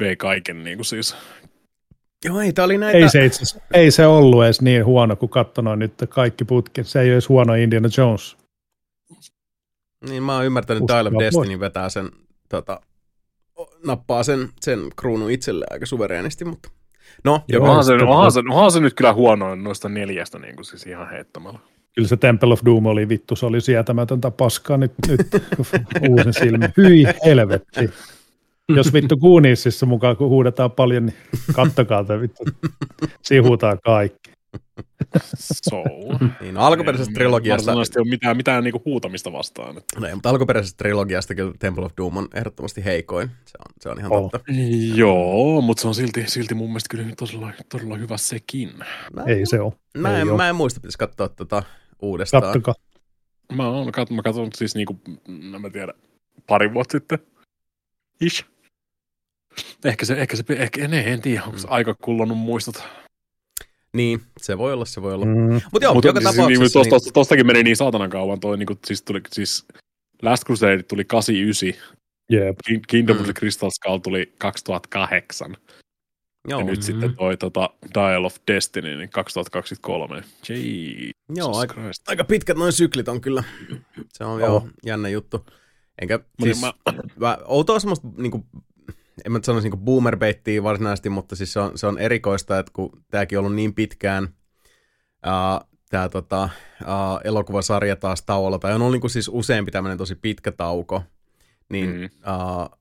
vei kaiken niinku siis. Joo, ei, tää oli näitä... Ei se, itse, ei se ollut edes niin huono, kun katsoin nyt kaikki putket. Se ei ole edes huono Indiana Jones. Niin, mä oon ymmärtänyt, että Dial of Destiny vetää sen, tota, nappaa sen, sen kruunun itselleen aika suvereenisti, mutta... No, joo, onhan, se, onhan, se, onhan se nyt kyllä huonoin noista neljästä niin kuin siis ihan heittämällä. Kyllä se Temple of Doom oli vittu, se oli sietämätöntä paskaa nyt, nyt uusin silmin. Hyi helvetti. Jos vittu Gooniesissa mukaan kun huudetaan paljon, niin kattokaa tämä vittu. Sihutaan kaikki. So. Niin, no, alkuperäisestä trilogiasta... Varsinaisesti ei ole mitään, mitään niin kuin huutamista vastaan. No ei, mutta alkuperäisestä trilogiasta kyllä Temple of Doom on ehdottomasti heikoin. Se on, se on ihan oh. totta. Joo, mutta se on silti, silti mun mielestä kyllä todella, todella hyvä sekin. Mä, ei se ole. Mä, ei mä, ole. En, mä en muista, pitäisi katsoa tota uudestaan. Kattokaa. Mä oon kat, mä katson siis niinku, mä tiedän, pari vuotta sitten. Ish. Ehkä se, ehkä se, ehkä, en, en tiedä, onko mm. aika kullannut muistot. Niin, se voi olla, se voi olla. Mm. Mutta joo, Mut, joka siis, tapauksessa... Niin, tosta, tostakin meni niin saatanan kauan toi, niin kuin, siis, tuli, siis Last Crusade tuli kahdeksankymmentäyhdeksän, yep. Kingdom of the mm. Crystal Skull tuli kaksituhattakahdeksan, joo. ja nyt mm. sitten toi tota, Dial of Destiny niin kaksituhattakaksikymmentäkolme. Jeez. Joo, aika, aika pitkät noin syklit on kyllä. Se on joo, jännä juttu. Enkä siis... Mä, mä outoa semmoista... Niinku, en mä nyt sanoisi niin boomerbaittia varsinaisesti, mutta siis se on, se on erikoista, että kun tämäkin on ollut niin pitkään uh, tämä tota, uh, elokuvasarja taas tauolla, tai on ollut niin siis useampi tämmöinen tosi pitkä tauko, niin mm. uh,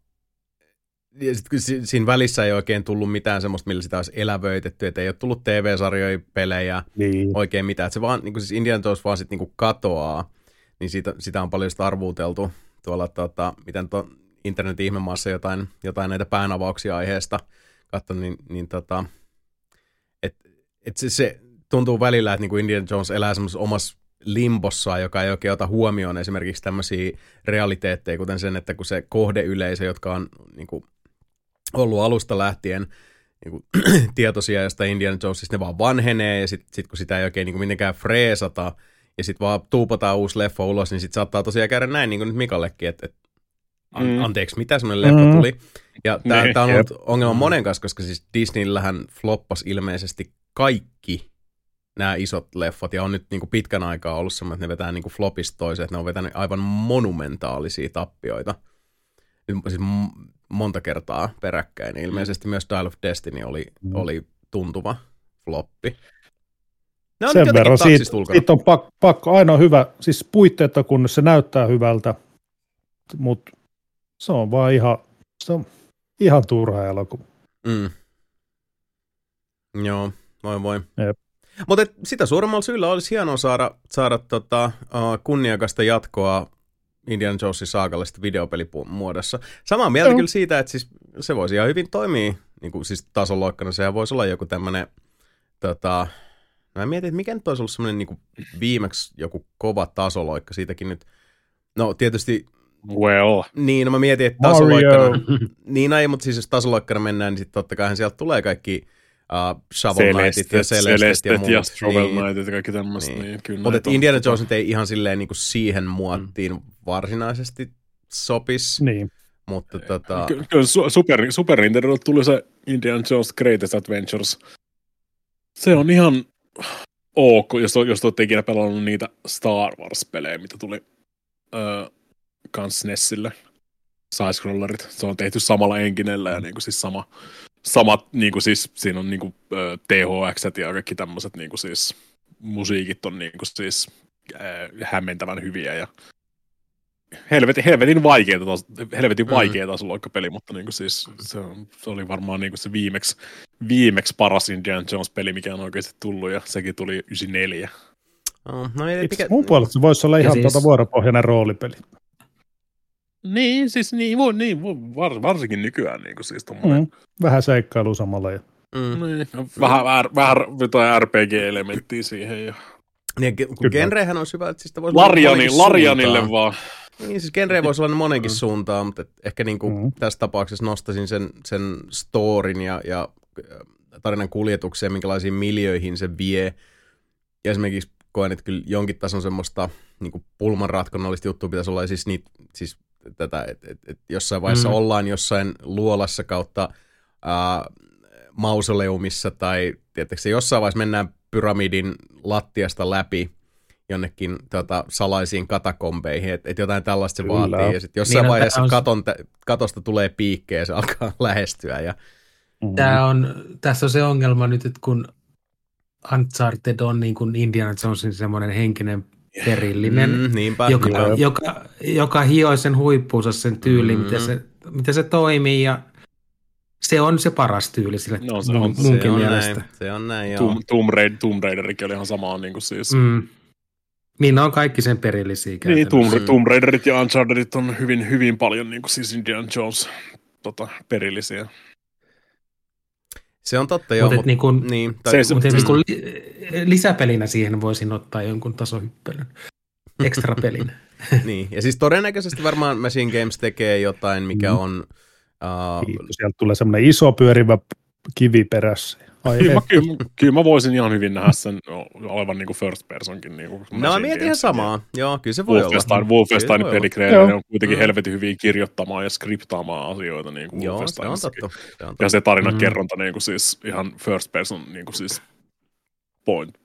ja sit, si, siinä välissä ei oikein tullut mitään semmoista, millä sitä olisi elävöitetty, että ei ole tullut T V-sarjoja, pelejä, niin. oikein mitään. Et se vaan, niin siis Indiana Jones vaan sitten niin katoaa, niin siitä, sitä on paljon sitä arvuuteltu tuolla, tota, miten tuo... internetin ihmemaassa jotain, jotain näitä päänavauksia aiheesta katson, niin, niin tota, että et se, se tuntuu välillä, että niinku Indiana Jones elää semmoisessa omassa limbossaan, joka ei oikein ota huomioon esimerkiksi tämmöisiä realiteetteja, kuten sen, että kun se kohdeyleisö, jotka on niinku, ollut alusta lähtien niinku, tietoisia josta Indiana Jonesista, ne vaan vanhenee, ja sitten sit, kun sitä ei oikein niinku, mitenkään freesata, ja sitten vaan tuupataan uusi leffa ulos, niin sitten saattaa tosiaan käydä näin, niin kuin nyt Mikallekin, että et, Mm. anteeksi, mitä semmoinen leffa mm. tuli. Ja tämä nee, on ollut jep. ongelma monen kanssa, koska siis Disneyllähän floppasi ilmeisesti kaikki nämä isot leffat, ja on nyt niinku pitkän aikaa ollut semmoinen, että ne vetää niinku flopista toiseen, että ne on vetänyt aivan monumentaalisia tappioita. Siis monta kertaa peräkkäin. Ilmeisesti myös Dial of Destiny oli, mm. oli tuntuva floppi. On sen verran, siitä, siitä on pakko, pakko ainoa hyvä, siis puitteet on kunnossa, se näyttää hyvältä, mutta se on vaan ihan, se on ihan turha elokuva. Mm. Joo, voi voi. Mutta sitä suuremmalla syyllä olisi hienoa saada, saada tota, uh, kunniakasta jatkoa Indiana Jonesin saakalle videopelimuodossa. Samaa mieltä no. kyllä siitä, että siis se voisi ihan hyvin toimia niin siis tasoloikkana. Sehän voisi olla joku tämmöinen, tota, mä mietin, että mikä nyt olisi ollut semmoinen niin viimeksi joku kova tasoloikka. Siitäkin nyt, no tietysti... Well. Niin, no mä mietin, että tasoloikkana... Mario. Niin, ei, mutta siis jos tasoloikkana mennään, niin sitten totta kai sieltä tulee kaikki uh, Shovel Knightit ja Celestet ja muut. Ja Shovel Knightit niin, ja kaikki tämmöistä. Niin. Niin, mutta Indiana Jones ei ihan silleen niin kuin siihen muottiin mm. varsinaisesti sopisi. Niin. Mutta tota... Kyllä ky- Super, Super Nintendo tuli se Indiana Jones Greatest Adventures. Se on ihan ok, jos, jos olette ikinä pelannut niitä Star Wars-pelejä, mitä tuli öö, kans Nessille. Side-scrollerit. Se on tehty samalla enkinellä ja niinku siis sama, samat, niinku siis siinä on niinku öö, T H X ja kaikki tämmöiset niinku siis musiikit on niinku siis öö, hämmentävän hyviä ja Helvetin, helvetin vaikeeta taas, helvetin vaikeeta taas mm-hmm. peli, mutta niinku siis se, se oli varmaan niinku se viimeksi viimeksi paras Indiana Jones peli mikä on oikeesti tullut ja sekin tuli yhdeksänkymmentäneljä. Oh, no ei mikä... mun puolesta se voisi olla ihan siis... tuota vuoropohjainen roolipeli. Niin siis niin voi niin var, varsinkin nykyään niinku siis tommoinen mm, vähän seikkailu samalla ja. Mm. Niin, vähän vähän jotain R P G-elementtiä siihen ja niin, kun genrehän on hyvä, että siis sitä voisi Larjani, Larjanille vaan. Niin, siis genre voisi olla monenkin suuntaan, mutta ehkä niin kuin mm-hmm. tässä tapauksessa nostaisin sen, sen storin ja, ja tarinan kuljetukseen, minkälaisiin miljöihin se vie. Ja esimerkiksi koen, että kyllä jonkin tason semmoista niin pulmanratkonnallista juttua pitäisi olla. Ja siis, niitä, siis tätä, että et, et jossain vaiheessa mm-hmm. ollaan jossain luolassa kautta ää, mausoleumissa tai tietysti jossain vaiheessa mennään pyramidin lattiasta läpi jonnekin tota, salaisiin katakombeihin, että et jotain tällaista se Kyllä. vaatii. Ja sitten jossain niin vaiheessa on... katon, katosta tulee piikkejä ja se alkaa lähestyä. Ja... Tää on, tässä on se ongelma nyt, että kun Uncharted on niin kuin Indiana Jonesin semmoinen henkinen perillinen, mm, niinpä, joka, joka, joka hioi sen huippuunsa sen tyylin, mm. miten, se, miten se toimii ja se on se paras tyyli sille no, se on, munkin se on mielestä. Näin, se on näin, joo. Tomb Raider, Tomb Raiderikin oli ihan samaa niin kuin siis. Mm. Niin on kaikki sen perillisiä käytännössä. Niin, Tomb, Tomb Raiderit ja Unchartedit on hyvin, hyvin paljon niin kuin siis Indiana Jones tota, perillisiä. Se on totta, joo. Mutta mut, niin kuin niin, niin, li, lisäpelinä siihen voisin ottaa jonkun tasohyppelyn. Ekstra pelin. Niin, ja siis todennäköisesti varmaan Machine Games tekee jotain, mikä mm. on... Uh, sieltä tulee semmoinen iso pyörivä kivi perässä. Ai kyllä, kyllä, kyllä mä voisin ihan hyvin nähdä sen olevan niin kuin first personkin. Niin kuin no mietin ihan samaa. Joo, kyllä se voi Wolfenstein, olla. Wolfenstein pelikreillä ne on kuitenkin helvetin hyviä kirjoittamaan ja skriptaamaan asioita. Niin kuin joo, se on totta. Se on ja se tarinan kerronta mm-hmm. niin kuin siis ihan first person niin kuin siis point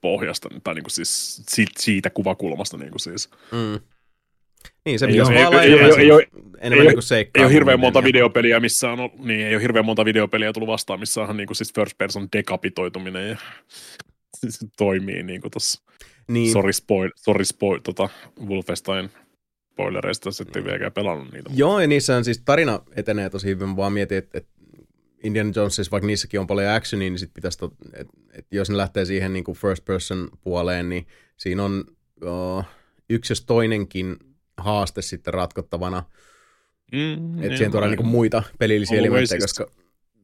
pohjasta, tai niin kuin siis siitä kuvakulmasta niin kuin siis. Mm. Niin, se ei pitäisi vaan olla enemmän kuin seikkaa. Ei ole hirveän monta videopeliä, missä on niin, ei ole hirveän monta videopeliä tullut vastaan, missä on niin kuin siis first person dekapitoituminen ja siis toimii niin kuin tossa. Niin. Sorry spoil, sorry spoil, tota Wolfenstein spoilereista, sitten niin. Vieläkään pelannut niitä. Joo, ja niissä on siis tarina etenee tosi hyvin, vaan mietin, että et Indiana Jones, siis vaikka niissäkin on paljon actionia, niin sit pitäisi, tot, et, et jos ne lähtee siihen niin kuin first person puoleen, niin siinä on oh, yksi jos toinenkin haaste sitten ratkottavana, mm, että siihen tuodaan niinku muita pelillisiä elementtejä, koska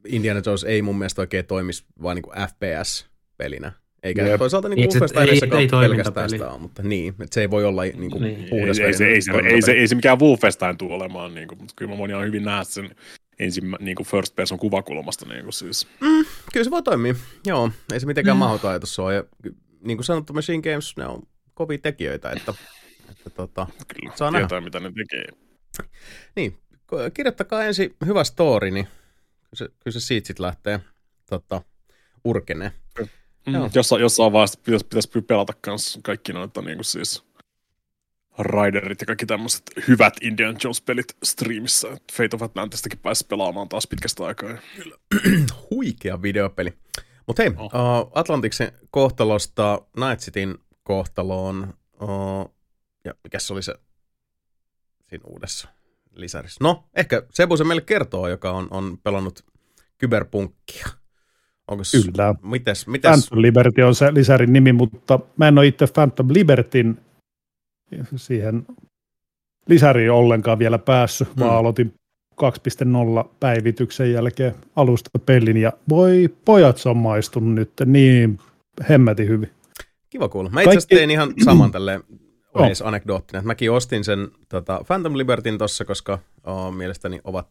Indiana Jones ei mun mielestä oikein toimisi vaan niinku F P S-pelinä. Eikä yep. toisaalta niinku Wolfensteinissakaan pelkästään sitä on, mutta niin, että se ei voi olla niinku niin. puhdas ei, ei, se, ei, se, ei, se, ei se mikään Wolfenstein tule olemaan, niinku, mutta kyllä mä voin ihan hyvin nähdä sen ensimmä, niinku first person kuvakulmasta. Niinku siis. Mm, kyllä se voi toimia, joo. Ei se mitenkään mm. mahdoton ajatus ole. Ja, niin kuin sanottu, Machine Games, ne on kovia tekijöitä, että Että tota, kyllä, saa tietää, nähdä. Mitä ne tekee. Niin, kirjoittakaa ensin hyvä story, niin kyllä se, kyllä se siitä sitten lähtee tota, urkeneen. Mm, jossain, jossain vaiheessa pitäisi, pitäisi pelata kans kaikki noita niin kuin siis Raiderit ja kaikki tämmöiset hyvät Indiana Jones-pelit striimissä. Fate of Atlantistakin pääsi pelaamaan taas pitkästä aikaa. Huikea videopeli. Mutta hei, oh. uh, Atlantiksen kohtalosta Night Cityn kohtaloon... Uh, Ja mikäs se oli se siinä uudessa lisärissä? No, ehkä Sebu se meille kertoo, joka on, on pelannut Kyberpunkkia. Onko se? Kyllä. Mites, mites? Phantom Liberty on se lisärin nimi, mutta mä en ole itse Phantom Libertyn siihen lisäriin ollenkaan vielä päässyt, hmm. vaan aloitin kaksi piste nolla päivityksen jälkeen alusta pelin. Ja voi pojat, se on maistunut nyt niin hemmätin hyvin. Kiva kuulla. Mä itse asiassa tein ihan saman tälleen. On edes anekdoottina. Mäkin ostin sen tota, Phantom Libertyn tossa, koska oh, mielestäni ovat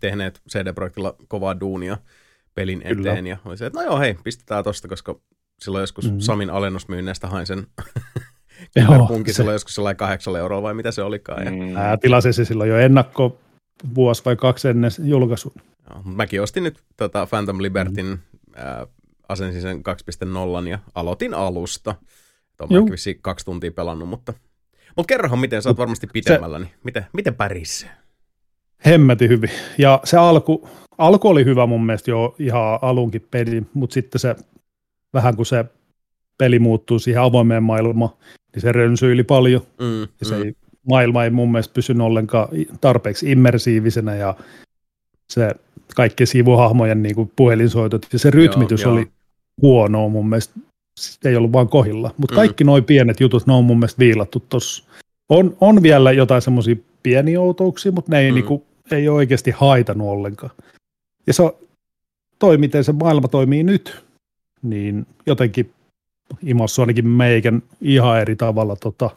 tehneet C D-projektilla kovaa duunia pelin eteen. Kyllä. Ja oli se, että no joo, hei, pistetään tosta, koska silloin joskus mm-hmm. Samin alennusmyynnästä hain sen Cyberpunkin se. Silloin joskus sellainen kahdeksalla euroa vai mitä se olikaan. Ja... Mm. Mä tilasin se silloin jo ennakko vuosi vai kaksi ennen julkaisua. Joo, mäkin ostin nyt tota Phantom Libertyn, mm-hmm. ää, asensin sen kaksi piste nolla ja aloitin alusta. Tuo on vissiin kaksi tuntia pelannut, mutta... Mutta kerrohan, miten sä oot varmasti pitemmällä, se... niin miten, miten pärisi? Hemmäti hyvin. Ja se alku, alku oli hyvä mun mielestä jo ihan alunkin peli, mutta sitten se vähän kun se peli muuttuu siihen avoimeen maailmaan, niin se rönsyili paljon. Mm, ja se mm. ei, maailma ei mun mielestä pysynyt ollenkaan tarpeeksi immersiivisenä ja se kaikki sivuhahmojen niin kuin puhelinsoitot ja se rytmitys joo, oli joo. huonoa mun mielestä. Se ei ollut vaan kohilla, mutta kaikki mm. nuo pienet jutut, ne on mun mielestä viilattu tossa. On, on vielä jotain semmoisia pieniä outouksia, mutta ne ei, mm. niinku, ei ole oikeasti haitanut ollenkaan. Ja se toi, miten se maailma toimii nyt, niin jotenkin imossu ainakin meikän ihan eri tavalla tota,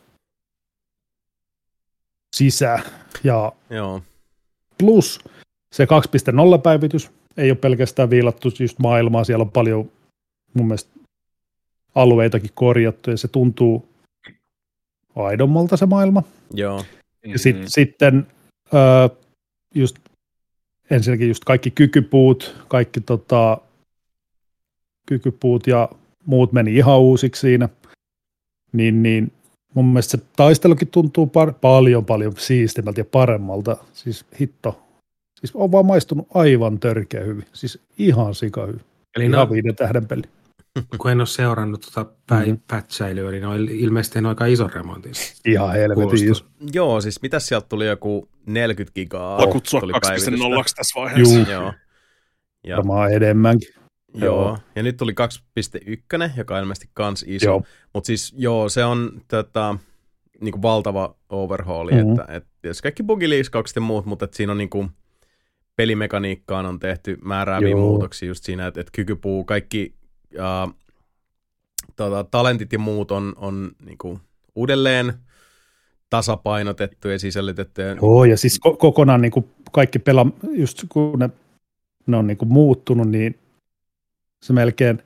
sisään. Ja joo. Plus se kaksi piste nolla-päivitys ei ole pelkästään viilattu just maailmaa, siellä on paljon mun mielestä alueitakin korjattu, ja se tuntuu aidommalta se maailma. Joo. Ja sit, mm-hmm. sitten ö, just, ensinnäkin just kaikki kykypuut, kaikki tota, kykypuut ja muut meni ihan uusiksi siinä, niin, niin mun mielestä se taistelukin tuntuu par- paljon paljon siistimältä ja paremmalta. Siis hitto. Siis on vaan maistunut aivan törkeä hyvin. Siis ihan sika hyvin. Eli ihan no... viiden tähden peli. Kun en ole seurannut tuota pätsäilyä, niin oli ilmeisesti aika ison remontin. Ihan helvetin. Joo, siis mitäs sieltä tuli joku neljäkymmentä gigaa? Pakut sua kaksi piste nolla tässä vaiheessa. Juu, joo. Ja, varmaan enemmänkin. Joo. joo, ja nyt tuli kaksi piste yksi, joka on ilmeisesti kans iso. Mutta siis joo, se on tota, niinku valtava overhauli. Mm-hmm. Että, et, kaikki bugiliiskaukset ja muut, mutta siinä on niinku pelimekaniikkaan on tehty määrääviä joo. muutoksia just siinä, että et kykypuu, kaikki... Ja, tota, talentit ja muut on, on niinku, uudelleen tasapainotettu ja sisällytetty. Joo, ja siis ko- kokonaan niinku, kaikki pela, just kun ne, ne on niinku, muuttunut, niin se melkein,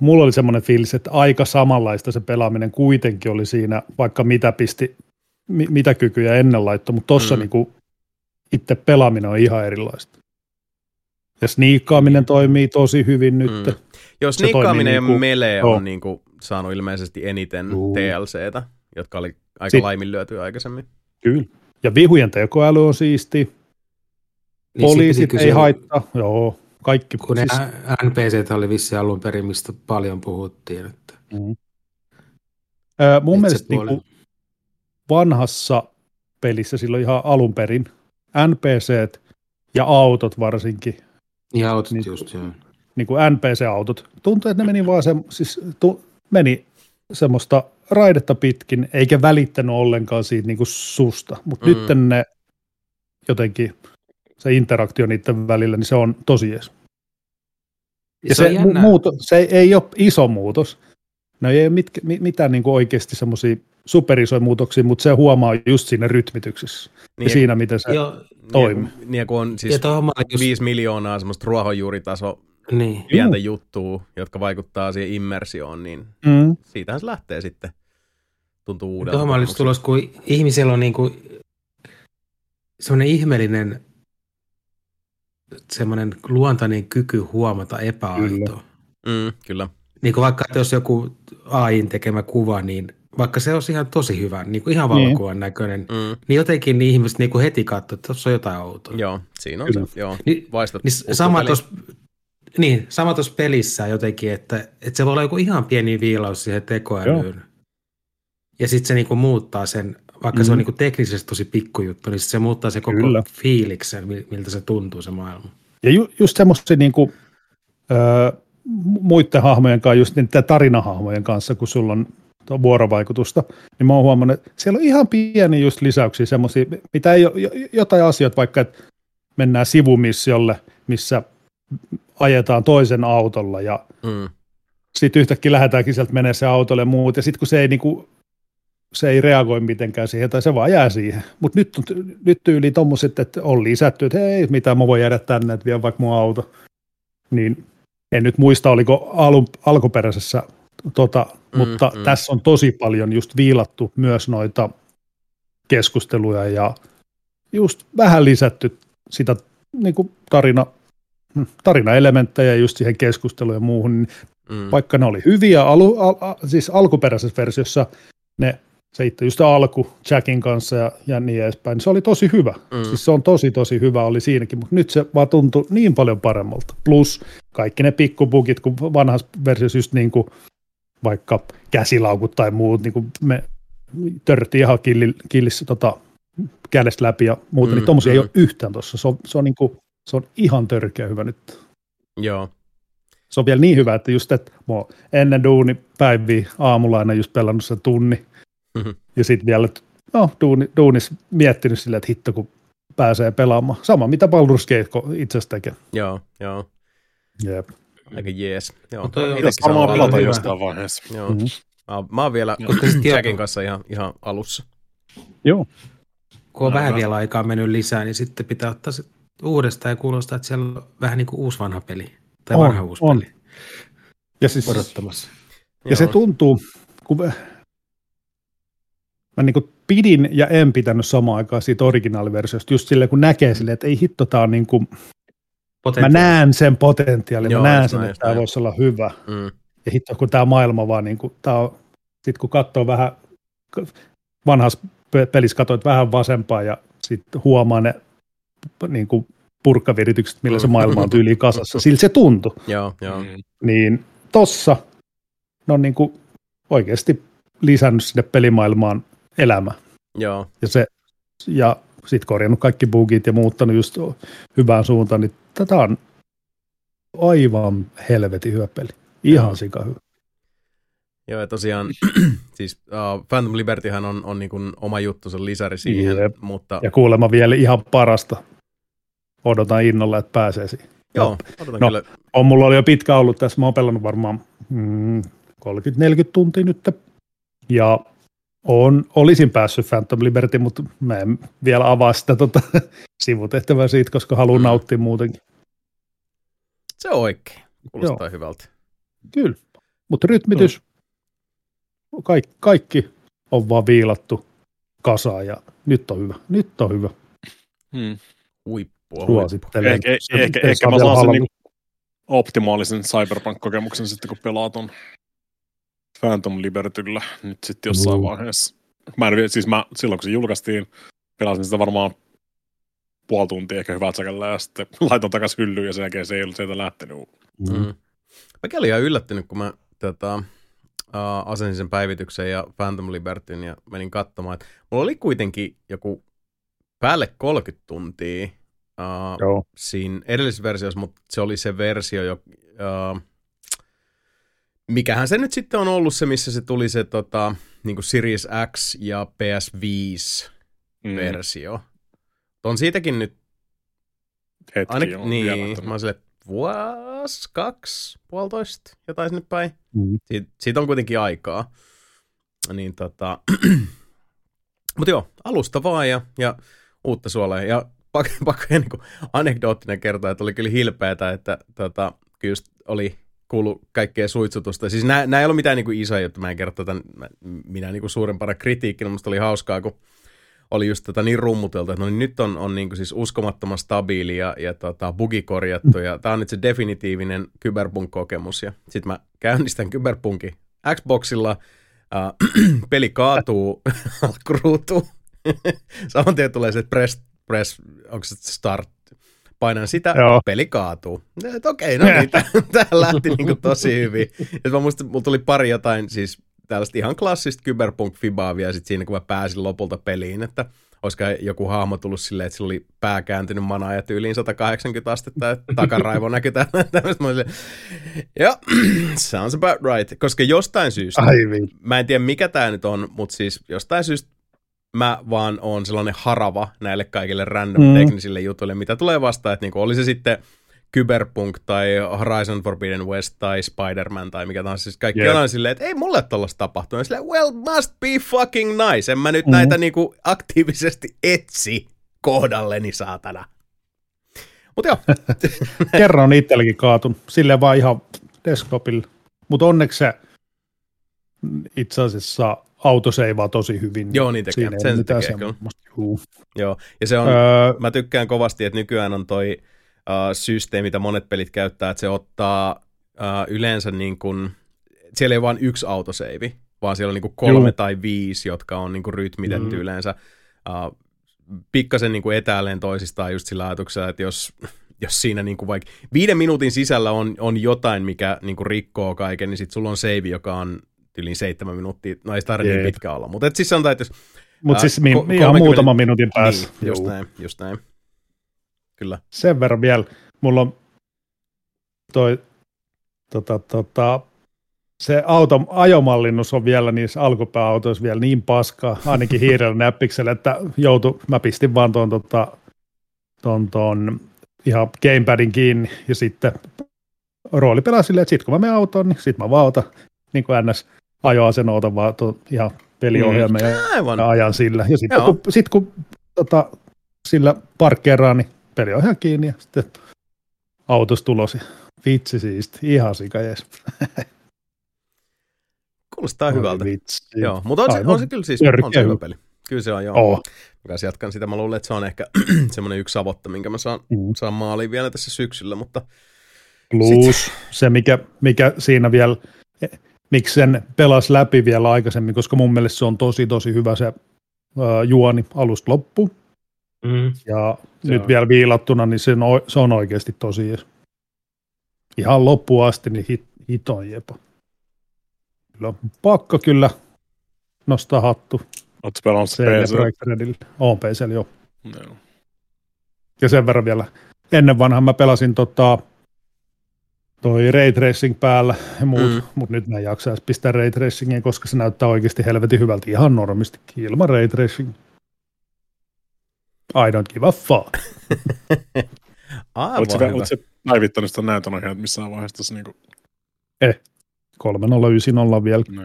mulla oli semmoinen fiilis, että aika samanlaista se pelaaminen kuitenkin oli siinä, vaikka mitä pisti, mi- mitä kykyjä ennen laittoi, mutta tossa mm. niinku, itse pelaaminen on ihan erilaista. Ja sniikkaaminen toimii tosi hyvin nyt. Mm. Joo, sniikkaaminen ja niinku, melee on niinku saanut ilmeisesti eniten juu. T L C:tä, jotka oli aika Sit. laiminlyötyä aikaisemmin. Kyllä. Ja vihujen tekoäly on siisti. Poliisit ei haittaa. Joo, kaikki. Kun siis... N P C:t oli vissiin alun perin, mistä paljon puhuttiin. Että... Mm. Öö, mun Itse mielestä niinku vanhassa pelissä silloin ihan alun perin N P C:t ja autot varsinkin. Ja autot niin, just, joo. Niin kuin N P C-autot. Tuntuu, että ne meni vaan se, siis, tu, meni semmoista raidetta pitkin, eikä välittänyt ollenkaan siitä niin kuin susta. Mutta mm. nyt ne jotenkin, se interaktio niiden välillä, niin se on tosi jees. Ja se, se, mu- muuto, se ei, ei ole iso muutos. No ei ole mit, mit, mitään niin kuin oikeasti semmoisia superisoja muutoksia, mutta se huomaa just siinä rytmityksessä. Niin, ja siinä, miten se jo, toimii. Niin, ja kun on siis viisi miljoonaa semmoista ruohonjuuritaso niin. pientä Juu. juttua, jotka vaikuttaa siihen immersioon, niin mm. siitähän se lähtee sitten. Tuntuu uudelta. Tuohon mä olin tulos, kun ihmisellä on niin kuin semmoinen ihmeellinen semmoinen luontainen kyky huomata epäaitoa. Mm, kyllä. Niin kuin vaikka, että jos joku A I:n tekemä kuva, niin vaikka se olisi ihan tosi hyvä, niin kuin ihan valokuvan niin. näköinen, mm. niin jotenkin niin ihmiset niin kuin heti katsovat, että tuossa on jotain outoa. Joo, siinä on se. Joo. Niin, niin, sama tuossa niin, pelissä jotenkin, että, että se voi olla joku ihan pieni viilaus siihen tekoälyyn. Joo. Ja sitten se niin kuin muuttaa sen, vaikka mm. se on niin kuin teknisesti tosi pikkujuttu, niin se muuttaa sen koko Kyllä. fiiliksen, miltä se tuntuu se maailma. Ja ju, just semmoisia niin kuin... Öö, muiden hahmojen kanssa, just niiden tarinahahmojen kanssa, kun sulla on vuorovaikutusta, niin mä oon huomannut, että siellä on ihan pieniä just lisäyksiä semmoisia, mitä ei ole, jotain asioita, vaikka että mennään sivumissiolle, missä ajetaan toisen autolla ja mm. sitten yhtäkkiä lähdetäänkin sieltä menee se autolle ja muut, ja sitten kun se ei niinku se ei reagoi mitenkään siihen, tai se vaan jää siihen. Mutta nyt, nyt tyyli tommoset, että on lisätty, että hei, mitä mä voin jäädä tänne, että vie vaikka mun auto. Niin en nyt muista, oliko alun, alkuperäisessä, tota, mm, mutta mm. tässä on tosi paljon just viilattu myös noita keskusteluja ja just vähän lisätty sitä niin kuin tarina, tarinaelementtejä just siihen keskusteluun ja muuhun. Niin mm. Vaikka ne oli hyviä, alu, al, siis alkuperäisessä versiossa ne, se itse just alku Jackin kanssa ja, ja niin edespäin, se oli tosi hyvä. Mm. Siis se on tosi tosi hyvä oli siinäkin, mutta nyt se vaan tuntui niin paljon paremmalta. Plus kaikki ne pikkubugit, kun vanhassa versiossa just niin kuin vaikka käsilaukut tai muut, niin kuin me törttiin ihan killi, killissä tota, kädestä läpi ja muuta, mm, niin tommosia mm. ei ole yhtään tuossa. Se on, se, on niin kuin, se on ihan törkeä hyvä nyt. Joo. Se on vielä niin hyvä, että just, että mä oon ennen duunipäiviä aamulla aina just pelannut sen tunni. Mm-hmm. Ja sitten vielä, no, duuni, duunis miettinyt silleen, että hitto, kun pääsee pelaamaan. Sama, mitä Baldur's Gate itse asiassa tekee. Joo, joo. Jep. Aika jees. Joo, mutta on itsekin samaa pelata jostain vaiheessa. Joo. Mm-hmm. Mä, mä oon vielä, koska se Jackin kanssa ihan, ihan alussa. Joo. Kun on no, vähän no. vielä aikaa mennyt lisää, niin sitten pitää ottaa se uudestaan ja kuulostaa, että siellä on vähän niin kuin uusi vanha peli. Tai on, vanha uusi on. Peli. Ja siis, odottamassa. Ja joo. Se tuntuu, kun... Mä niin kuin pidin ja en pitänyt samaan aikaan siitä originaaliversiosta, just silleen kun näkee silleen, että ei hitto, tää on niin kuin, mä näen sen potentiaalin, mä näen sen, näin, että näin. Tää voisi olla hyvä. Mm. Ja hitto, kun tää maailma vaan niin kuin, tää on, sit kun katsoo vähän, vanhassa pelissä katsoit vähän vasempaa ja sit huomaa ne niin kuin purkkaviritykset, millä se maailma on tyyliin kasassa, sillä se tuntui. Joo, joo. Niin tossa, no niin kuin oikeesti lisännyt sinne pelimaailmaan elämä. Joo. Ja, se, ja sit korjannut kaikki bugit ja muuttanut just hyvään suuntaan, niin tätä on aivan helvetin hyvä peli. Ihan joo. Sika hyvä. Joo, ja tosiaan, siis uh, Phantom Libertyhän on, on niin kuin oma juttunsa lisäri siihen, Jeep. Mutta... Ja kuulemma vielä ihan parasta. Odotan innolla, että pääsee siihen. Joo, odotan no, kyllä. On, mulla oli jo pitkä ollut tässä, mä oon pelannut varmaan mm, kolmekymmentä neljäkymmentä tuntia nyt. Ja on, olisin päässyt Phantom Liberty, mutta mä en vielä avaa sitä tota, sivutehtävää siitä, koska haluan mm. nauttia muutenkin. Se on oikein. Kuulostaa joo. hyvältä. Kyllä, mutta rytmitys, mm. Kaik, kaikki on vaan viilattu kasaan ja nyt on hyvä. Nyt on hyvä. Hmm. Huippua. Suosittelen. Ehkä, ehkä, ehkä mä saan sen niinku optimaalisen Cyberpunk-kokemuksen sitten, kun pelaat on. Phantom Libertyllä nyt sitten jossain mm. vaiheessa. Mä en, siis mä, silloin kun se julkaistiin, pelasin sitä varmaan puoli tuntia ehkä hyvää tsäkällä ja sitten laitan takaisin hyllyyn ja sen jälkeen se ei ollut sieltä lähtenyt. Mm. Mm. Mäkin olin ihan yllättynyt, kun mä tätä, uh, asensin sen päivityksen ja Phantom Libertyn ja menin katsomaan. Että mulla oli kuitenkin joku päälle kolmekymmentä tuntia uh, siinä edellisessä versiossa, mutta se oli se versio, joka... Uh, Mikähän se nyt sitten on ollut se, missä se tuli se tota, niin kuin Series X ja P S viisi-versio. Mm. On siitäkin nyt... Hetki ainakin, on niin, vielä. Mä oon silleen, vuosi, kaksi, puolitoista, jotain sinne päin. Mm. Siit, siitä on kuitenkin aikaa. Niin, tota... Mutta joo, alusta vaan ja, ja uutta suolaa. Ja pakko pak, niin kuin anekdoottinen kertoa, että oli kyllä hilpeätä, että tota, kyllä just oli... kuulu kaikkea suitsutusta. Siis nämä, nämä ei ole mitään niin kuin isoja, että mä en kerro tätä minä niin kuin suurempana kritiikkinä. Musta oli hauskaa, kun oli just tätä niin rummuteltu, että no niin nyt on, on niin kuin siis uskomattoman stabiili ja, ja tota, bugikorjattu. Ja tämä on nyt se definitiivinen Cyberpunk-kokemus. Ja sitten mä käynnistän Cyberpunkin Xboxilla. Äh, peli kaatuu, alkuruutuu. Saman tien tulee se press, press, onko se start? Painan sitä, joo. Peli kaatuu. Et okei, no niin, tämä lähti niinku tosi hyvin. Et mä musta, mulla tuli pari jotain, siis tällaista ihan klassista Cyberpunk-fibaa vielä sit siinä, kun mä pääsin lopulta peliin, että olisiko joku hahmo tullut silleen, että sillä oli pää kääntynyt manaa ja tyyliin sata kahdeksankymmentä astetta, ja takaraivo näky tämmöistä. Mä olin silleen, joo, sounds about right. Koska jostain syystä, Aivi. Mä en tiedä mikä tää nyt on, mutta siis jostain syystä, mä vaan oon sellainen harava näille kaikille random teknisille mm. jutuille, mitä tulee vastaan, että niinku oli se sitten Cyberpunk tai Horizon Forbidden West tai Spider-Man tai mikä tahansa, siis kaikki yeah. on silleen, että ei mulle tollaista tapahtunut. Ja silleen, well, must be fucking nice. En mä nyt mm-hmm. näitä niinku aktiivisesti etsi kohdalleni, saatana. Mut joo. Kerran on itselläkin kaatunut, silleen vaan ihan desktopilla. Mut onneksi se itse asiassa auto seivaa tosi hyvin. Joo, niin tekee. Siinä sen se tekee, semmoista. Joo, ja se on, öö... mä tykkään kovasti, että nykyään on toi Uh, systeemi, mitä monet pelit käyttää, että se ottaa uh, yleensä niin kuin, siellä ei vaan yksi autoseivi, vaan siellä on niin kuin kolme Juh. tai viisi, jotka on niin kuin rytmitetty mm-hmm. yleensä uh, pikkasen niin kuin etäälleen toisistaan just sillä ajatuksella, että jos, jos siinä niin kuin vaikka viiden minuutin sisällä on, on jotain, mikä niin kuin rikkoo kaiken, niin sitten sulla on seivi, joka on yli seitsemän minuuttia, no ei sitä tarvitse niin pitkä olla, mutta siis sanotaan, että jos Mutta siis mi- ko- ihan muutaman minuutin päässä. Niin, just näin, just näin. Kyllä. Sen verran vielä. Mulla on toi, tota, tota, se auton ajomallinnus on vielä niissä alkupääautoissa vielä niin paskaa, ainakin hiirellä näppiksellä, että joutu, mä pistin vaan tuon tota, ton, ton, ihan gamepadin kiinni ja sitten rooli pelaa silleen, että sit kun mä menen autoon, niin sit mä vaan otan, niin kuin ns. Ajoaseno otan vaan tuon ihan peliohjelman mm. ja ajan sillä. Ja sitten kun, sit, kun tota, sillä parkkeeraan, niin peli on ihan kiinni ja sitten autossa tulosi. Vitsi siisti, ihan sikajees. Kuulostaa Oli hyvältä. Vitsi. Joo, mutta on se, on se kyllä siis on se hyvä peli. Kyllä se on, joo. Oh. Mä jatkan sitä, mä luulen, että se on ehkä semmoinen yksi savotta, minkä mä saan, mm. saan maaliin vielä tässä syksyllä, mutta... Plus sit... se, mikä, mikä siinä vielä, miksi sen pelasi läpi vielä aikaisemmin, koska mun mielestä se on tosi, tosi hyvä se uh, juoni alusta loppuun. Mm. Ja se nyt on. Vielä viilattuna, niin se on, se on oikeasti tosi jees. Ihan loppuun asti, niin hit, hitoin jepa. Kyllä pakko kyllä nostaa hattu. Oletko pelannut P C? Oon P C, joo. No. Ja sen verran vielä. Ennen vanhan mä pelasin tota, toi Ray Tracing päällä ja muut, mm. mutta nyt mä en jaksa pistää Ray Tracingia, koska se näyttää oikeasti helvetin hyvältä ihan normistikin ilman Ray Tracing. I don't give a fuck. Aivan oletko hyvä. Oletko päivittänyt sitä näytönohjaa, missään vaiheessa tässä niinku... Eh, kolme nolla yhdeksän nolla vielä. No,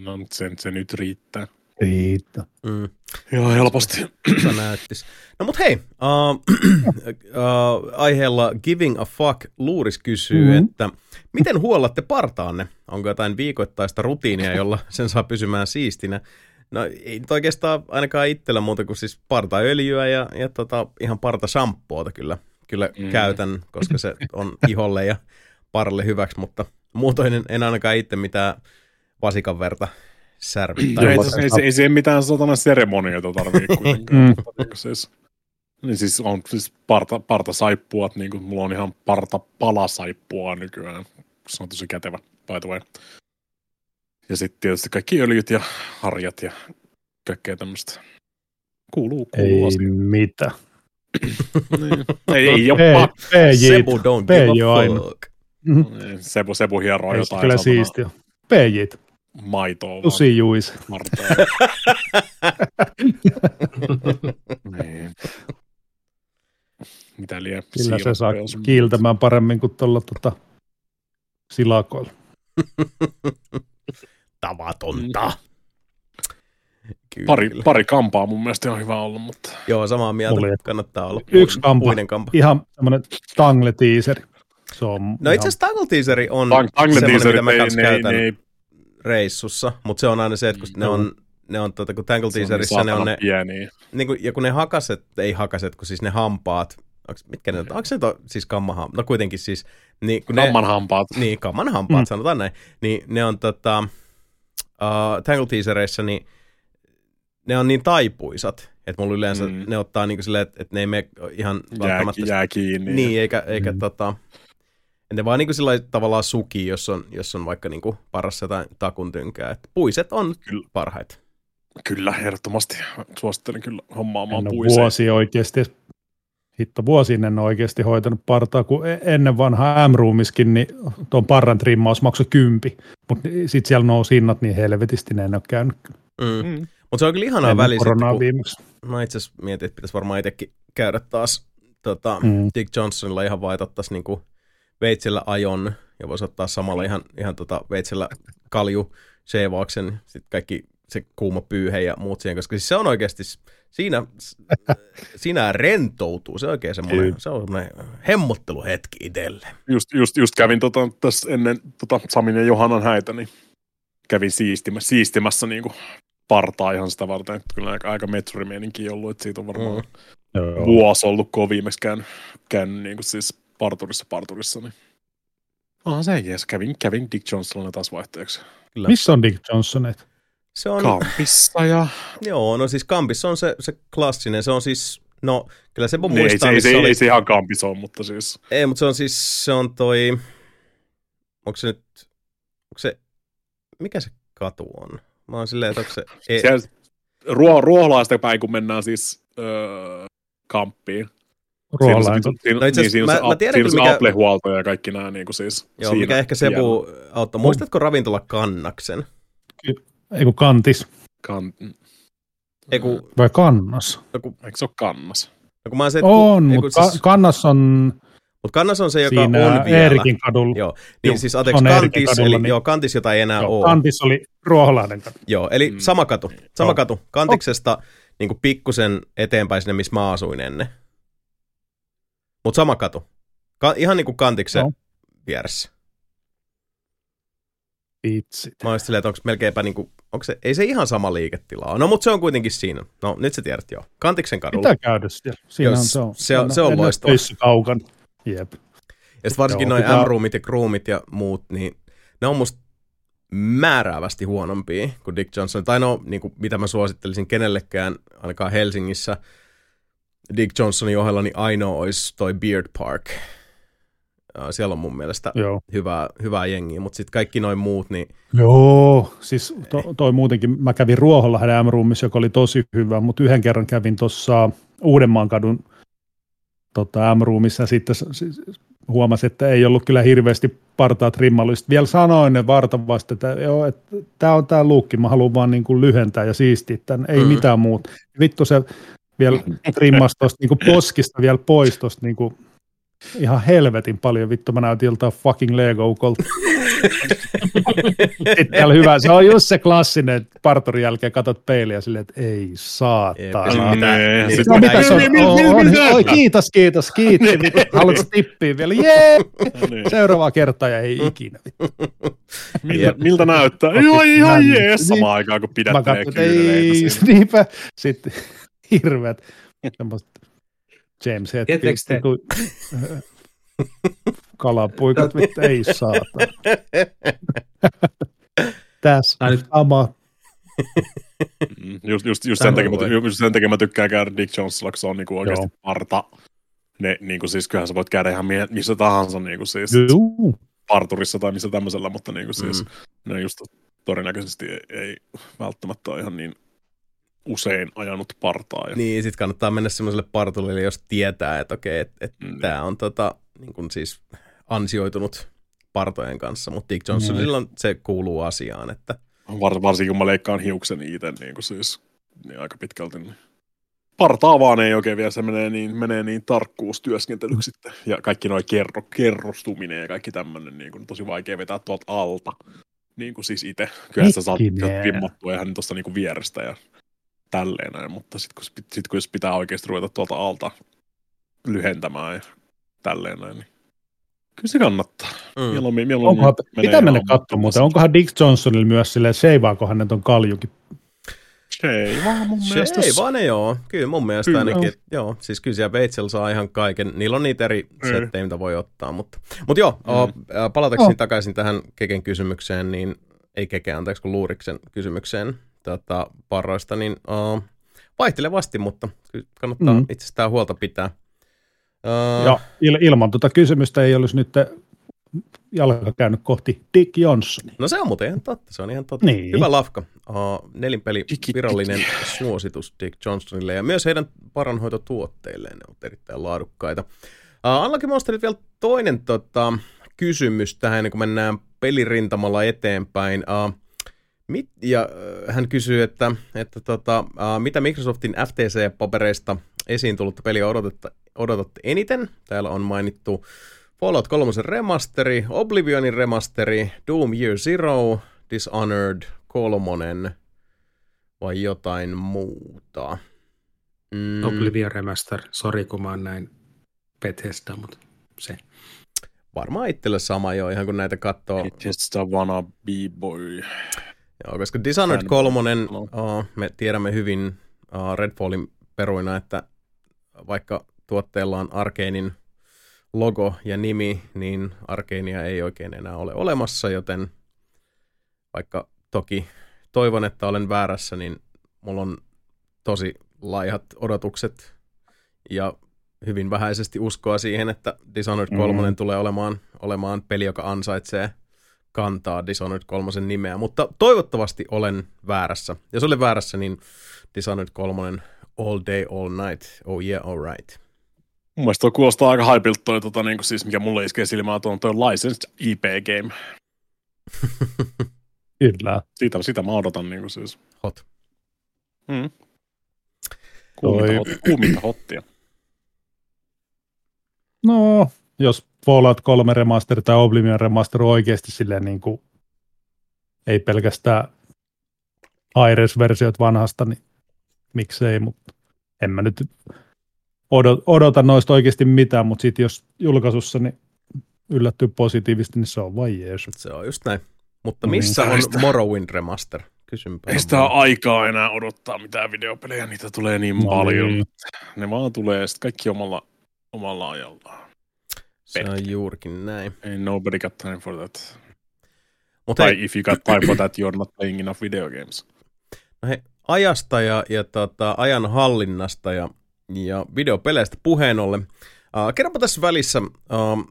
no, no se, se nyt riittää. Riittää. Mm. Joo, helposti. Sä näyttis. No mut hei, uh, uh, aiheella Giving a Fuck Luuris kysyy, mm-hmm. että miten huollatte partaanne? Onko jotain viikoittaista rutiinia, jolla sen saa pysymään siistinä? No ei nyt oikeastaan ainakaan itsellä muuta kuin siis partaöljyä ja, ja tota, ihan partasamppuota kyllä, kyllä mm. käytän, koska se on iholle ja parille hyväksi, mutta muutoin en, en ainakaan itse mitään vasikan verta särvittää. Ei, ei, ei siihen mitään satana seremonioita tarvitse kuitenkaan. Siis, niin siis on siis parta, partasaippuat, niin kuin mulla on ihan partapalasaippua nykyään, se on tosi kätevä, by the way. Ja sitten tietysti kaikki öljyt ja harjat ja kaikkea tämmöistä. Kuuluu, kuuluu ei asioita. Mitä. niin. Ei, ei ole pakko. Sebu don't give a fuck. Sebu, Sebu hieroo ei, jotain. Kyllä siistiä. P J:t. Maitoa. Tosi juis. Martaa. niin. Mitä liian? Kyllä se saa kiiltämään paremmin kuin tuolla tota, silakoilla. Tavatonta. Kyllä. Pari, pari kampaa mun mielestä on hyvä olla, mutta... Joo, samaa mieltä. Mulle. Kannattaa olla yksi kampa. kampa. Ihan semmoinen tangle-teaseri. Se on no itse asiassa tangle-teaseri on semmoinen, mitä mä kanssa käytän ne, ne, reissussa, mutta se on aina se, että kun no. ne on, ne on tuota, kun tangle-teaserissä ne on ne... Pieniä. Niin kuin, ja kun ne hakaset, ei hakaset, kun siis ne hampaat... Onko, mitkä ne on? Onko ne to, siis kammahampaat? No kuitenkin siis... Niin, kamman ne, hampaat. Niin, kamman hampaat, mm. sanotaan näin. Niin ne on tota... Uh, Tangle-teasereissä, niin ne on niin taipuisat, että mulla yleensä mm. ne ottaa niin kuin silleen, että, että ne ei mene ihan välttämättä... Jää kiinni. Niin, eikä, eikä mm. tota... Ne vaan niin kuin sillä tavallaan sukii, jos on, jos on vaikka niin kuin parassa tai takun tynkää. Et puiset on kyllä parhaita. Kyllä, ehdottomasti. Suosittelen kyllä hommaamaan puiseen. Vuosi oikeasti. Hitto, vuosiin en ole oikeasti hoitanut partaa, kun ennen vanhaa M-ruumiskin, niin tuon parran trimmaus maksoi kympi. Mutta sitten siellä nousi hinnat niin helvetisti, ne en ole käynyt. Mm. Mm. Mutta se on kyllä ihanaa välissä. Ennen koronaa viimeksi. Mä itse asiassa mietin, että pitäisi varmaan itsekin käydä taas tota, mm. Dick Johnsonilla ihan vaihtattaisiin niinku veitsellä ajon ja voisi ottaa samalla ihan, ihan tota veitsellä kalju sheivauksen, sitten kaikki se kuuma pyyhe ja muut siihen, koska siis se on oikeasti, siinä, siinä rentoutuu, se on oikein semmoinen, se on semmoinen hemmotteluhetki itselle. Just, just, just kävin tota, tässä ennen tota Samin ja Johannan häitä, niin kävin siistimässä, siistimässä niin kuin partaa ihan sitä varten, että kyllä aika, aika metsurimieninkin ollut, että siitä on varmaan mm. vuosi ollut, kun on viimeksi käynyt, käynyt niin kuin siis parturissa parturissa, niin onhan se jees, kävin, kävin Dick Johnsonilla taas vaihteeksi. Kyllä. Missä on Dick Johnsonet? Se on Kampissa ja... Joo, no siis Kampissa on se, se klassinen, se on siis, no kyllä se voi muistaa, ei, se, se oli... Ei se ihan Kampissa on, mutta siis... Ei, mutta se on siis, se on toi, onko se nyt, onko se, mikä se katu on? Mä oon silleen, että onko se... E... Ruo- Ruoholaista päin, kun mennään siis öö, Kampiin. Ruoholain. No itse asiassa, niin, mä, mä tiedän kyllä mikä... Siinä on se Apple-huolto ja kaikki nämä niin kuin siis... Joo, siinä, mikä ehkä Sebu auttaa. Muistatko ravintola Kannaksen? Kyllä. Eiku kantis. Kan... Eiku... Vai kannas? Eiku... Eikö se ole kannas? Eiku mä se, on, eiku, mutta siis... kannas on... Mut kannas on se, joka on vielä. Siinä Eerikin kadulla. Joo, niin Juh, siis ateeksi kantis, kadulla, eli niin... joo, kantis, jota ei enää joo, ole. Kantis oli Ruoholahden katu. Joo, eli mm. sama katu. Sama joo. katu. Kantiksesta oh. niin kuin pikkusen eteenpäin sinne, missä mä asuin ennen. Mut sama katu. Ka- ihan niin kuin kantiksen no. vieressä. Itse. Mä oon silleen, että onko melkeinpä niinku, onko se, ei se ihan sama liiketilaa. No, mutta se on kuitenkin siinä. No, nyt sä tiedät, joo. Kantiksen kadulla. Mitä käydä siellä? Siinähän se on. Se on, se on loistava. Töissä kaukana. Jep. Ja sit varsinkin noin pitää... M-roomit ja kroomit ja muut, niin ne on musta määräävästi huonompia kuin Dick Johnson. Tai no, niin kuin mitä mä suosittelisin kenellekään, ainakaan Helsingissä, Dick Johnsonin ohella, niin ainoa olisi toi Beard Park. Siellä on mun mielestä hyvää, hyvää jengiä, mutta sitten kaikki noin muut, niin... Joo, siis to, toi muutenkin, mä kävin Ruoholahden M-roomissa, joka oli tosi hyvä, mutta yhden kerran kävin tuossa Uudenmaankadun tota, M-roomissa, ja sitten siis, huomasin, että ei ollut kyllä hirveästi partaa trimmalluista. Vielä sanoin ne vartavasti, että joo, että tää on tää luukki, mä haluan vaan niin kuin lyhentää ja siistiä tän, ei mm. mitään muuta. Vittu se vielä trimmasi tuosta niin kuin poskista vielä pois tuosta niin kuin... Ihan helvetin paljon, vittu, mä näytin joltain fucking Lego-ukolta. Hyvä, se on just se klassinen, partorin jälkeen katot peiliä silleen, että ei saatana. Oi, kiitos, kiitos, kiitos. Haluatko tippiä vielä? Jee! Seuraavaa kertaa ja ei ikinä. Miltä näyttää? Joo, ihan jees. Samaan aikaan, kun pidättää kyyneleitä. Niinpä, sitten hirveät. James Hetfield, niinku kalapuikot, mitä ei saata. Tässä sama. Just, just, just, sen takia, just sen takia mä tykkään käydä Dick Johnsonilla, kun se on niinku oikeasti parta. Ne, niinku siis, kyllähän sä voit käydä ihan mie- missä tahansa niinku siis, parturissa tai missä tämmöisellä, mutta niinku siis, mm. ne just todennäköisesti ei, ei välttämättä ole ihan niin usein ajanut partaa. Ja... Niin, sit kannattaa mennä semmoiselle partulille, jos tietää, että okei, että et mm. tämä on tota, niin kun siis ansioitunut partojen kanssa, mutta Dick Johnsonilla mm. se kuuluu asiaan. Että... Var, varsinkin kun mä leikkaan hiukseni itse, niin kun siis niin aika pitkälti. Niin... Partaa vaan ei oikein vielä, se menee niin, menee niin tarkkuustyöskentelyksi sitten. Ja kaikki noi kerro, kerrostuminen ja kaikki tämmöinen, niin kun tosi vaikea vetää tuolta alta. Niin kuin siis itse. Kyllähän sä saat vimmattua ihan tuosta niin vierestä ja tälleen näin, mutta sitten kun, sit, kun jos pitää oikeasti ruveta tuolta alta lyhentämään ja tälleen näin, niin kyllä se kannattaa. Mm. Mieluummin, mieluummin onkohan, menee pitää mennä katsomaan muuten, onkohan Dick Johnsonilla myös silleen, seivaakohan ne ton kaljukin? Seivaa mun Seivaa mielestä. Seivaa ne joo, kyllä mun mielestä kyllä. ainakin. Joo, siis kyllä siellä veitsellä saa ihan kaiken, niillä on niitä eri mm. settejä, mitä voi ottaa, mutta mut joo, mm. o, palatakseni oh. takaisin tähän Keken kysymykseen, niin ei Keke, anteeksi, kun Luuriksen kysymykseen. Tätä parroista, niin uh, vaihtelevasti, mutta kannattaa mm. itsestään huolta pitää. Uh, ja il- ilman tuota kysymystä ei olisi nyt jalka käynyt kohti Dick Johnsonia. No se on muuten ihan totta, se on ihan totta. Niin. Hyvä lafka. Uh, nelinpeli virallinen suositus Dick Johnsonille ja myös heidän paranhoitotuotteilleen, ne ovat erittäin laadukkaita. Uh, Unlucky Monsterit vielä toinen tota, kysymys tähän, niin kun mennään pelirintamalla eteenpäin. Uh, Mit, ja hän kysyy, että, että tota, mitä Microsoftin F T C-papereista esiin tullutta peliä odotetta, odotatte eniten. Täällä on mainittu Fallout kolme remasteri, Oblivionin remasteri, Doom Year Zero, Dishonored kolmonen vai jotain muuta. Mm. Oblivion remaster, sori kun mä oon näin Bethesda, mutta se. Varmaan itselle sama jo, ihan kun näitä katsoo. Bethesda wanna be boy. Joo, koska Dishonored kolmonen, uh, me tiedämme hyvin uh, Redfallin peruina, että vaikka tuotteella on Arcanein logo ja nimi, niin Arcanea ei oikein enää ole olemassa, joten vaikka toki toivon, että olen väärässä, niin mulla on tosi laihat odotukset ja hyvin vähäisesti uskoa siihen, että Dishonored kolme mm-hmm. tulee olemaan, olemaan peli, joka ansaitsee kantaa Dishonored kolme nimeä, mutta toivottavasti olen väärässä. Jos olen väärässä, niin Dishonored kolme all day, all night, oh yeah, all right. Mun mielestä tuo kuulostaa aika haipilta toi, tota, niin siis, mikä mulle iskee silmään, tuo on toi licensed I P game. Kyllä. Siitä, sitä mä odotan niin siis. Hot. Mm. Kuumita, hot, kuumita hottia. No, jos Fallout kolme remaster tai Oblivion remaster on oikeasti silleen niin kuin, ei pelkästään I R S-versiot vanhasta, niin miksei, mutta en mä nyt odota noista oikeasti mitään, mutta sitten jos julkaisussa niin yllättyy positiivisesti, niin se on vain jees. Se on just näin. Mutta missä no, on sitä... Morrowind remaster? Kysympä. Ei sitä aikaa enää odottaa mitään videopelejä, niitä tulee niin no, paljon. Niin. Ne vaan tulee sitten kaikki omalla, omalla ajallaan. Se on juurikin näin. Ain't nobody got time for that. Mut tai hei. If you got time for that, you're not playing enough video games. No hei, ajasta ja, ja tota, ajan hallinnasta ja, ja videopeleistä puheen ollen. Uh, kerropa tässä välissä uh,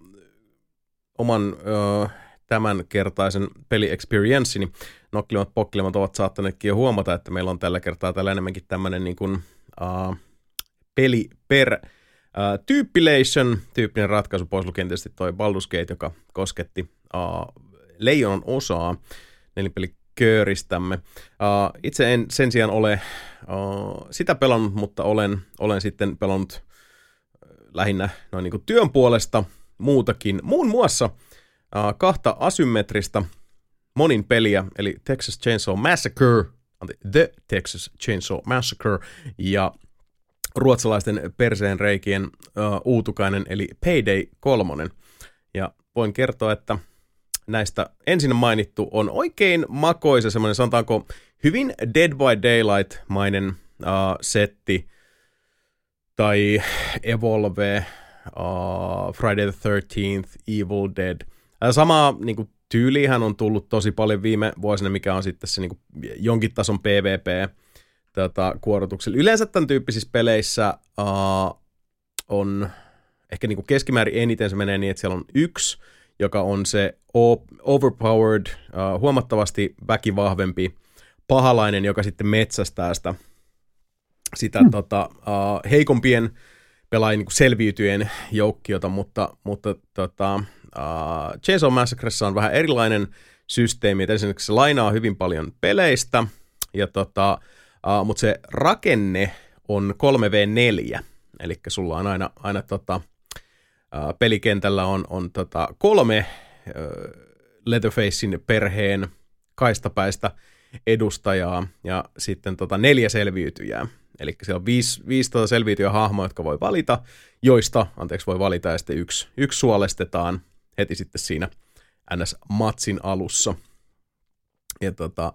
oman... Uh, tämänkertaisen peli-experienssini. Nokkilemat pokkilemat ovat saattaneetkin jo huomata, että meillä on tällä kertaa täällä enemmänkin tämmöinen niin kuin, uh, peli per uh, tyyppilation, tyyppinen ratkaisu pois lukien tietysti toi Baldur's Gate, joka kosketti uh, leijonan osaa nelipelikööristämme. Uh, itse en sen sijaan ole uh, sitä pelannut, mutta olen, olen sitten pelannut lähinnä noin niin kuin työn puolesta muutakin. Muun muassa kahta asymmetristä monin peliä, eli Texas Chainsaw Massacre, The Texas Chainsaw Massacre, ja ruotsalaisten perseen reikien uh, uutukainen, eli Payday kolmonen. Ja voin kertoa, että näistä ensin mainittu on oikein makoisa, semmoinen sanotaanko hyvin Dead by Daylight-mainen uh, setti, tai Evolve, uh, Friday the thirteenth, Evil Dead. Samaa niin tyyliähän on tullut tosi paljon viime vuosina, mikä on sitten se niin jonkin tason P V P-kuorotuksella. Yleensä tämän tyyppisissä peleissä uh, on ehkä niin keskimäärin eniten se menee niin, että siellä on yksi, joka on se overpowered, uh, huomattavasti väkivahvempi pahalainen, joka sitten metsästää sitä, sitä mm. tota, uh, heikompien pelaajien niin selviytyjen joukkiota, mutta... mutta tota, Uh, Chainsaw Massacressa on vähän erilainen systeemi, että esimerkiksi se lainaa hyvin paljon peleistä, ja tota, uh, mutta se rakenne on kolme vastaan neljä, eli sulla on aina, aina tota, uh, pelikentällä on, on tota kolme uh, Leatherfacein perheen kaistapäistä edustajaa, ja sitten tota neljä selviytyjää. Eli siellä on viisi, viisi tuota selviytyjä hahmoa, jotka voi valita, joista, anteeksi, voi valita, ja sitten yksi, yksi suolestetaan heti sitten siinä N S-matsin alussa. Ja tota,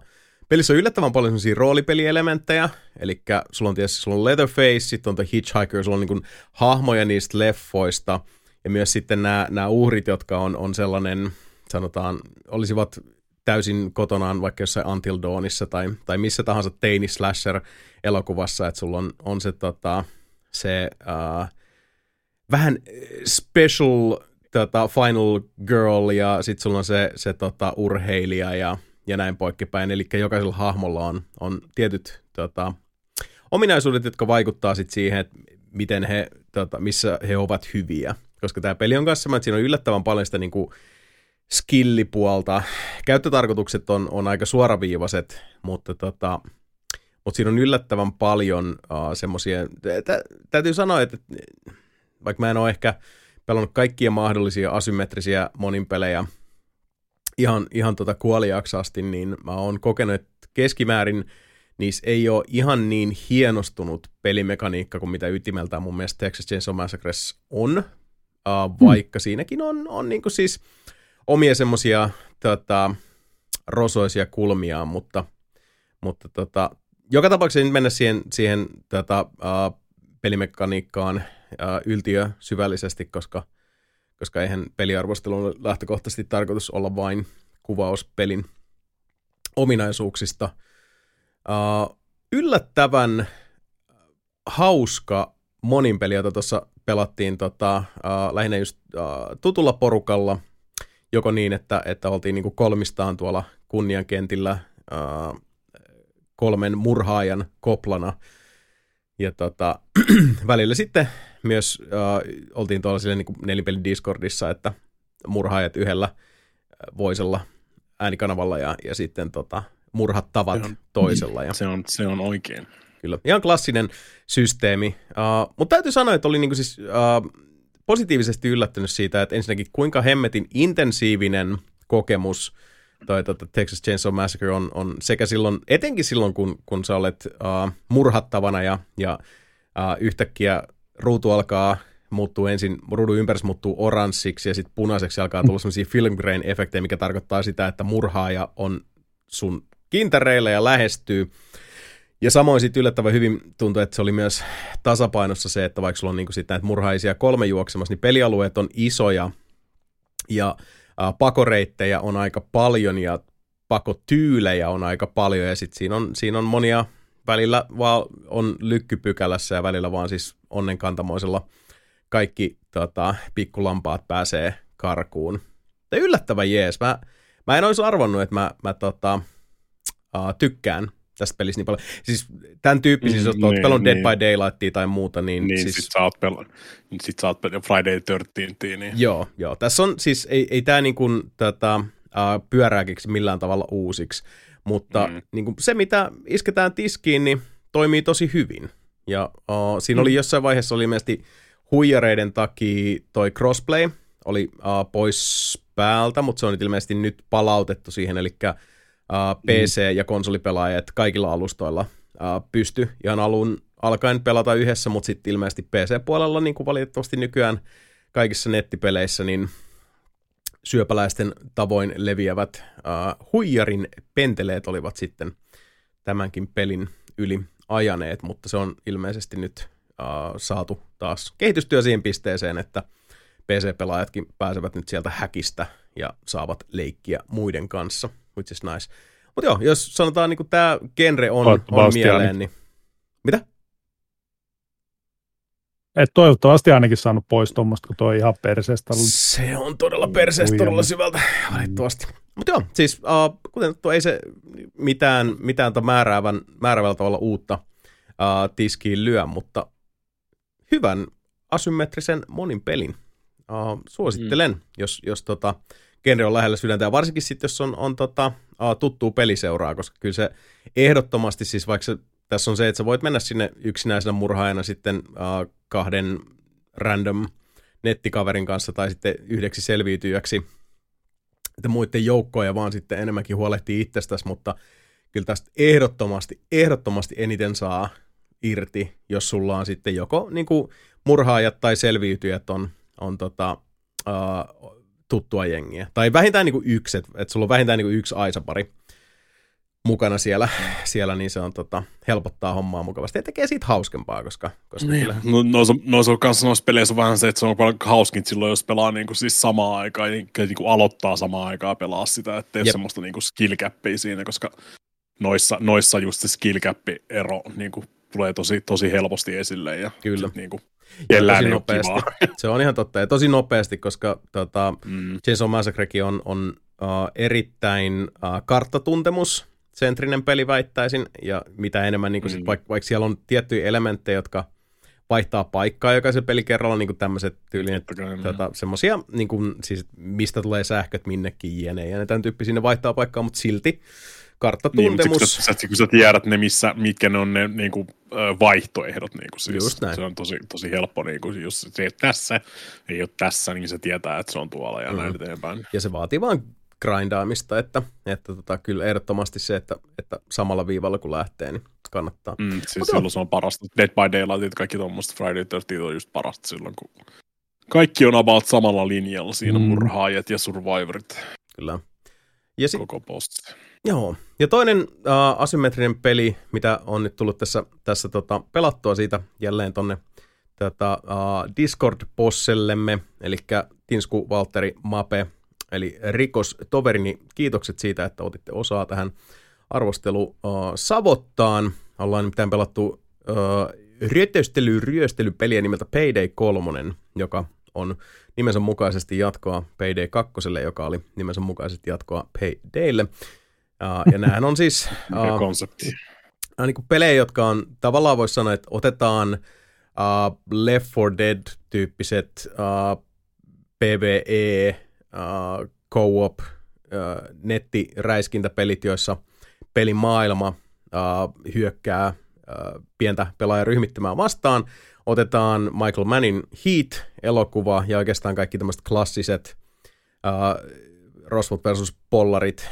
pelissä on yllättävän paljon sellaisia roolipelielementtejä, eli sulla on tietysti sulla on Leatherface, sitten on The Hitchhiker, sulla on niin kuin hahmoja niistä leffoista, ja myös sitten nämä, nämä uhrit, jotka on, on sellainen, sanotaan, olisivat täysin kotonaan vaikka jossain Until Dawnissa tai, tai missä tahansa teini-slasher-elokuvassa, että sulla on, on se, tota, se uh, vähän special tota, final girl ja sitten sulla on se, se tota, urheilija ja, ja näin poikkipäin. Eli jokaisella hahmolla on, on tietyt tota, ominaisuudet, jotka vaikuttaa sit siihen, että miten he, tota, missä he ovat hyviä. Koska tämä peli on kanssa sellainen, että siinä on yllättävän paljon sitä niinku skillipuolta. Käyttötarkoitukset on, on aika suoraviivaiset, mutta, tota, mutta siinä on yllättävän paljon uh, semmoisia, tä, täytyy sanoa, että vaikka mä en ole ehkä pelannut kaikkia mahdollisia asymmetrisiä moninpelejä ihan, ihan tota kuoliaaksi asti, niin mä oon kokenut, että keskimäärin niissä ei ole ihan niin hienostunut pelimekaniikka kuin mitä ytimeltään mun mielestä Texas Chainsaw Massacre on, äh, vaikka hmm. siinäkin on, on niinku siis omia semmoisia tota, rosoisia kulmiaan, mutta, mutta tota, joka tapauksessa mennä siihen, siihen tota, äh, pelimekaniikkaan äh, yltiö syvällisesti, koska, koska eihän peliarvostelun lähtökohtaisesti tarkoitus olla vain kuvauspelin ominaisuuksista. Uh, yllättävän hauska moninpeli, jota tuossa pelattiin tota, uh, lähinnä just uh, tutulla porukalla, joko niin, että, että oltiin niinku kolmistaan tuolla kunniankentillä uh, kolmen murhaajan koplana, ja tota, välillä sitten myös uh, oltiin tuolla silleen niinku nelipelin Discordissa, että murhaajat yhdellä voisella äänikanavalla ja, ja sitten tota murhattavat on toisella. Ja se, on, se on oikein. Kyllä, ihan klassinen systeemi. Uh, mutta täytyy sanoa, että olin niinku siis, uh, positiivisesti yllättynyt siitä, että ensinnäkin kuinka hemmetin intensiivinen kokemus toi, tota, Texas Chainsaw Massacre on, on sekä silloin, etenkin silloin, kun, kun sä olet uh, murhattavana ja, ja uh, yhtäkkiä ruutu alkaa muuttuu ensin, ruudun ympäristö muuttuu oranssiksi ja sitten punaiseksi alkaa tulla sellaisia film grain-efektejä, mikä tarkoittaa sitä, että murhaaja on sun kintareilla ja lähestyy. Ja samoin sitten yllättävän hyvin tuntui, että se oli myös tasapainossa se, että vaikka sulla on niinku sit näitä murhaisia kolme juoksemassa, niin pelialueet on isoja ja äh, pakoreittejä on aika paljon ja pakotyylejä on aika paljon ja sitten siinä on, siinä on monia, välillä vaan on lykkypykälässä ja välillä vaan siis onnenkantamoisella kaikki tota, pikkulampaat pääsee karkuun. Ja yllättävän jees. Mä, mä en olisi arvannut, että mä, mä tota... Uh, tykkään tästä pelistä niin paljon. Siis tämän tyyppisissä, jos mm, olet niin, pelannut niin. Dead by Daylightia tai muuta, niin... Niin, siis... sit sä oot pelannut pel- Friday kolmetoista. Niin. Joo, joo. Tässä on siis, ei, ei tää niin kuin tätä uh, pyörääkiksi millään tavalla uusiksi, mutta mm. niin kuin se, mitä isketään tiskiin, niin toimii tosi hyvin. Ja uh, siinä mm. oli jossain vaiheessa, oli mielestäni huijareiden takia toi crossplay, oli uh, pois päältä, mutta se on nyt ilmeisesti nyt palautettu siihen, eli Uh, P C- ja konsolipelaajat kaikilla alustoilla uh, pysty ihan alun alkaen pelata yhdessä, mutta sitten ilmeisesti P C-puolella, niin kuin valitettavasti nykyään kaikissa nettipeleissä, niin syöpäläisten tavoin leviävät uh, huijarin penteleet olivat sitten tämänkin pelin yli ajaneet, mutta se on ilmeisesti nyt uh, saatu taas kehitystyö siihen pisteeseen, että P C-pelaajatkin pääsevät nyt sieltä häkistä ja saavat leikkiä muiden kanssa. Which is nice. Mutta joo, jos sanotaan, niin kuin tämä genre on, on mieleen, niin... Mitä? Et toivottavasti ainakin saanut pois tuommoista, kun toi ihan perseestä. Se on todella perseestä, todella syvältä, valitettavasti. Mutta joo, siis uh, kuten tuo ei se mitään, mitään määräävän, määräävällä tavalla uutta uh, tiskiin lyö, mutta hyvän asymmetrisen monin pelin uh, suosittelen, mm. jos, jos tota... genre on lähellä sydäntä, ja varsinkin sitten, jos on, on tota, tuttuu peliseuraa, koska kyllä se ehdottomasti, siis vaikka se, tässä on se, että sä voit mennä sinne yksinäisenä murhaajana sitten äh, kahden random nettikaverin kanssa, tai sitten yhdeksi selviytyjäksi että muiden joukkoja, vaan sitten enemmänkin huolehtii itsestäsi, mutta kyllä tästä ehdottomasti, ehdottomasti eniten saa irti, jos sulla on sitten joko niin kuin murhaajat tai selviytyjät on, on tota... Äh, tuttua jengiä. Tai vähintään niin kuin yksi, että et sulla on vähintään niin kuin yksi aisapari mukana siellä, siellä, niin se on tota, helpottaa hommaa mukavasti ja tekee siitä hauskempaa, koska... koska niin. No, noissa, noissa, kanssa, noissa peleissä on vähän se, että se on paljon hauskin silloin, jos pelaa niin kuin siis samaan aikaan, niin, niin kuin aloittaa samaan aikaan pelaa sitä, ettei ole semmoista niin kuin skill-käppiä siinä, koska noissa, noissa just se skill-käppi-ero niin kuin tulee tosi, tosi helposti esille ja kyllä. Sit, niin kuin, tosi nopeasti. Se on ihan totta. Ja tosi nopeasti, koska tota, mm. Chainsaw Massacrekin on, on uh, erittäin uh, karttatuntemussentrinen peli väittäisin. Ja mitä enemmän, niin kuin mm. sit, vaikka vaik siellä on tiettyjä elementtejä, jotka vaihtaa paikkaa jokaisen pelin kerralla, niin kuin tämmöiset tyyliin, tota, semmoisia, niin kuin, siis mistä tulee sähköt minnekin, jne, ja ne tämän tyyppisiä, ne vaihtaa paikkaa, mutta silti karttatuntemus. Niin, siksi, siksi, kun sä tiedät ne, missä, mitkä ne on ne niin kuin, vaihtoehdot, niin kuin, siis, se on tosi, tosi helppo, niin kuin, jos se ei ole tässä, ei ole tässä, niin se tietää, että se on tuolla ja mm. näin eteenpäin. Ja se vaatii vaan grindaamista, että, että tota, kyllä ehdottomasti se, että, että samalla viivalla kun lähtee, niin kannattaa. Mm, siis silloin on. se on parasta. Dead by Daylightit, kaikki tuommoista Friday kolmetoista on just parasta silloin, kun kaikki on about samalla linjalla siinä, mm. murhaajat ja survivorit. Kyllä. Ja si- Koko posti. Joo. Ja toinen äh, asymmetrinen peli, mitä on nyt tullut tässä, tässä tota, pelattua siitä jälleen tonne tätä, äh, Discord-bossellemme, eli Tinsku Valtteri Mape, eli Rikostoverini, kiitokset siitä, että otitte osaa tähän arvostelu äh, Savottaan. Ollaan nimittäin pelattu äh, ryöstely-ryöstelypeliä nimeltä Payday kolme, joka on nimensä mukaisesti jatkoa Payday kaksi, joka oli nimensä mukaisesti jatkoa Paydaylle. Äh, ja näähän on siis äh, konsepti. Äh, niin kuin pelejä, jotka on tavallaan voisi sanoa, että otetaan äh, Left four Dead-tyyppiset äh, P V E Uh, co-op, uh, nettiräiskintäpelit, joissa pelimaailma uh, hyökkää uh, pientä pelaajaryhmittymää vastaan. Otetaan Michael Mannin Heat-elokuva ja oikeastaan kaikki tämmöiset klassiset uh, rosvot versus pollarit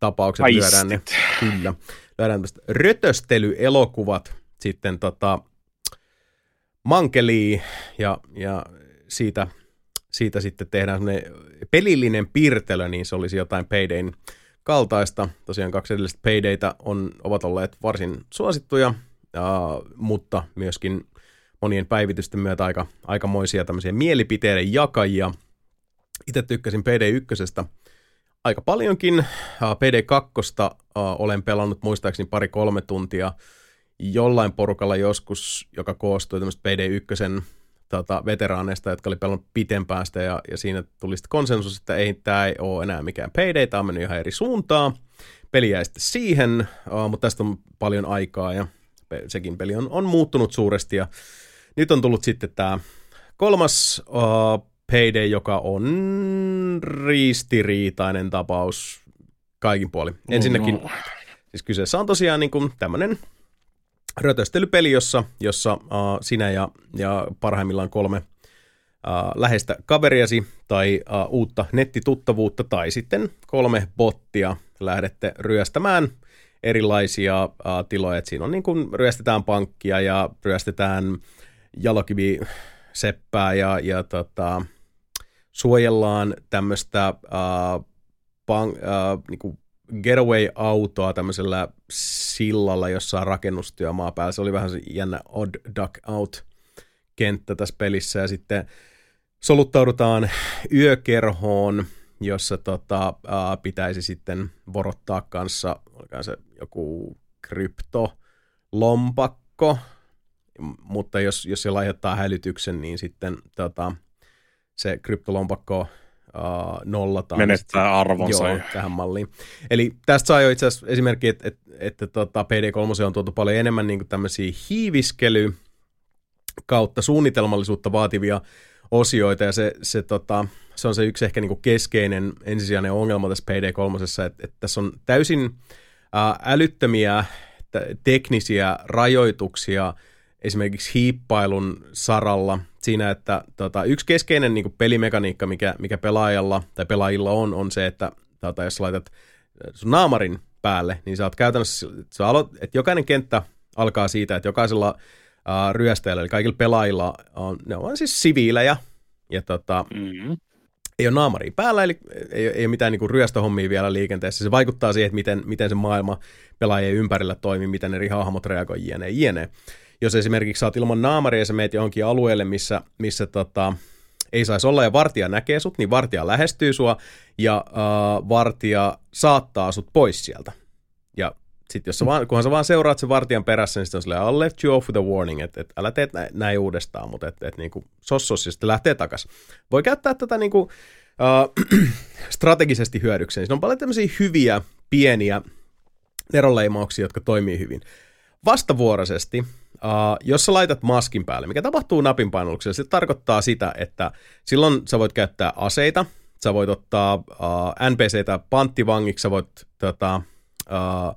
tapaukset. Lyödään ne. Kyllä. Lyödään tämmöiset rötöstelyelokuvat sitten tota, mankelii ja, ja siitä... Siitä sitten tehdään semmoinen pelillinen piirtelö, niin se olisi jotain Paydayn kaltaista. Tosiaan kaksi edellistä Paydayta on, ovat olleet varsin suosittuja, uh, mutta myöskin monien päivitysten myötä aika, aikamoisia tämmöisiä mielipiteiden jakajia. Itse tykkäsin Payday ykkösestä aika paljonkin. Uh, Payday kakkosta uh, olen pelannut muistaakseni pari kolme tuntia jollain porukalla joskus, joka koostui tämmöistä Payday ykkösen Tota, veteraaneista, jotka oli pelannut pitempään sitä, ja, ja siinä tuli sitten konsensus, että ei, tämä ei ole enää mikään Payday, tämä on mennyt ihan eri suuntaan. Peli jäi sitten siihen, uh, mutta tästä on paljon aikaa, ja pe- sekin peli on, on muuttunut suuresti, ja nyt on tullut sitten tämä kolmas uh, Payday, joka on ristiriitainen tapaus kaikin puolin. No, Ensinnäkin, no. siis kyseessä on tosiaan niin kuin tämmöinen rötöstelypeli, jossa, jossa äh, sinä ja, ja parhaimmillaan kolme äh, läheistä kaveriasi tai äh, uutta nettituttavuutta tai sitten kolme bottia lähdette ryöstämään erilaisia äh, tiloja. Et siinä on niin kuin ryöstetään pankkia ja ryöstetään jalokiviseppää ja, ja tota, suojellaan tämmöistä äh, pan, äh, niin kuin getaway-autoa tämmöisellä sillalla, jossa on rakennustyömaa päällä. Se oli vähän se jännä odd duck out-kenttä tässä pelissä. Ja sitten soluttaudutaan yökerhoon, jossa tota, ää, pitäisi sitten vorottaa kanssa se joku kryptolompakko. Mutta jos, jos se aiheuttaa hälytyksen, niin sitten tota, se kryptolompakko Uh, nollataan. Menettää arvonsa. Joo, tähän malliin. Eli tästä saa jo itse asiassa esimerkki, että et, et, et, tota, P D kolme on tuotu paljon enemmän niin tämmöisiä hiiviskely kautta suunnitelmallisuutta vaativia osioita, ja se, se, tota, se on se yksi ehkä niin keskeinen ensisijainen ongelma tässä P D kolme, että et tässä on täysin ää, älyttömiä t- teknisiä rajoituksia esimerkiksi hiippailun saralla siinä, että tota, yksi keskeinen niin kuin pelimekaniikka, mikä, mikä pelaajalla tai pelaajilla on, on se, että tota, jos laitat sun naamarin päälle, niin sä oot käytännössä, sä aloit, että jokainen kenttä alkaa siitä, että jokaisella uh, ryöstäjällä, eli kaikilla pelaajilla, on, ne on siis siviilejä, ja tota, mm-hmm. ei ole naamaria päällä, eli ei, ei ole mitään niin kuin ryöstöhommia vielä liikenteessä. Se vaikuttaa siihen, että miten, miten se maailma pelaajien ympärillä toimii, miten eri hahmot reagoi, jne, jne. Jos esimerkiksi saat ilman naamaria ja sä meet johonkin alueelle, missä, missä tota, ei saisi olla ja vartija näkee sut, niin vartija lähestyy sua ja äh, vartija saattaa sut pois sieltä. Ja sitten jos sä vaan, kunhan sä vaan seuraat sen vartijan perässä, niin sitten on silleen, I'll left you off with a warning, että et, älä teet näin, näin uudestaan, mutta että et, niinku, sossos ja sitten lähtee takaisin. Voi käyttää tätä niinku, äh, strategisesti hyödykseen. Siinä on paljon tämmöisiä hyviä, pieniä eronleimauksia, jotka toimii hyvin. Vastavuoroisesti Uh, jos sä laitat maskin päälle, mikä tapahtuu napin painalluksella, se tarkoittaa sitä, että silloin sä voit käyttää aseita, sä voit ottaa uh, N P C:tä panttivangiksi, sä voit tota, uh,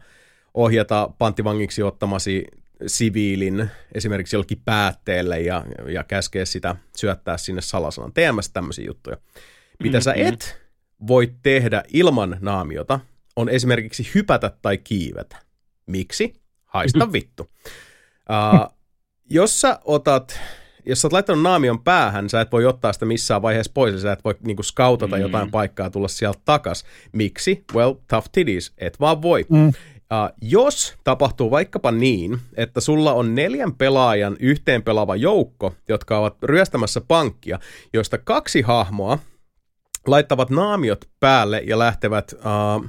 ohjata panttivangiksi ottamasi siviilin esimerkiksi jollekin päätteelle ja, ja käskeä sitä syöttää sinne salasanan T M:stä tämmöisiä juttuja. Mitä mm-hmm. sä et voi tehdä ilman naamiota, on esimerkiksi hypätä tai kiivetä. Miksi? Haista vittu. Uh, jos sä otat, jos sä oot laittanut naamion päähän, sä et voi ottaa sitä missään vaiheessa pois, ja sä et voi niinku skautata mm. jotain paikkaa tulla sieltä takas. Miksi? Well, tough titties, et vaan voi. Mm. Uh, jos tapahtuu vaikkapa niin, että sulla on neljän pelaajan yhteen pelaava joukko, jotka ovat ryöstämässä pankkia, joista kaksi hahmoa laittavat naamiot päälle ja lähtevät uh,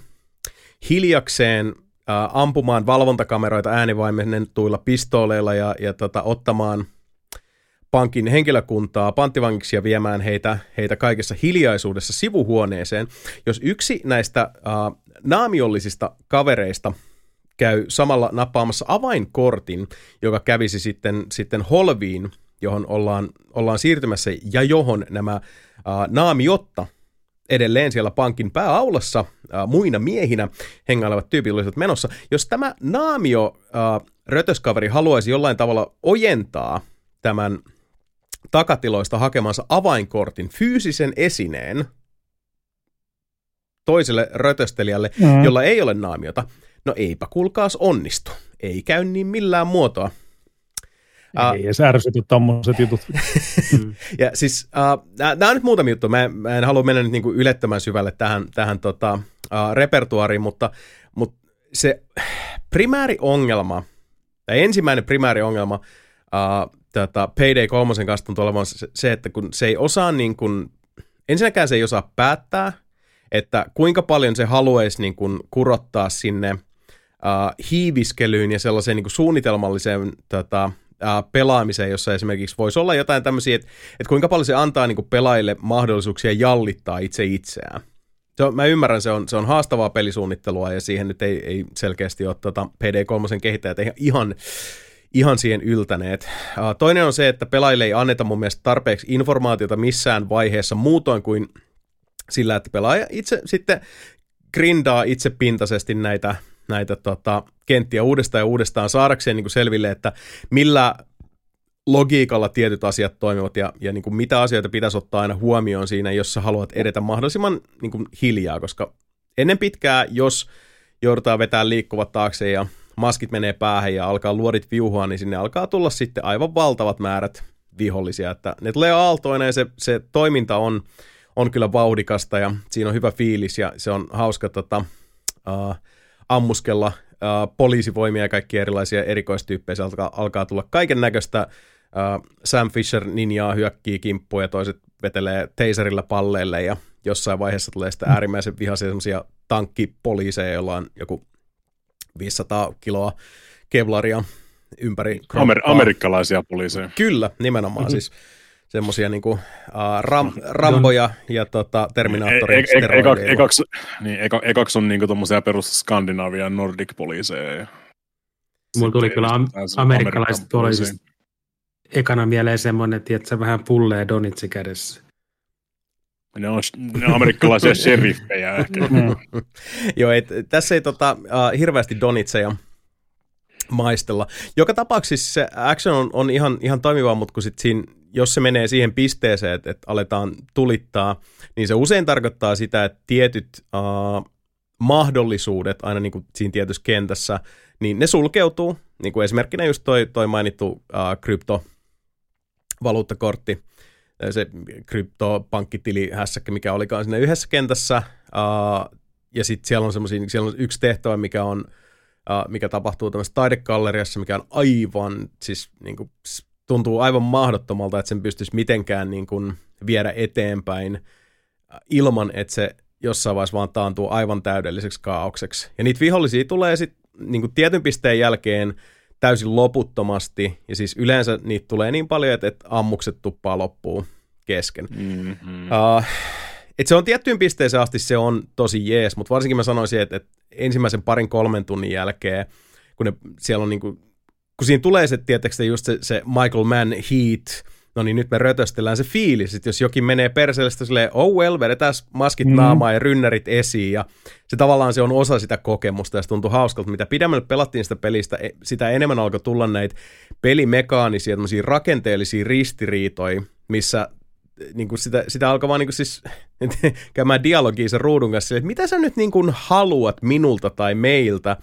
hiljakseen ampumaan valvontakameroita äänivaimennetuilla pistooleilla ja, ja tota, ottamaan pankin henkilökuntaa panttivangiksi ja viemään heitä, heitä kaikessa hiljaisuudessa sivuhuoneeseen. Jos yksi näistä uh, naamiollisista kavereista käy samalla nappaamassa avainkortin, joka kävisi sitten, sitten holviin, johon ollaan, ollaan siirtymässä ja johon nämä uh, naamiotta, edelleen siellä pankin pääaulassa äh, muina miehinä hengailevat tyypit olisivat menossa. Jos tämä naamio äh, rötöskaveri haluaisi jollain tavalla ojentaa tämän takatiloista hakemansa avainkortin fyysisen esineen toiselle rötöstelijälle, mm. jolla ei ole naamiota, no eipä kuulkaas onnistu. Ei käy niin millään muotoa. Uh, Ei edes ärsyty tommoset jutut. ja siis, uh, nämä on nyt muutamia juttuja. Mä, mä en halua mennä nyt niinku ylettömän syvälle tähän, tähän tota, uh, repertuariin, mutta, mutta se primääri ongelma, tai ensimmäinen primääri ongelma uh, tätä Payday kolmosen kanssa tuntuu olevan se, että kun se ei osaa, niin kun, ensinnäkään se ei osaa päättää, että kuinka paljon se haluaisi niin kun kurottaa sinne uh, hiiviskelyyn ja sellaiseen niin kun suunnitelmalliseen tätä, pelaamiseen, jossa esimerkiksi voisi olla jotain tämmöisiä, että, että kuinka paljon se antaa niin kuin pelaajille mahdollisuuksia jallittaa itse itseään. Se on, mä ymmärrän, se on, se on haastavaa pelisuunnittelua ja siihen nyt ei, ei selkeästi ole tota, P D kolme kehittäjät ihan, ihan siihen yltäneet. Uh, toinen on se, että pelaajille ei anneta mun mielestä tarpeeksi informaatiota missään vaiheessa muutoin kuin sillä, että pelaaja itse sitten grindaa itsepintaisesti näitä näitä tota, kenttiä uudestaan ja uudestaan saadakseen niin kuin selville, että millä logiikalla tietyt asiat toimivat ja, ja niin kuin mitä asioita pitäisi ottaa aina huomioon siinä, jos sä haluat edetä mahdollisimman niin kuin hiljaa, koska ennen pitkää, jos joudutaan vetämään liikkuvat taakse ja maskit menee päähän ja alkaa luodit viuhua, niin sinne alkaa tulla sitten aivan valtavat määrät vihollisia, että ne tulee aaltoina ja se, se toiminta on, on kyllä vauhdikasta ja siinä on hyvä fiilis ja se on hauska tota, uh, ammuskella äh, poliisivoimia ja kaikkia erilaisia erikoistyyppejä. Se alkaa, alkaa tulla kaiken näköistä äh, Sam Fisher-ninjaa hyökkii kimppuun ja toiset vetelee teiserillä palleille ja jossain vaiheessa tulee sitä äärimmäisen vihaisia semmoisia tankkipoliiseja, joilla on joku viisisataa kiloa kevlaria ympäri Amer- amerikkalaisia poliiseja. Kyllä, nimenomaan siis. Semmoisia niinku äh, ram, ramboja ja tota, Terminaattoria. E, e, e, e, ekaksi niin, eka, on niinku tommosia perus Skandinavian Nordic-poliiseja. Mulla tuli kyllä am, amerikkalaiset poliisit. Ekana mieleen semmoinen, että se vähän pullee donitsi kädessä. Ne on, ne on amerikkalaisia sheriffejä ehkä. Joo, et, tässä ei tota, uh, hirveästi donitseja maistella. Joka tapauksessa se action on, on ihan, ihan toimiva, mutta kun sit siinä, jos se menee siihen pisteeseen, että, että aletaan tulittaa, niin se usein tarkoittaa sitä, että tietyt uh, mahdollisuudet aina niin kuin siinä tietyssä kentässä, niin ne sulkeutuu. Niin kuin esimerkkinä just toi, toi mainittu uh, kryptovaluuttakortti, se kryptopankkitilihässäkkä, mikä olikaan siinä yhdessä kentässä. Uh, ja sitten siellä on semmoisia, siellä on yksi tehtävä, mikä on Uh, mikä tapahtuu tämmöisessä taidegalleriassa, mikä on aivan, siis niin kuin, tuntuu aivan mahdottomalta, että sen pystyisi mitenkään niin kuin, viedä eteenpäin uh, ilman, että se jossain vaiheessa vaan taantuu aivan täydelliseksi kaaokseksi. Ja niitä vihollisia tulee sitten niin tietyn pisteen jälkeen täysin loputtomasti, ja siis yleensä niitä tulee niin paljon, että, että ammukset tuppaa loppuun kesken. Mm-hmm. Uh, Et se on tiettyyn pisteeseen asti, se on tosi jees, mutta varsinkin mä sanoisin, että, että ensimmäisen parin kolmen tunnin jälkeen, kun ne, siellä on niin kuin kun siinä tulee se, tietysti just se, se Michael Mann heat, no niin nyt me rötöstellään se fiilis, että jos jokin menee perseelle, sitten silleen, oh well, vedetään maskit mm-hmm. naamaan ja rynnärit esiin, ja se tavallaan se on osa sitä kokemusta, ja se tuntui hauskalta. Mitä pidemmälle pelattiin sitä pelistä, sitä enemmän alkoi tulla näitä pelimekaanisia, tämmöisiä rakenteellisia ristiriitoja, missä niin kuin sitä, sitä alkoi vaan niin kuin siis käymään dialogia sen ruudun kanssa, että mitä sä nyt niin kuin haluat minulta tai meiltä,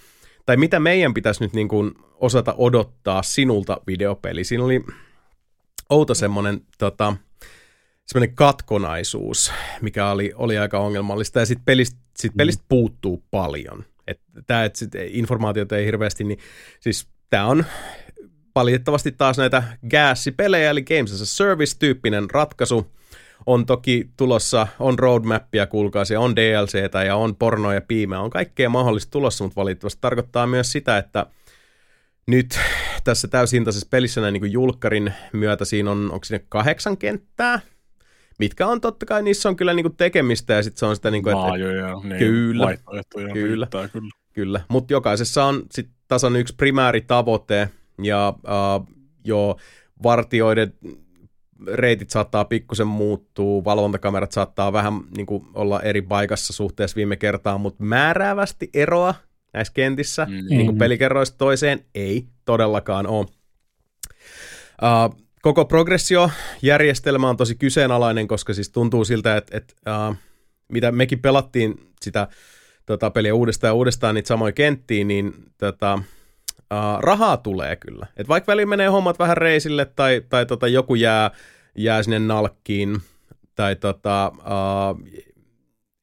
tai mitä meidän pitäisi nyt niin kuin osata odottaa sinulta videopeli. Siinä oli outo semmoinen tota, semmoinen katkonaisuus, mikä oli, oli aika ongelmallista, ja sitten pelistä, sit pelistä puuttuu paljon. Että tämä, että sit informaatiota ei hirveästi, niin siis tämä on valitettavasti taas näitä gassipelejä, eli Games as a Service-tyyppinen ratkaisu. On toki tulossa, on roadmappia, kuulkaisia, on D L C:tä ja on pornoa ja piimää, on kaikkea mahdollista tulossa, mutta valitettavasti tarkoittaa myös sitä, että nyt tässä täysintaisessa pelissä näin niin kuin julkkarin myötä siinä on, onko siinä kahdeksan kenttää, mitkä on totta kai, niissä on kyllä niin kuin tekemistä ja sitten se on sitä niin kuin, että laajoja, niin, kyllä, vaihtoehtoja kyllä, kyllä, kyllä, mutta jokaisessa on sitten tasan yksi primääritavoite ja äh, jo vartioiden reitit saattaa pikkusen muuttua, valvontakamerat saattaa vähän niin kuin olla eri paikassa suhteessa viime kertaan, mutta määräävästi eroa näissä kentissä, mm. niin kuin pelikerroista toiseen, ei todellakaan ole. Uh, koko progressiojärjestelmä on tosi kyseenalainen, koska siis tuntuu siltä, että, että uh, mitä mekin pelattiin sitä tota, peliä uudestaan ja uudestaan niitä samoja kenttiä, niin tota, uh, rahaa tulee kyllä. Et vaikka väliin menee hommat vähän reisille tai, tai tota, joku jää, jää sinne nalkkiin tai tota... Uh,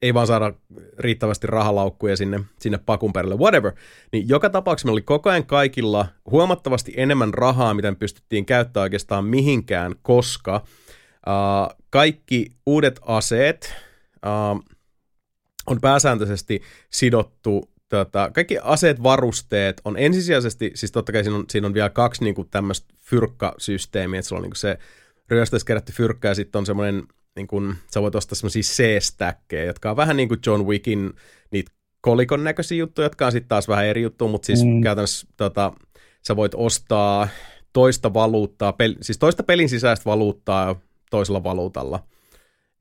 ei vaan saada riittävästi rahalaukkuja sinne, sinne pakun perille, whatever. Niin joka tapauksessa meillä oli koko ajan kaikilla huomattavasti enemmän rahaa, mitä me pystyttiin käyttämään oikeastaan mihinkään, koska äh, kaikki uudet aseet äh, on pääsääntöisesti sidottu, tota, kaikki aseet, varusteet on ensisijaisesti, siis totta kai siinä on, siinä on vielä kaksi niinku tämmöistä fyrkkasysteemiä, että sulla on niinku se ryöstäis kerätty fyrkkä ja sitten on semmoinen niin kun sä voit ostaa semmoisia C-stäkkejä, jotka on vähän niin kuin John Wickin niitä kolikon näköisiä juttuja, jotka on sitten taas vähän eri juttuja, mutta siis mm. käytännössä tota, sä voit ostaa toista valuuttaa, pel, siis toista pelin sisäistä valuuttaa toisella valuutalla.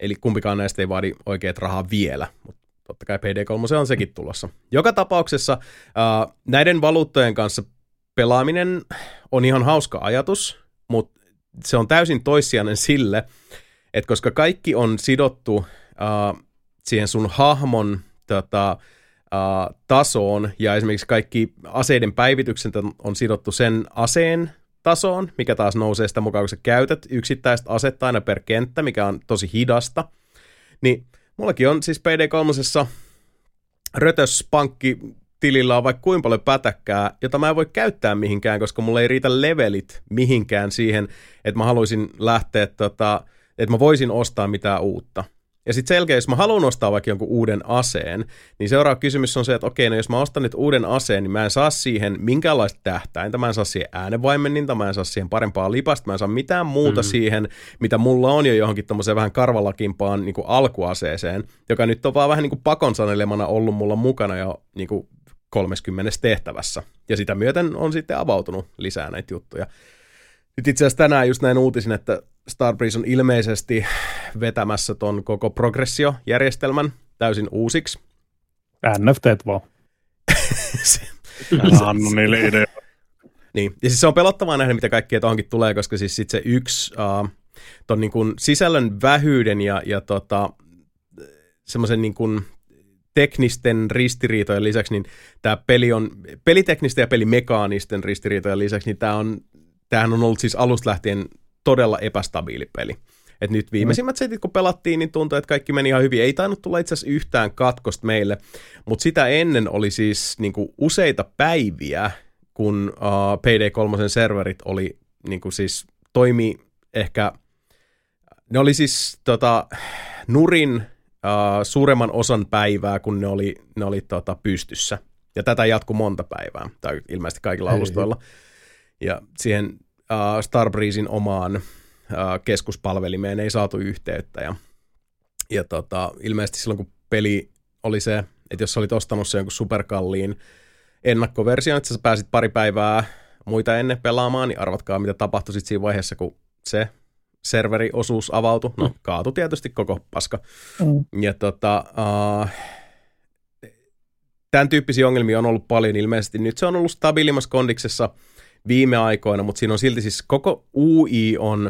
Eli kumpikaan näistä ei vaadi oikeat rahaa vielä, mutta totta kai P D kolme se on sekin tulossa. Joka tapauksessa äh, näiden valuuttojen kanssa pelaaminen on ihan hauska ajatus, mutta se on täysin toissijainen sille, et koska kaikki on sidottu äh, siihen sun hahmon tota, äh, tasoon, ja esimerkiksi kaikki aseiden päivitykset on sidottu sen aseen tasoon, mikä taas nousee sitä mukaan, kun sä käytät yksittäistä asetta aina per kenttä, mikä on tosi hidasta, niin mullakin on siis P D kolme rötöspankkitilillä on vaikka kuinka paljon pätäkkää, jota mä en voi käyttää mihinkään, koska mulla ei riitä levelit mihinkään siihen, että mä haluaisin lähteä... Tota, että mä voisin ostaa mitään uutta. Ja sitten selkeä, jos mä haluan ostaa vaikka jonkun uuden aseen, niin seuraava kysymys on se, että okei, no jos mä ostan nyt uuden aseen, niin mä en saa siihen minkäänlaista tähtäintä, mä en saa siihen äänenvaimenninta, mä en saa siihen parempaa lipasta, mä en saa mitään muuta mm. siihen, mitä mulla on jo johonkin tommoseen vähän karvalakimpaan niin kuin alkuaseeseen, joka nyt on vaan vähän niin kuin pakon sanelemana ollut mulla mukana jo niin kuin kolmekymmentä tehtävässä. Ja sitä myöten on sitten avautunut lisää näitä juttuja. Nyt itse asiassa tänään just näin uutisin, että Starbreeze on ilmeisesti vetämässä ton koko progressiojärjestelmän täysin uusiksi. N F T vaan. se, Älä anna niille ideoita. Niin, ja siis se on pelottavaa nähdä, mitä kaikkea tuohonkin tulee, koska siis sit se yksi uh, ton niin kun sisällön vähyyden ja, ja tota, semmoisen niin kun teknisten ristiriitojen lisäksi, niin tämä peli on, peliteknisten ja pelimekaanisten ristiriitojen lisäksi, niin tää on, tämähän on ollut siis alusta lähtien todella epästabiili peli. Et nyt viimeisimmät setit, kun pelattiin, niin tuntui, että kaikki meni ihan hyvin. Ei tainnut tulla itse asiassa yhtään katkosta meille, mutta sitä ennen oli siis niinku useita päiviä, kun uh, P D kolme serverit oli niinku siis toimi ehkä, ne oli siis tota, nurin uh, suuremman osan päivää, kun ne oli, ne oli tota, pystyssä. Ja tätä jatkui monta päivää, tai ilmeisesti kaikilla alustoilla. Ja siihen Uh, Starbreezin omaan uh, keskuspalvelimeen ei saatu yhteyttä. Ja, ja tota, ilmeisesti silloin, kun peli oli se, että jos olit ostanut sen jonkun superkalliin ennakkoversion, että sä pääsit pari päivää muita ennen pelaamaan, niin arvatkaa, mitä tapahtui sitten siinä vaiheessa, kun se serveriosuus avautui. No, kaatui tietysti koko paska. Mm. Ja tota, uh, tämän tyyppisiä ongelmia on ollut paljon ilmeisesti. Nyt se on ollut stabiilimmassa kondiksessa viime aikoina, mutta siinä on silti siis koko U I on...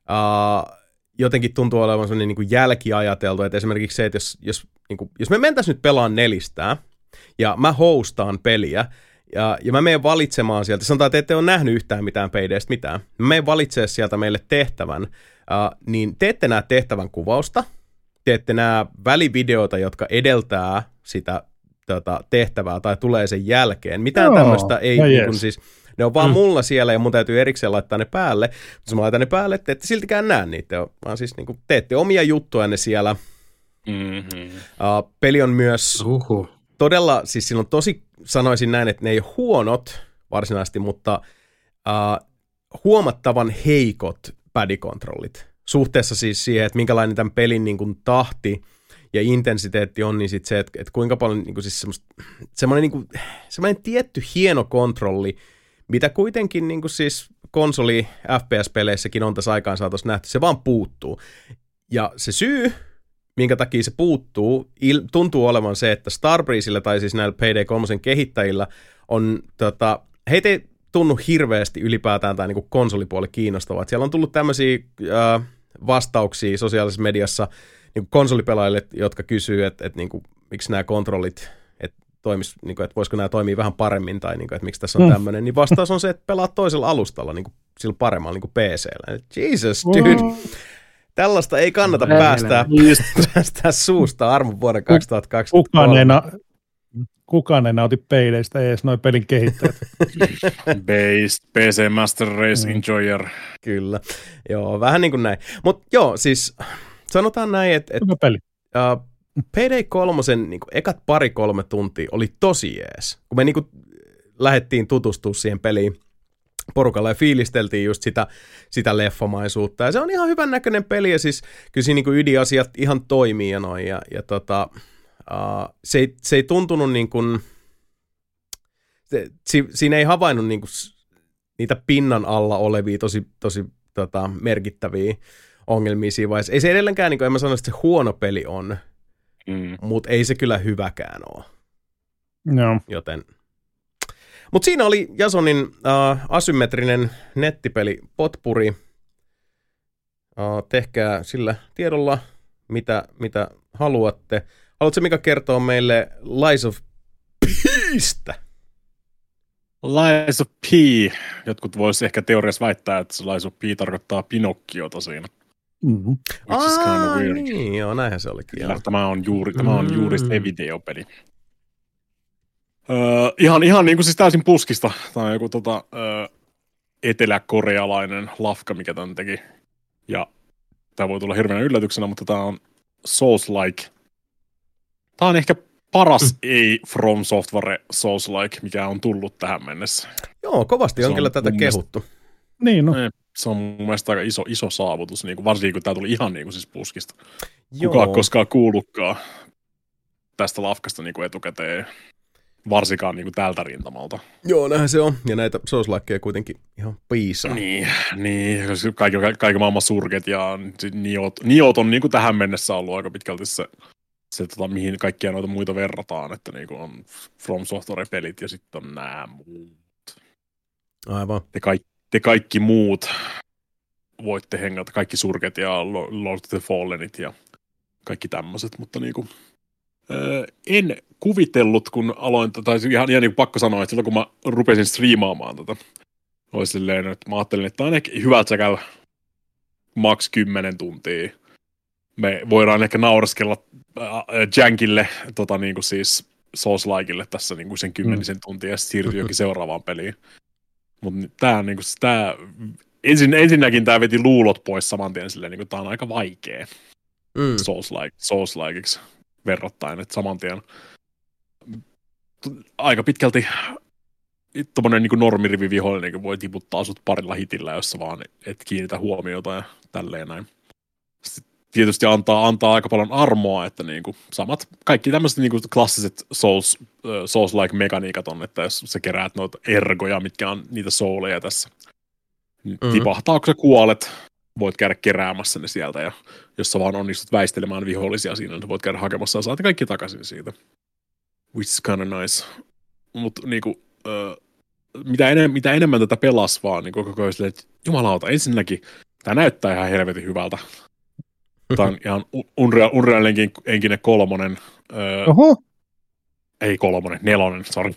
Uh, jotenkin tuntuu olevan sellainen niin kuin jälkiajateltu, että esimerkiksi se, että jos, jos, niin kuin, jos me mentäisiin nyt pelaan nelistää, ja mä hostaan peliä, ja, ja mä menen valitsemaan sieltä, sanotaan, että ette ole nähnyt yhtään mitään Paydaystä mitään, mä menen valitsemaan sieltä meille tehtävän, äh, niin te ette näe tehtävän kuvausta, te ette näe välivideoita, jotka edeltää sitä tota, tehtävää, tai tulee sen jälkeen, mitään no, tämmöistä ei no yes. niin siis... Ne on vaan mm. mulla siellä ja mun täytyy erikseen laittaa ne päälle. Mutta jos mä laitan ne päälle, te ette siltikään näe niitä. Vaan siis niin kuin, teette omia juttujanne siellä. Mm-hmm. Uh, peli on myös Uhu. todella, siis siinä on tosi, sanoisin näin, että ne ei ole huonot varsinaisesti, mutta uh, huomattavan heikot pad-kontrollit. Suhteessa siis siihen, että minkälainen tämän pelin niin kuin, tahti ja intensiteetti on, niin sitten se, että, että kuinka paljon niin kuin, siis semmoista, semmoinen, niin kuin, semmoinen tietty hieno kontrolli, mitä kuitenkin niin kuin siis konsoli-F P S-peleissäkin on tässä aikaan saatossa nähty, se vaan puuttuu. Ja se syy, minkä takia se puuttuu, il, tuntuu olevan se, että Starbreezillä tai siis näillä Payday kolme kehittäjillä on, tota, heitä ei tunnu hirveästi ylipäätään tämä niin konsolipuoli kiinnostavaa. Siellä on tullut tämmöisiä äh, vastauksia sosiaalisessa mediassa niin konsolipelaajille, jotka kysyy, että, että niin kuin, miksi nämä kontrollit... toimis, niin kuin, että voisiko nämä toimii vähän paremmin tai niin kuin, että miksi tässä on mm. tämmöinen, niin vastaus on se, että pelaa toisella alustalla niin kuin, sillä paremmalla niin kuin P C:llä. Jesus, dude. Wow. Tällaista ei kannata Välillä. päästää, päästää suusta armon vuoden kaksituhattakaksikymmentäkolme. Kukaan ei, na- kukaan ei nauti Paydaystä, ei edes noin pelin kehittäjät. Based, P C Master Race mm. Enjoyer. Kyllä, joo, vähän niin kuin näin. Mutta joo, siis sanotaan näin, että... Et, peli. Uh, Payday kolmosen niin kuin, ekat pari-kolme tuntia oli tosi jees. Kun me niin kuin, lähdettiin tutustua siihen peliin porukalla ja fiilisteltiin just sitä, sitä leffomaisuutta. Ja se on ihan hyvän näköinen peli ja siis kyllä siinä niin kuin, ydinasiat ihan toimii ja noin. Ja, ja, tota, uh, se, ei, se ei tuntunut niin kuin, se, si, siinä ei havainnut niin kuin, niitä pinnan alla olevia tosi, tosi tota, merkittäviä ongelmia siinä vaiheessa. Ei se edelleenkään, niin kuin, en mä sano, että se huono peli on. Mm. Mutta ei se kyllä hyväkään ole. No. Joten. Mutta siinä oli Jasonin äh, asymmetrinen nettipeli Potpuri. Äh, tehkää sillä tiedolla, mitä, mitä haluatte. Haluatko Mika kertoa meille Lies of P:stä? Lies of P. Jotkut vois ehkä teoriassa väittää, että se Lies of P tarkoittaa Pinokkiota siinä. Mm-hmm. Aa, niin, joo, näinhän se olikin. Kyllä, tämä on juuri, tämä on juuri mm-hmm. se videopeli. Öö, ihan, ihan niin kuin siis täysin puskista. Tämä on joku tota, öö, eteläkorealainen lafka, mikä tämän teki. Ja tämä voi tulla hirveänä yllätyksenä, mutta tämä on Souls-like. Tämä on ehkä paras mm. ei From Software Souls-like, mikä on tullut tähän mennessä. Joo, kovasti se on kyllä tätä kehuttu. Niin, no. Ei. Se on mun mielestä aika iso, iso saavutus, niin kuin, varsinkin kun tämä tuli ihan niin kuin siis puskista. Joo. Kukaan koskaan kuullutkaan tästä lafkasta niin kuin etukäteen, varsinkaan niin kuin tältä rintamalta. Joo, näinhän se on. Ja näitä souls-likeja kuitenkin ihan piisaa. Niin, niin. Kaikki, kaikki maailman surket ja niot, niot on niin kuin tähän mennessä ollut aika pitkälti se, se tota, mihin kaikkia noita muita verrataan, että niin kuin on From Software-pelit ja sitten on nämä muut. Aivan. Ja kaikki. Te kaikki muut voitte hengata, kaikki surket ja Lord of the Fallenit ja kaikki tämmöiset, mutta niinku, öö, en kuvitellut, kun aloin, tai ihan, ihan niin kuin pakko sanoa, että silloin kun mä rupesin striimaamaan tätä, oli silleen, että mä ajattelin, että on ehkä hyvä, että sä käy maks kymmenen tuntia. Me voidaan ehkä nauraskella äh, Jankille, tota niinku siis Souls-likeille tässä niinku sen kymmenisen mm. tuntia ja siirtyy jokin seuraavaan peliin. Mutta tää niinku tää ensin ensinnäkin tää veti luulot pois samantien silleen niinku tää on aika vaikee. Mm. Souls like Souls likeiksi verrattain, että samantien aika pitkälti tommonen niinku normirivi vihollinen niinku voi tiputtaa sut parilla hitillä, jos vaan et kiinnitä huomiota ja tälleen näin. Sitten tietysti antaa, antaa aika paljon armoa, että niinku samat, kaikki tämmöiset niinku klassiset souls, souls-like mekaniikat on, että jos sä keräät noita ergoja, mitkä on niitä souleja tässä, niin mm-hmm. tipahtaa, kun sä kuolet, voit käydä keräämässä ne sieltä, ja jos sä vaan onnistut väistelemään vihollisia siinä, niin voit käydä hakemassa ja saat ne kaikki takaisin siitä. Which is kinda nice. Mutta niinku, uh, mitä, enem- mitä enemmän tätä pelas vaan, niin koko ajan silleen, että jumalauta, ensinnäkin tää näyttää ihan helvetin hyvältä. Tää on ihan Unreal, Unreal Engine kolmonen. Öö, Oho! Ei kolmonen, nelonen, sori.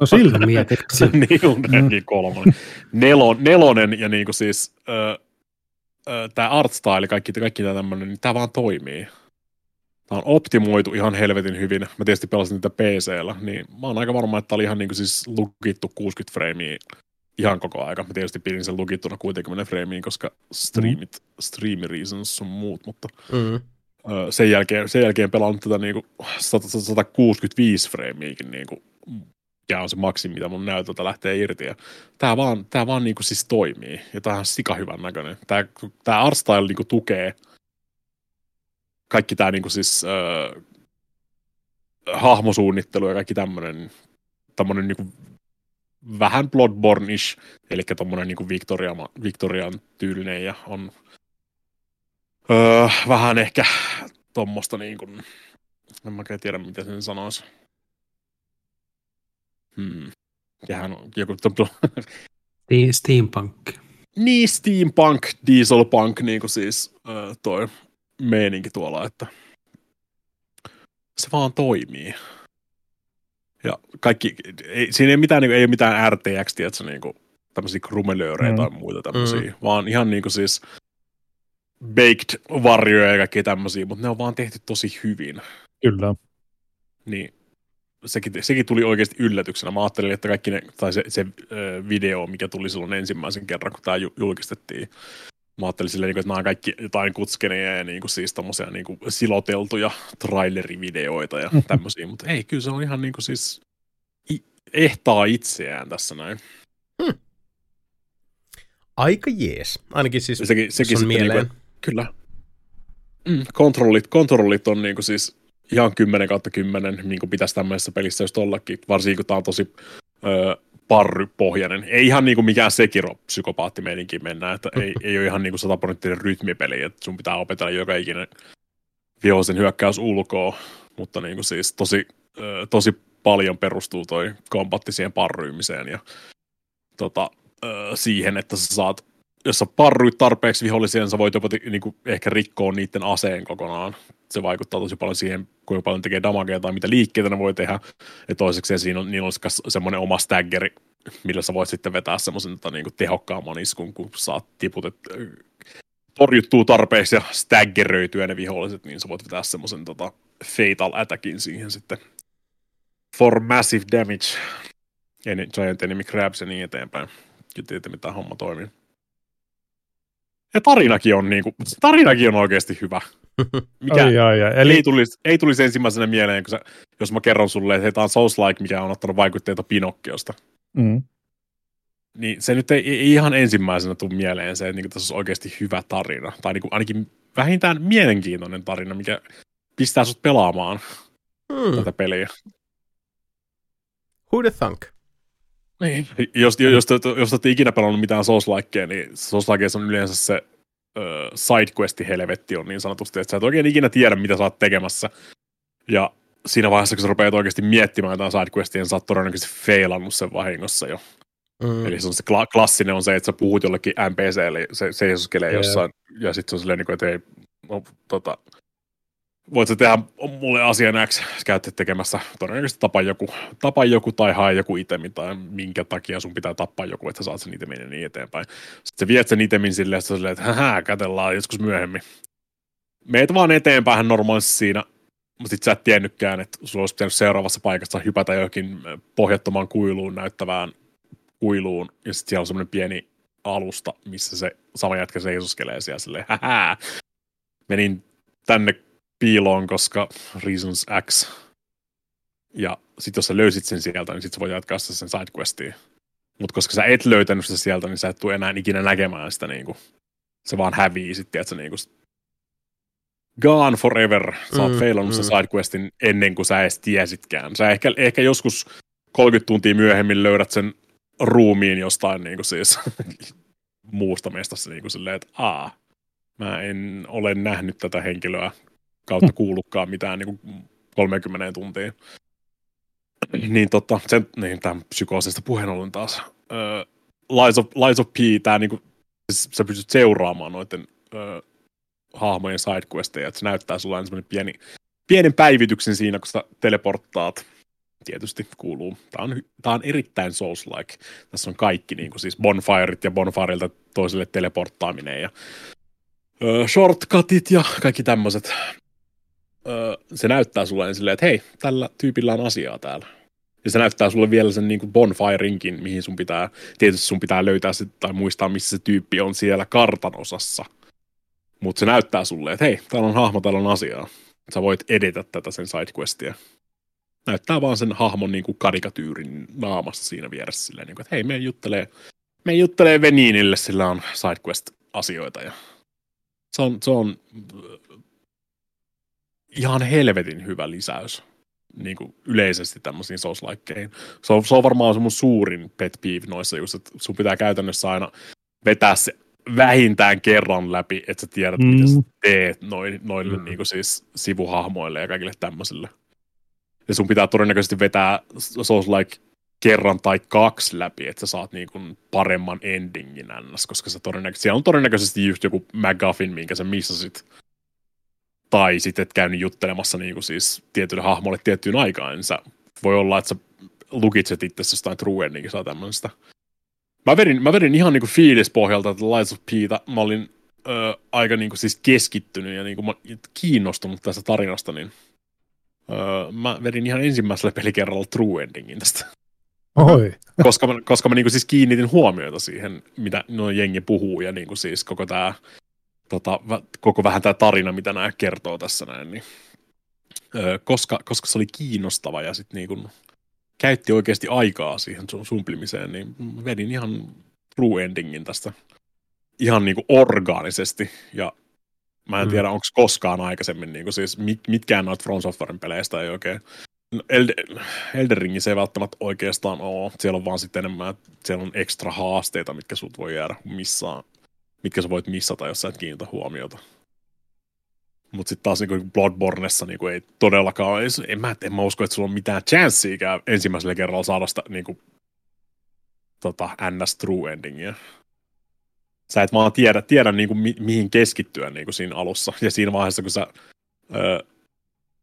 No siltä mietit. Niin, Unreal Engine kolmonen. Nelo, nelonen ja niinku siis öö, öö, tää artstyle, kaikki, kaikki tää tämmönen, niin tää vaan toimii. Tää on optimoitu ihan helvetin hyvin. Mä tietysti pelasin niitä P C-llä, niin mä oon aika varma, että tää oli ihan niinku siis lukittu kuusikymmentä freimiä ihan koko aika. Mä tietysti pidin sen lukittuna kuusikymmentä freimiin, koska streamit, stream reasons sun muut, mutta mm-hmm. ö, sen jälkeen, sen jälkeen pelannut tätä niinku sata kuusikymmentäviisi freimiäkin niinku, ja on se maksimi, mitä mun näytöltä lähtee irti. Ja tää vaan, tää vaan niinku siis toimii, ja tää on sikahyvän näköinen. Tää, tää artstyle niinku tukee kaikki tää niinku siis ö, hahmosuunnittelu ja kaikki tämmönen, tämmönen niinku vähän Bloodborne-ish, eli tommonen niinku Victoria, Victorian tyylinen ja on öö, vähän ehkä tommosta niinku, en mä tiedä mitä sen sanoisi. Hmm. Jähän on joku tommoinen. Steampunk. Niin, steampunk, dieselpunk, niinku siis öö, toi meininki tuolla, että se vaan toimii. Ja kaikki, ei, siinä ei mitään, ei ole mitään R T X, tiedätkö, niinku, tämmöisiä krumelöörejä mm. tai muita tämmöisiä, mm. vaan ihan niinku siis baked varjoja ja kaikkea tämmöisiä, mutta ne on vaan tehty tosi hyvin. Kyllä. Niin, sekin, sekin tuli oikeasti yllätyksenä. Mä ajattelin, että kaikki ne, tai se, se video, mikä tuli silloin ensimmäisen kerran, kun tää julkistettiin, mä ajattelin silleen, että nämä on kaikki jotain kutskeneja ja niinku siis tommosia niinku siloteltuja trailerivideoita ja tämmöisiä, mutta ei, kyllä se on ihan niinku siis ehtaa itseään tässä näin. Hmm. Aika jees, ainakin siis sekin, sekin sun mieleen. Niinku, kyllä. Mm, kontrollit, kontrollit on niinku siis ihan kymmenen kautta kymmenen, niin kuin pitäisi tämmöisessä pelissä just ollakin, varsinkin kun tää on tosi öö, parrypohjainen. Ei ihan niinku mikään Sekiro-psykopaattimeininkin mennä, että ei, ei ole ihan niinku sataprosenttinen rytmipeli, että sun pitää opetella joka ikinen vihollisen hyökkäys ulkoa, mutta niinku siis tosi, ö, tosi paljon perustuu toi kombatti siihen parryymiseen ja tota, ö, siihen, että sä saat, jos sä parryit tarpeeksi vihollisia, niin sä voit jopa niinku ehkä rikkoa niiden aseen kokonaan. Se vaikuttaa tosi paljon siihen, kuinka paljon tekee damagea tai mitä liikkeitä ne voi tehdä. Ja toiseksi siinä on, niillä on semmoinen oma staggeri, millä sä voit sitten vetää semmoisen tota, niin kuin tehokkaamman iskun, kun saat tiputet, torjuttua tarpeeksi ja staggeröityä ne viholliset, niin sä voit vetää semmoisen tota, fatal attackin siihen sitten. For massive damage. Giant enemy grabs ja niin eteenpäin. Kyllä tietä, mitä tämä homma toimii. Ja tarinakin on, niinku, tarinakin on oikeasti hyvä. Mikä ai, ai, ai. Eli... ei, tulisi, ei tulisi ensimmäisenä mieleen, kun sä, jos mä kerron sulle, että hei, tää on Souls-like, mikä on ottanut vaikutteita Pinokkiosta. Mm. Niin se nyt ei, ei ihan ensimmäisenä tule mieleen se, että niinku, tässä on oikeasti hyvä tarina. Tai niinku, ainakin vähintään mielenkiintoinen tarina, mikä pistää sut pelaamaan mm. tätä peliä. Who the thunk? Niin. Jos, jos, jos olette ikinä pelannut mitään Souls-likea, niin Souls-likeissa on yleensä se sidequesti-helvetti on niin sanotusti, että sä et oikein ikinä tiedä, mitä sä oot tekemässä. Ja siinä vaiheessa, kun sä rupeat oikeasti miettimään jotain sidequestia, niin sä oot todennäköisesti feilannut sen vahingossa jo. Mm. Eli se on se kla- klassinen on se, että sä puhut jollekin N P C:lle, se seisoskelee yeah. jossain, ja sit se on silleen, että ei, no, tota, voit sä tehdä mulle asian X, käytte tekemässä todennäköisesti tapa joku, tapa joku tai hae joku itemi, tai minkä takia sun pitää tappaa joku, että sä saat sen itemin ja niin eteenpäin. Sitten sä viet sen itemin silleen, silleen että hää, katsellaan joskus myöhemmin. Meet vaan eteenpäin normaalisti siinä, mutta sit sä et tiennytkään, että sulla olisi pitänyt seuraavassa paikassa hypätä johonkin pohjattomaan kuiluun, näyttävään kuiluun, ja sit siellä on semmoinen pieni alusta, missä se sama jätkä seisoskelee siellä silleen, hää, menin tänne piiloon, koska reasons X. Ja sit jos sä löysit sen sieltä, niin sit sä voit jatkaa sen sidequestiin. Mut koska sä et löytänyt sitä sieltä, niin sä et tuu enää ikinä näkemään sitä niinku. Se vaan hävii sit, tiiätsä, niinku Gone Forever. Sä oot mm, feilannut mm. sidequestin ennen kuin sä edes tiesitkään. Sä ehkä, ehkä joskus kolmekymmentä tuntia myöhemmin löydät sen ruumiin jostain niin kuin siis muusta mestassa niin kuin silleen, että aa, mä en ole nähnyt tätä henkilöä kautta kuullutkaan mitään niin kuin kolmekymmentä tuntia. Niin totta, sen, niin tämän psykoosista puheen ollen taas. Öö, Lies of, Lies of P, tää niinku, sä pystyt seuraamaan noiden öö, hahmojen sidequesteja, että se näyttää sulla aina semmoinen pieni, pienen päivityksen siinä, kun sä teleporttaat. Tietysti kuuluu. Tää on, tää on erittäin Souls-like. Tässä on kaikki niinku siis bonfiret ja bonfireilta toiselle teleporttaaminen ja öö, shortcutit ja kaikki tämmöiset. Öö, se näyttää sulle silleen, että hei, tällä tyypillä on asiaa täällä. Ja se näyttää sulle vielä sen niin kuin bonfirinkin, mihin sun pitää, tietysti sun pitää löytää se, tai muistaa, missä se tyyppi on siellä kartan osassa. Mutta se näyttää sulle, että hei, täällä on hahmo, täällä on asiaa. Sä voit edetä tätä sen sidequestia. Näyttää vaan sen hahmon niin kuin karikatyyrin naamassa siinä vieressä silleen, niin kuin, että hei, me juttelee, me juttelee Veninille, sillä on sidequest-asioita. Ja se on, se on ihan helvetin hyvä lisäys. Niin kuin yleisesti tämmöisiin Souls-likeihin. Se on, se on varmaan se mun suurin pet peeve noissa just, että sun pitää käytännössä aina vetää se vähintään kerran läpi, että sä tiedät, mm. mitä sä teet noille, noille mm. niin kuin siis sivuhahmoille ja kaikille tämmöisille. Ja sun pitää todennäköisesti vetää Souls-like kerran tai kaksi läpi, että sä saat niin kuin paremman endingin ns, koska se todennäköisesti, siellä on todennäköisesti just joku McGuffin, minkä sä missasit. Tai sitten et käynyt juttelemassa niinku siis tietylle hahmolle tiettyyn aikaan, niin sä voi olla, että sä lukitset itsesi jostain true endingistä tai tämmöistä. Mä vedin, mä vedin ihan niinku fiilispohjalta, että Lies of P:tä mä olin ö, aika niinku siis keskittynyt ja niinku mä kiinnostunut tästä tarinasta, niin ö, mä vedin ihan ensimmäisellä pelikerralla true endingin tästä. Oi. koska mä, koska mä niinku siis kiinnitin huomiota siihen, mitä no jengi puhuu ja niinku siis koko tää... Tota, koko vähän tämä tarina, mitä nämä kertoo tässä näin, niin öö, koska, koska se oli kiinnostava ja sitten niin käytti oikeasti aikaa siihen sumplimiseen, niin vedin ihan true endingin tästä ihan niin kuin orgaanisesti. Ja mä en tiedä, mm. onko koskaan aikaisemmin, niin kuin siis mit, mitkään noita From Softwaren peleistä ei oikein. Elden Ringissä ei välttämättä oikeastaan ole, siellä on vaan sitten enemmän, siellä on ekstra haasteita, mitkä sut voi jäädä missään. Mitkä sä voit missata, jos sä et kiinnitä huomiota. Mut sit taas niinku Bloodbornessa niinku ei todellakaan, en mä, en mä usko, että sulla on mitään chanssiikään ensimmäisellä kerralla saada sitä niinku tota, ns. True endingiä. Sä et vaan tiedä, tiedä niinku mi- mihin keskittyä niinku siinä alussa. Ja siinä vaiheessa, kun sä öö,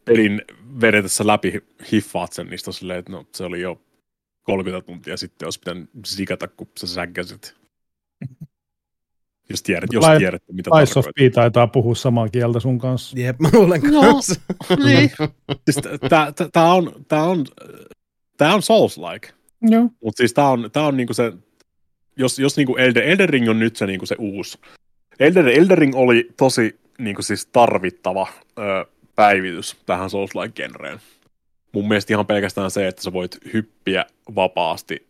pelin vedetessä läpi hiffaat sen, niin silleen, että no, se oli jo kolmekymmentä tuntia sitten, jos pitänyt sikata, kun sä säkkäsit. Jos tiedät, jos tiedät, mitä tarkoittaa. Lies of P taitaa puhua samaa kieltä sun kanssa. Jep, mä luulen kanssa. No, niin. Siis tää, tää, tää on, tää on, tää on Souls-like. Joo. Mut siis tää on, tää on niinku se, jos, jos niinku Elden, Elden Ring on nyt se niinku se uusi. Elden, Elden Ring oli tosi niinku siis tarvittava ö, päivitys tähän Souls-like-genreen. Mun mielestä ihan pelkästään se, että sä voit hyppiä vapaasti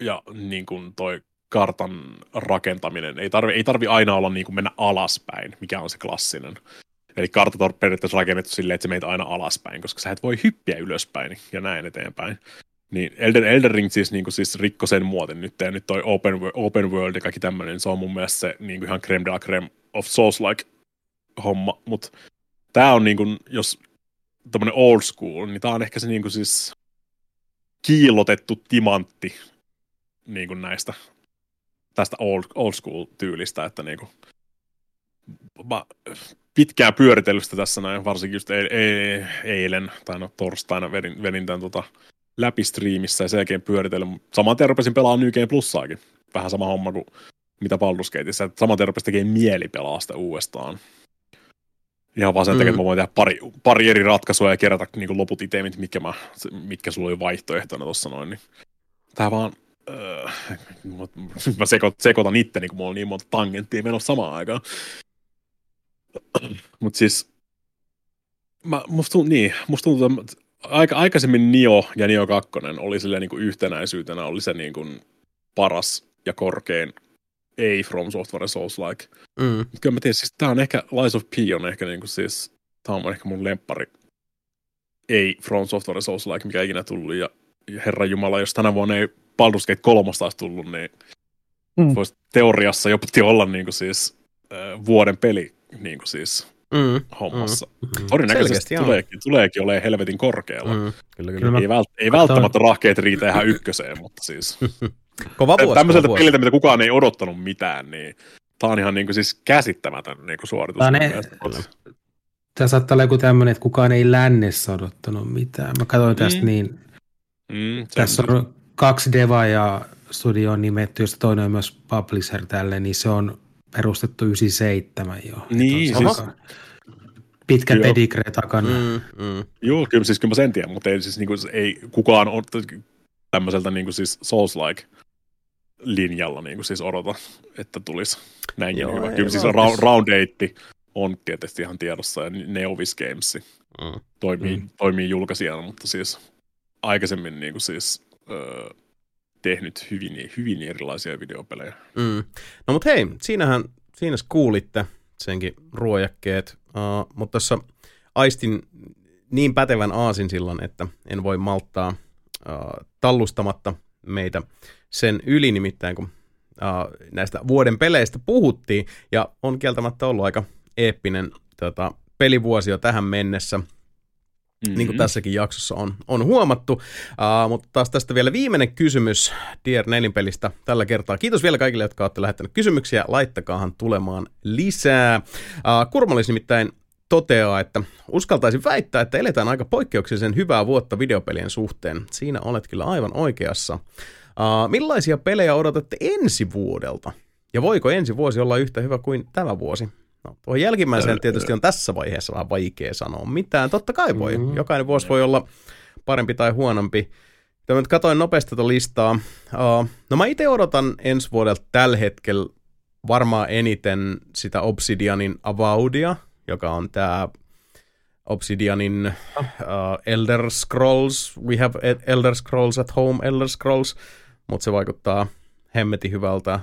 ja niinku toi kartan rakentaminen. Ei tarvi, ei tarvi aina olla niin kuin mennä alaspäin, mikä on se klassinen. Eli kartat on periaatteessa rakennettu silleen, että se meitä aina alaspäin, koska sä et voi hyppiä ylöspäin ja näin eteenpäin. Niin Elden, Elden Ring siis, niin kuin siis rikko sen muoten nyt, ja nyt toi Open, open World ja kaikki tämmöinen, se on mun mielestä se niin kuin ihan crème de la crème of Souls-like homma, mutta tää on niin kuin, jos tämmönen old school, niin tää on ehkä se niin kuin siis kiillotettu timantti niin kuin näistä tästä old, old school-tyylistä, että niinku, mä pitkään pyöritellystä tässä näin, varsinkin just e- e- eilen, tai no torstaina vedin, vedin tämän tota, läpi striimissä ja sen jälkeen pyöritellen. Samaten rupesin pelaamaan New Game Plussaakin. Vähän sama homma kuin mitä Baldur's Gateissa, että samaten rupesin tekemään mieli pelaa sitä uudestaan. Ihan vaan sen mm. takia, että mä voin tehdä pari, pari eri ratkaisua ja kerätä niinku loput itemit, mitkä, mä, mitkä sulla oli vaihtoehtona tuossa noin. Niin. Tää vaan mä sekoitan itteni, kun mulla on niin monta tangenttia menossa samaan aikaan. Mut siis, mä, musta tuntuu, niin, musta tuntuu, että aika, aikaisemmin Nio ja Nio kaksi oli silleen niin kuin yhtenäisyytenä, oli se niin kuin paras ja korkein ei From Software Souls-like. Mm. Kyllä mä tiedän, siis tää on ehkä, Lies of P on ehkä niinku siis, tää on ehkä mun lemppari. Ei From Software Souls-like, mikä ikinä tullut, ja herranjumala, jos tänä vuonna ei Baldur's Gate kolme taas tullut, niin mm. voisi teoriassa jopa olla niinku siis äh, vuoden peli niinku siis mm. hommassa. Mm. Todennäköisesti tuleekin, tuleekin olemaan helvetin korkealla. Mm. Kyllä, kyllä. Ei, vält- ei välttämättä rahkeet riitä ihan ykköseen, mutta siis... Kova vuosi, tämmöiseltä kova peliltä, mitä kukaan ei odottanut mitään, niin tämä on ihan niin kuin, siis käsittämätön niin kuin, suoritus. Tämä saattaa olla joku tämmöinen, että kukaan ei lännessä odottanut mitään. Mä katsoin mm. tästä niin, mm, tässä on, on kaksi Devaja-studioa nimetty, josta toinen on myös Publisher tälle, niin se on perustettu yhdeksänkymmentäseitsemän jo. Niin, siis... Pitkä pedigree takana. Mm, mm. Joo, kyllä, siis, kyllä mä sen tiedän, mutta ei, siis, niin kuin, ei kukaan odottanut. Tämmöiseltä niin kuin siis Souls-like-linjalla niin kuin siis odota, että tulisi näinkin. Joo, hyvä. Kyllä siis ra- Round eight on tietysti ihan tiedossa ja Neovis Games mm. toimii, mm. toimii julkaisijana, mutta siis aikaisemmin niin kuin siis, öö, tehnyt hyvin, hyvin erilaisia videopelejä. Mm. No mut hei, siinähän, siinä kuulitte senkin ruojakkeet, uh, mutta tässä aistin niin pätevän aasin silloin, että en voi malttaa tallustamatta meitä sen yli, nimittäin kun uh, näistä vuoden peleistä puhuttiin, ja on kieltämättä ollut aika eeppinen tota, pelivuosi jo tähän mennessä, mm-hmm. niin kuin tässäkin jaksossa on, on huomattu, uh, mutta taas tästä vielä viimeinen kysymys D R neljä pelistä tällä kertaa. Kiitos vielä kaikille, jotka olette lähettäneet kysymyksiä, laittakaahan tulemaan lisää. Uh, Kurmalis nimittäin toteaa, että uskaltaisin väittää, että eletään aika poikkeuksellisen hyvää vuotta videopelien suhteen. Siinä olet kyllä aivan oikeassa. Uh, millaisia pelejä odotatte ensi vuodelta? Ja voiko ensi vuosi olla yhtä hyvä kuin tämä vuosi? No, tuohon jälkimmäiseen tietysti on tässä vaiheessa vähän vaikea sanoa mitään. Totta kai voi. Jokainen vuosi voi olla parempi tai huonompi. Tämä nyt katsoin nopeasti tuota listaa. Uh, no mä itse odotan ensi vuodelta tällä hetkellä varmaan eniten sitä Obsidianin Avaudia, joka on tämä Obsidianin uh, Elder Scrolls, We Have Elder Scrolls at Home, Elder Scrolls, mutta se vaikuttaa hemmetin hyvältä.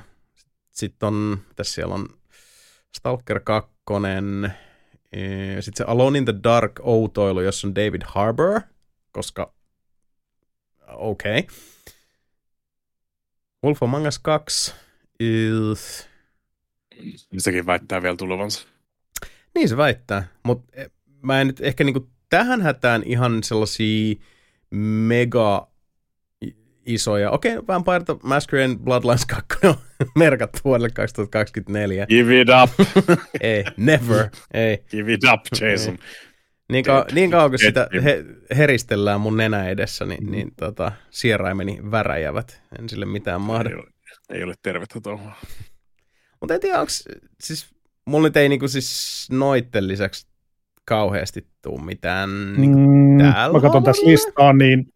Sitten on, tässä siellä on Stalker kaksi, sitten se Alone in the Dark -outoilu, jossa on David Harbour, koska okei. Okay. Wolf Among Us kaksi is... Mistäkin väittää vielä tulevansa. Niin se väittää, mutta mä en nyt ehkä niinku tähän hätään ihan sellaisia mega isoja. Okei, okay, Vampire the Masquerade Bloodlines kaksi on merkattu vuodelle kaksituhattakaksikymmentäneljä. Give it up! Ei, never, ei. Give it up, Jason. Niin, ka- niin kauan kuin sitä he- heristellään mun nenä edessä, niin, niin tota, sieraimeni väräjävät. En sille mitään mahda. Ei ole, ei ole tervettä tuohon. Mutta en tiedä, onko siis... Mulla nyt ei niinku siis noitten lisäksi kauheasti tuu mitään niinku mm, täällä. Mä katson tässä listaa, niin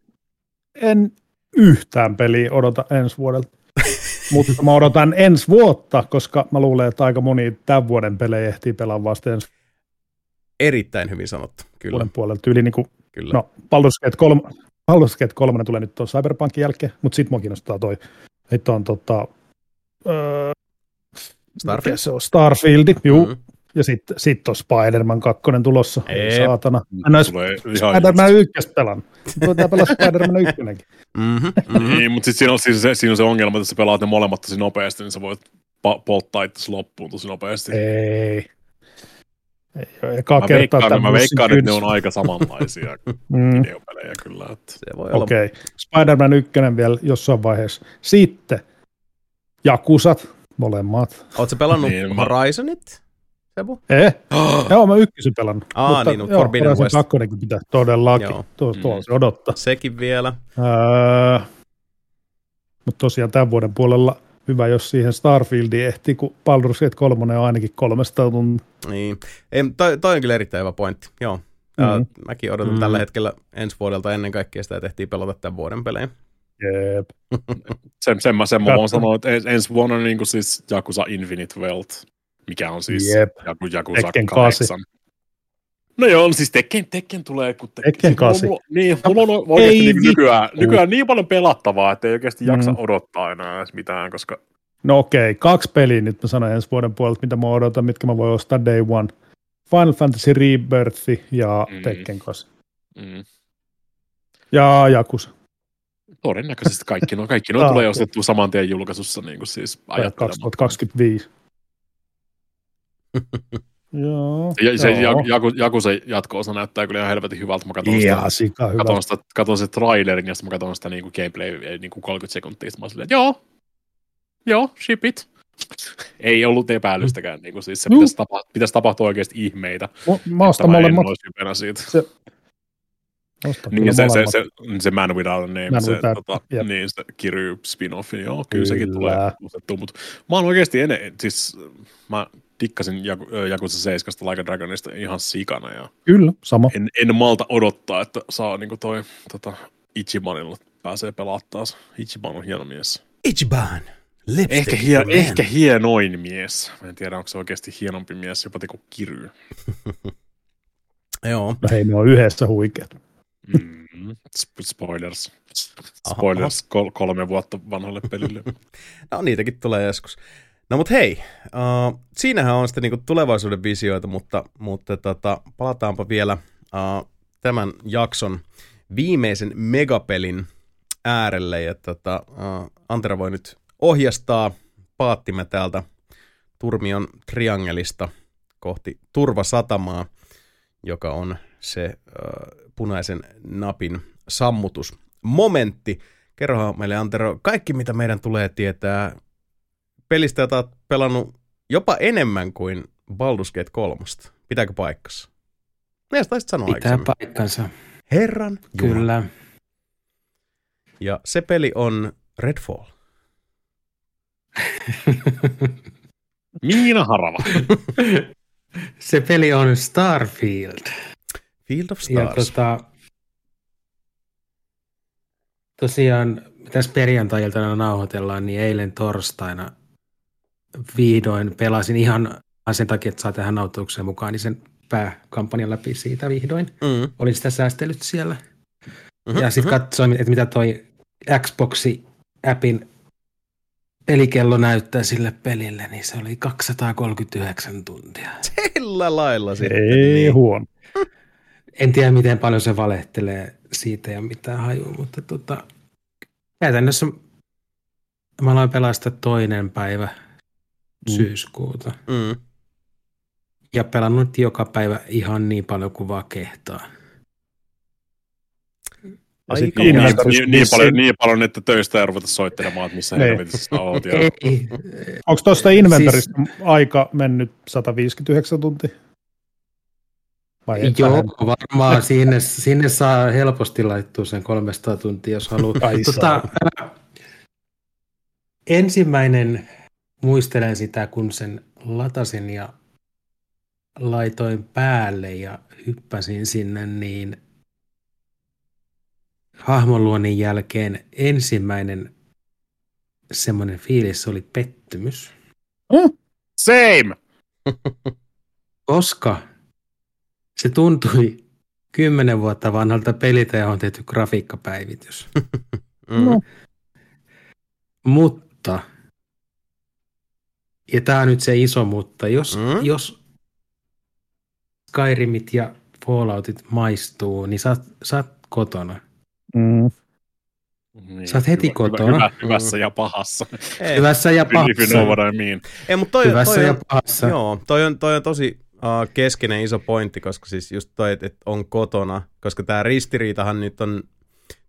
en yhtään peliä odota ensi vuodelta. Mutta mä odotan ensi vuotta, koska mä luulen, että aika moni tämän vuoden pelejä ehtii pelaa vasta ensi. Erittäin hyvin sanottu, kyllä. Vuoden puolella tyyli niinku, kyllä. No Baldur's Gate kolme, Baldur's Gate kolme tulee nyt tuon Cyberpunkin jälkeen, mutta sit mua kiinnostaa toi. Sitten on tota... Öö, Starfield. Se on Starfield, juu. Mm-hmm. Ja sitten sit on Spider-Man kaksi tulossa. Ei, saatana. Mä en Spider-Man ykköstä pelannut. Voidaan pelaa Spider-Man ykkönenkin. Mm-hmm. Mm-hmm. Niin, mutta sitten siinä, siis siinä on se ongelma, että sä pelaat ne molemmat tosi nopeasti, niin sä voit pa- polttaa itse loppuun tosi nopeasti. Ei. Ei eka mä kertaa veikkaan, mä veikkaan, että ne on aika samanlaisia videopelejä kyllä. Että. Se voi olla. Okei, okay. Spider-Man yksi vielä jossain vaiheessa. Sitten Jakusat. Molemmat. Oletko pelannut niin, Horizonit, Sebu? Ei. Oh. Joo, mä ykkösen pelannut. Aa, mutta, niin, mutta joo, Forbidden West. Kakkonenkin pitää todellakin. Tuo, tuo mm. se odottaa. Sekin vielä. Öö, mutta tosiaan tämän vuoden puolella hyvä, jos siihen Starfieldiin ehtii, kun Baldur's Gate kolme on ainakin kolmesta tuntia. Niin. Ei, toi, toi on kyllä erittäin hyvä pointti. Joo. Mm. Mäkin odotan mm. tällä hetkellä ensi vuodelta ennen kaikkea sitä, että ehtii pelata tämän vuoden pelejä. Jep. Sen, sen mä sen mä voin sanoa, että ensi vuonna on niinku siis Yakuza Infinite Wealth, mikä on siis Yakuza kahdeksan. No joo, siis Tekken, Tekken tulee, kun Tekken, Tekken kasi. Mulla, niin, mulla on oikeasti niin, nykyään, nykyään niin paljon pelattavaa, että ei oikeasti jaksa mm. odottaa enää mitään, koska No okei, okay, kaksi peliä nyt mä sanon ensi vuoden puolelta, mitä mä odotan, mitkä mä voin ostaa day one. Final Fantasy Rebirth ja mm. Tekken kaksi. Mm. Ja Yakuza. Todennäköisesti kaikki nuo kaikki nuo tulee ostettua saman tien julkaisussa niin kuin siis ajattelemaan. kaksituhattakaksikymmentäviisi. Joo. Ja se Yakuza jatko-osa näyttää kyllä ihan helvetin hyvältä. Mä katon yeah, sitä, katon sitä, katon sitä trailerin ja sitten mä katon sitä niin gameplay niin kolmekymmentä sekuntia. Mä silleen, joo, joo, ship it. Ei ollut epäilystäkään. Niin kuin siis se pitäisi, tapa, pitäisi tapahtua oikeasti ihmeitä. Mä ostan molemmat. Se... Niin se, se, se, se Man Without a Name, Man se, without, tota, yep. niin, se Kiryu spin-offi, joo, kyllä, kyllä sekin tulee ostettua, mutta mä oon oikeasti ennen, siis mä tikkasin Yakuza seitsemästä Like a Dragonista ihan sikana, ja kyllä, sama. En, en malta odottaa, että saa niinku toi tota, Ichibanilla pääsee pelaamaan taas. Ichiban on hieno mies. Ichiban! Ehkä, hie, ehkä hienoin mies. Mä en tiedä, onko se oikeasti hienompi mies, jopa teko Kiryu. Joo. No hei, ne on yhdessä huikeat. Mm, spoilers. Spoilers aha, aha. kolme vuotta vanhalle pelille. No niitäkin tulee joskus. No mut hei, uh, siinähän on sitten niinku tulevaisuuden visioita, mutta, mutta tota, palataanpa vielä uh, tämän jakson viimeisen megapelin äärelle. Ja tota, uh, Antero voi nyt ohjastaa paattimme täältä Turmion triangelista kohti Turvasatamaa, joka on se... Uh, punaisen napin sammutusmomentti. Kerrohan meille, Antero, kaikki mitä meidän tulee tietää pelistä, jota olet pelannut jopa enemmän kuin Baldur's Gate kolme. Pitääkö paikkansa? Näin sä taisit sanoa aikaisemmin. Pitää paikkansa. Herran jumala. Kyllä. Ja se peli on Redfall. Miina Harava. Se peli on Starfield. Field of Stars. Ja tota, tosiaan tässä perjantai-iltana nauhoitellaan, niin eilen torstaina vihdoin pelasin ihan sen takia, että saa tähän nautukseen mukaan, niin sen pääkampanjan läpi siitä vihdoin. Mm. Olin sitä säästellyt siellä. Mm-hmm, ja sitten mm-hmm. katsoin, että mitä toi Xbox-appin pelikello näyttää sille pelille, niin se oli kaksisataakolmekymmentäyhdeksän tuntia. Sillä lailla sitten. Ei niin. Huono. En tiedä, miten paljon se valehtelee siitä ja mitään hajua, mutta tota, käytännössä mä aloin pelastaa toinen päivä mm. syyskuuta. Mm. Ja pelannut joka päivä ihan niin paljon kuin vaan kehtaa. Niin, niin, niin, niin, paljon, niin paljon, että töistä ei ruveta soittelemaan, että missä helvetissä olet. Onko tuosta inventarista siis... aika mennyt sataviisikymmentäyhdeksän tuntia? Joo, vähän. Varmaan sinne, sinne saa helposti laittua sen kolmesataa tuntia, jos haluaa. Tota, ensimmäinen, muistelen sitä, kun sen latasin ja laitoin päälle ja hyppäsin sinne, niin hahmonluonnin jälkeen ensimmäinen semmoinen fiilis oli pettymys. Same! Koska... se tuntui kymmenen vuotta vanhalta peliltä ja on tehty grafiikkapäivitys. No. Mutta, ja tämä on nyt se iso mutta, jos, mm? jos Skyrimit ja Falloutit maistuu, niin sä, sä oot kotona. Mm. Niin, sä oot heti hyvä, kotona. Hyvä, hyvässä ja pahassa. Ei, hyvässä ja pahassa. Ei, mutta toi, hyvässä toi on, ja pahassa. Joo, toi on, toi on tosi... keskeinen iso pointti, koska siis just toi, että on kotona, koska tämä ristiriitahan nyt on,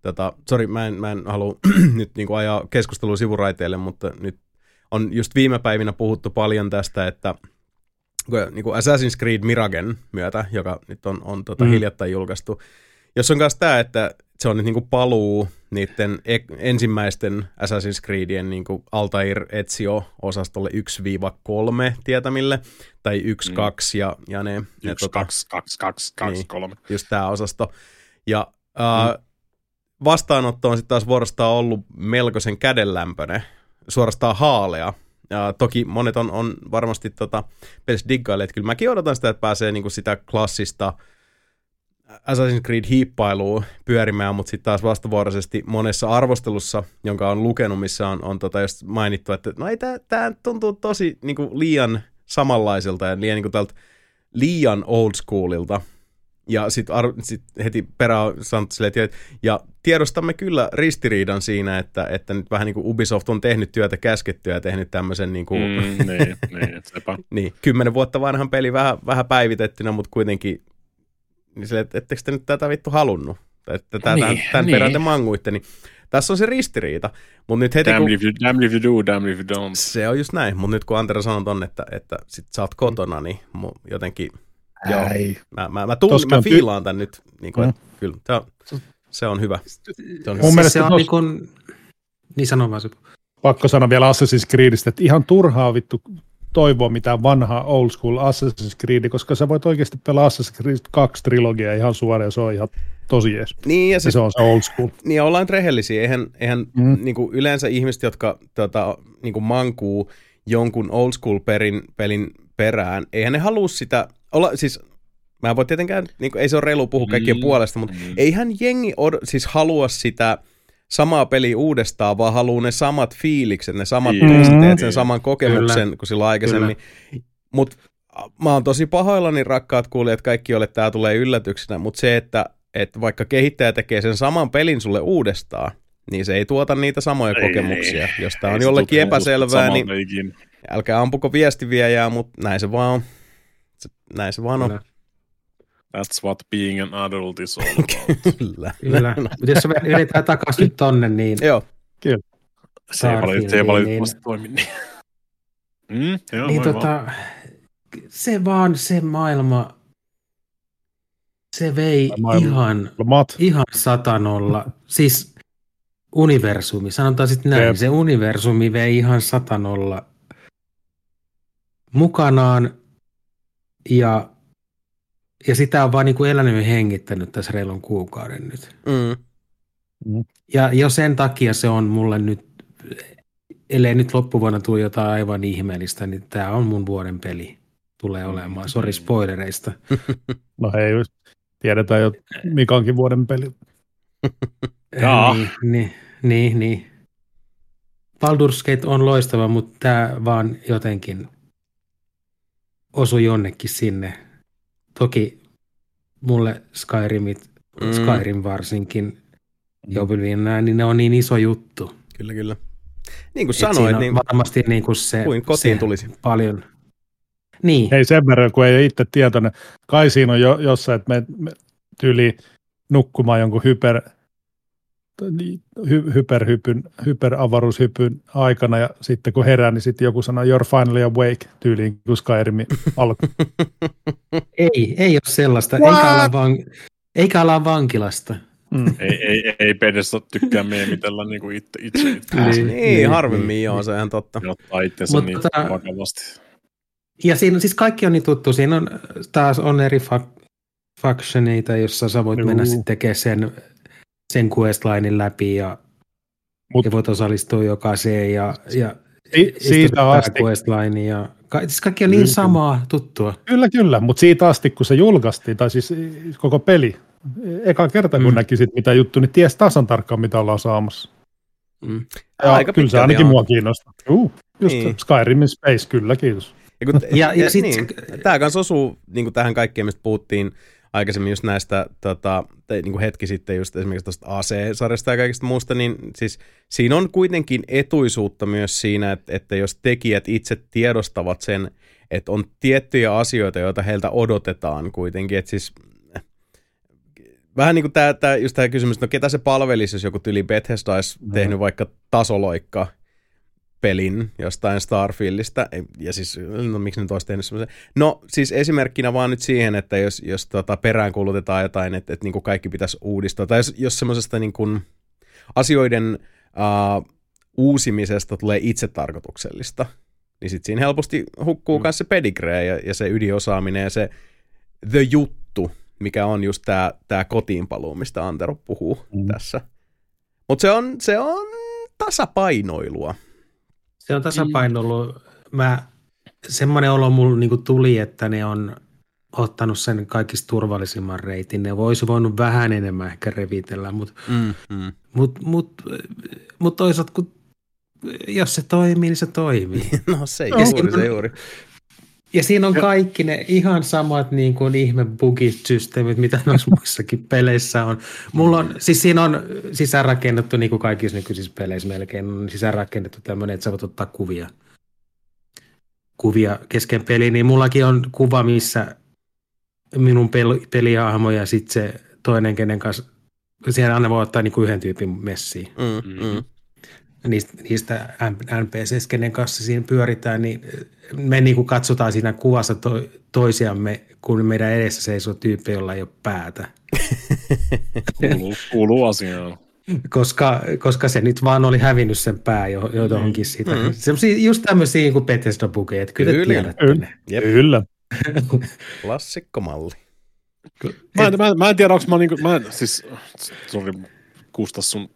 tota, sori, mä en, mä en halua nyt niinku ajaa keskustelua sivuraiteille, mutta nyt on just viime päivinä puhuttu paljon tästä, että niinku Assassin's Creed Miragen myötä, joka nyt on, on tota, mm. hiljattain julkaistu, jos on myös tämä, että se on nyt niinku paluu niiden ek- ensimmäisten Assassin's Creedien niinku Altair Ezio-osastolle yksi kolme tietämille, tai yksi kaksi mm. ja, ja ne. yksi kaksi kaksi kaksi kaksi kolme. Just tämä osasto. Ja äh, mm. vastaanotto on sitten taas vuorostaan ollut melkoisen kädenlämpöinen, suorastaan haalea. Ja toki monet on, on varmasti tota, pelissä diggailleet, kyllä mäkin odotan sitä, että pääsee niinku sitä klassista Assassin's Creed-hiippailua pyörimään, mutta sitten taas vastavuoroisesti monessa arvostelussa, jonka on lukenut, missä on, on tota just mainittu, että no ei, tämä tuntuu tosi niinku liian samanlaiselta ja liian, niinku tältä liian old schoolilta. Ja sitten ar- sit heti perään sanottu silleen, että ja tiedostamme kyllä ristiriidan siinä, että, että nyt vähän niin kuin Ubisoft on tehnyt työtä käskettyä ja tehnyt tämmöisen niin kuin... Mm, niin, niin, sepä. Niin, kymmenen vuotta vanhan peli vähän, vähän päivitettynä, mutta kuitenkin niin silleen, että ettekö te nyt tätä vittu halunnut? Tai että tämän, niin, tämän niin. perään te manguitte, niin tässä on se ristiriita. Mut nyt heti, damn, kun... if you, damn if you do, damn if you don't. Se on just näin, mutta nyt kun Antero sanoi tonne, että, että sit sä oot kotona, niin jotenkin... Joo, mä, mä, mä, tuun, mä fiilaan tämän nyt, niin kuin, että kyllä, se on, se on hyvä. Se on mun hyvä. Mielestä se on niin kuin, niin sanon vaan se. Pakko sanoa vielä Assassin's Creedistä, että ihan turhaa vittu toivoa mitään vanhaa old school Assassin's Creed, koska sä voit oikeasti pelaa Assassin's Creed kaksi trilogiaa ihan suoraan, ja se on ihan tosi jees. Niin, ja se, ja se on se old school. Niin, ja ollaan rehellisiä, eihän, eihän mm. niin kuin yleensä ihmiset, jotka tota, niin kuin mankuu jonkun old school perin, pelin perään, eihän ne halua sitä... Olla, siis, mä en voi tietenkään, niin kuin, ei se ole reilu puhua kaikkien puolesta, mutta mm. eihän jengi od, siis halua sitä samaa peliä uudestaan, vaan haluaa ne samat fiilikset, ne samat mm. tunteet, sen saman kokemuksen Kyllä. kuin sillä aikaisemmin. Mutta mä oon tosi pahoillani, rakkaat kuulijat, kaikki joille tää tulee yllätyksenä, mutta se, että et vaikka kehittäjä tekee sen saman pelin sulle uudestaan, niin se ei tuota niitä samoja ei, kokemuksia. Ei, Jos tää on jollekin epäselvää, niin leikin. Älkää ampuko viestiviejää, mutta näin se vaan on. Näin se vaan on. That's what being an adult is all about. Kyllä. Kyllä. Mutta jos vedetään takaisin tonne, niin... Joo. Kyllä. Se ei valitettavasti vali- niin... toimi niin. Mm, joo, niin tota, vaan. Se vaan, se maailma, se vei maailma. ihan, ihan satanolla. Siis universumi, sanotaan sitten näin, Jep. se universumi vei ihan satanolla mukanaan. Ja, ja sitä on vaan niin kuin elänyt hengittänyt tässä reilun kuukauden nyt. Mm. Ja, ja sen takia se on mulle nyt, ellei nyt loppuvuonna tule jotain aivan ihmeellistä, niin tämä on mun vuoden peli. Tulee olemaan. Sori spoilereista. No hei, tiedetään jo Mikankin vuoden peli. niin, niin, niin, niin. Baldur's Gate on loistava, mutta tämä vaan jotenkin... osui jonnekin sinne. Toki mulle Skyrimit, mm. Skyrim varsinkin, Joblin näin, niin ne on niin iso juttu. Kyllä, kyllä. Niin kuin sanoit, niin varmasti niin kuin se, kuin kotiin se tulisi paljon. Niin. Ei sen verran, kun ei ole itse tietoinen. Kai siinä on jo, jossain, että me, me tyli nukkumaan jonkun hyper... Hy- hyperhypyn, hyperavaruushypyn aikana, ja sitten kun herää, niin sitten joku sanoo you're finally awake tyyliin, kun Skyrim alkoi. Ei, ei ole sellaista. Eikä olla, van- Eikä olla vankilasta. Mm. Ei, ei, ei pedestä tykkää miemitellä niin itse itse. itse. Niin, niin, harvemmin niin, joo, se on totta. Jotta itsensä Mutta, niin vakavasti. Ja siinä siis kaikki on niin tuttu. Siinä on, taas on eri fa- factioneita, jossa sä voit Juu. mennä sitten tekemään sen sen questlinein läpi ja, Mut, ja voit osallistua jokaiseen ja, ja si, siitä asti questline ja ka, siis kaikki on niin kyllä. samaa tuttua. Kyllä, kyllä, mutta siitä asti kun se julkaistiin, tai siis koko peli, eka kerta kun mm. näkisit mitä juttu, niin tiesi tasan tarkkaan mitä ollaan saamassa. Mm. Ja aika kyllä se ainakin on. Mua kiinnostaa. Juu, just niin. Skyrim Space, kyllä, kiitos. Ja, kun, ja, ja sit, niin, tämä kanssa osuu niin tähän kaikkeen, mistä puhuttiin, aikaisemmin just näistä, tota, tai niin kuin hetki sitten just esimerkiksi tuosta A C-sarjasta ja kaikista muusta, niin siis siinä on kuitenkin etuisuutta myös siinä, että, että jos tekijät itse tiedostavat sen, että on tiettyjä asioita, joita heiltä odotetaan kuitenkin, että siis vähän niin kuin tämä, tämä, just tämä kysymys, että no ketä se palvelisi, jos joku tyli Bethesda olisi mm-hmm. tehnyt vaikka tasoloikka pelin jostain Starfieldistä, ja siis, no miksi nyt olisi tehnyt semmoisen? No siis esimerkkinä vaan nyt siihen, että jos, jos tota peräänkuulutetaan jotain, että, että niin kuin kaikki pitäisi uudistaa, tai jos, jos semmoisesta niin kuin asioiden uh, uusimisesta tulee itsetarkoituksellista, niin sitten siinä helposti hukkuu myös mm. se pedigree ja, ja se ydinosaaminen ja se the juttu, mikä on just tämä tää kotiinpaluu, mistä Antero puhuu mm. tässä. Mutta se on, se on tasapainoilua. Se on tasapainoillut. Mä, semmoinen olo mulla niinku tuli, että ne on ottanut sen kaikista turvallisimman reitin. Ne olisi voinut vähän enemmän ehkä revitellä, mutta mm, mm. mut, mut, mut toisaalta kun jos se toimii, niin se toimii. No se juuri, no. se juuri. Ja siinä on kaikki ne ihan samat niin kuin ihme bugit, systeemit, mitä noissa muissakin peleissä on. Mulla on, siis siinä on sisäänrakennettu, niin kuin kaikissa nykyisissä peleissä melkein, on sisäänrakennettu tämmöinen, että sä voit ottaa kuvia, kuvia kesken peliin. Niin mullakin on kuva, missä minun pel- pelihahmo ja sitten se toinen, kenen kanssa, siellä aina voi ottaa niin kuin yhden tyypin messiin. Mm-hmm. Niistä, niistä N P C, kenen kanssa siinä pyöritään, niin me niin kuin katsotaan siinä kuvassa to, toisiamme, kun meidän edessä seisoo tyyppi, jolla ei ole päätä. Kuuluu, kuuluu asiaan. Koska, koska se nyt vaan oli hävinnyt sen pää jo, johonkin siitä. Mm-hmm. Sellaisia, just tämmöisiä kuin Bethesda-bugeja, että kyllä te tiedätte ne. Kyllä. Klassikkomalli. Mä en, mä, en, mä en tiedä, onko mä niinku, mä en, siis, sorry, Kustas sun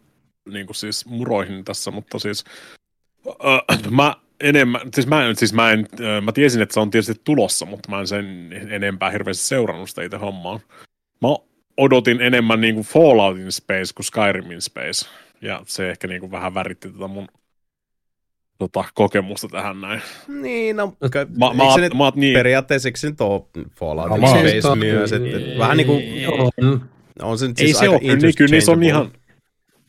niinku siis muroihin tässä, mutta siis äh, mä enemmän, siis mä en, siis mä en, äh, mä tiesin, että se on tietysti tulossa, mutta mä en sen enempää hirveästi seurannut sitä itse hommaa. Mä odotin enemmän niinku Falloutin space kuin Skyrimin space, ja se ehkä niinku vähän väritti tätä mun tota, kokemusta tähän näin. Niin, no, okay. mä, mä, se mä, nyt niin... periaatteessa eikö se nyt ole Falloutin no, space to... myös, että et, vähän niinku, mm. on se nyt siis ei aika interchangeable.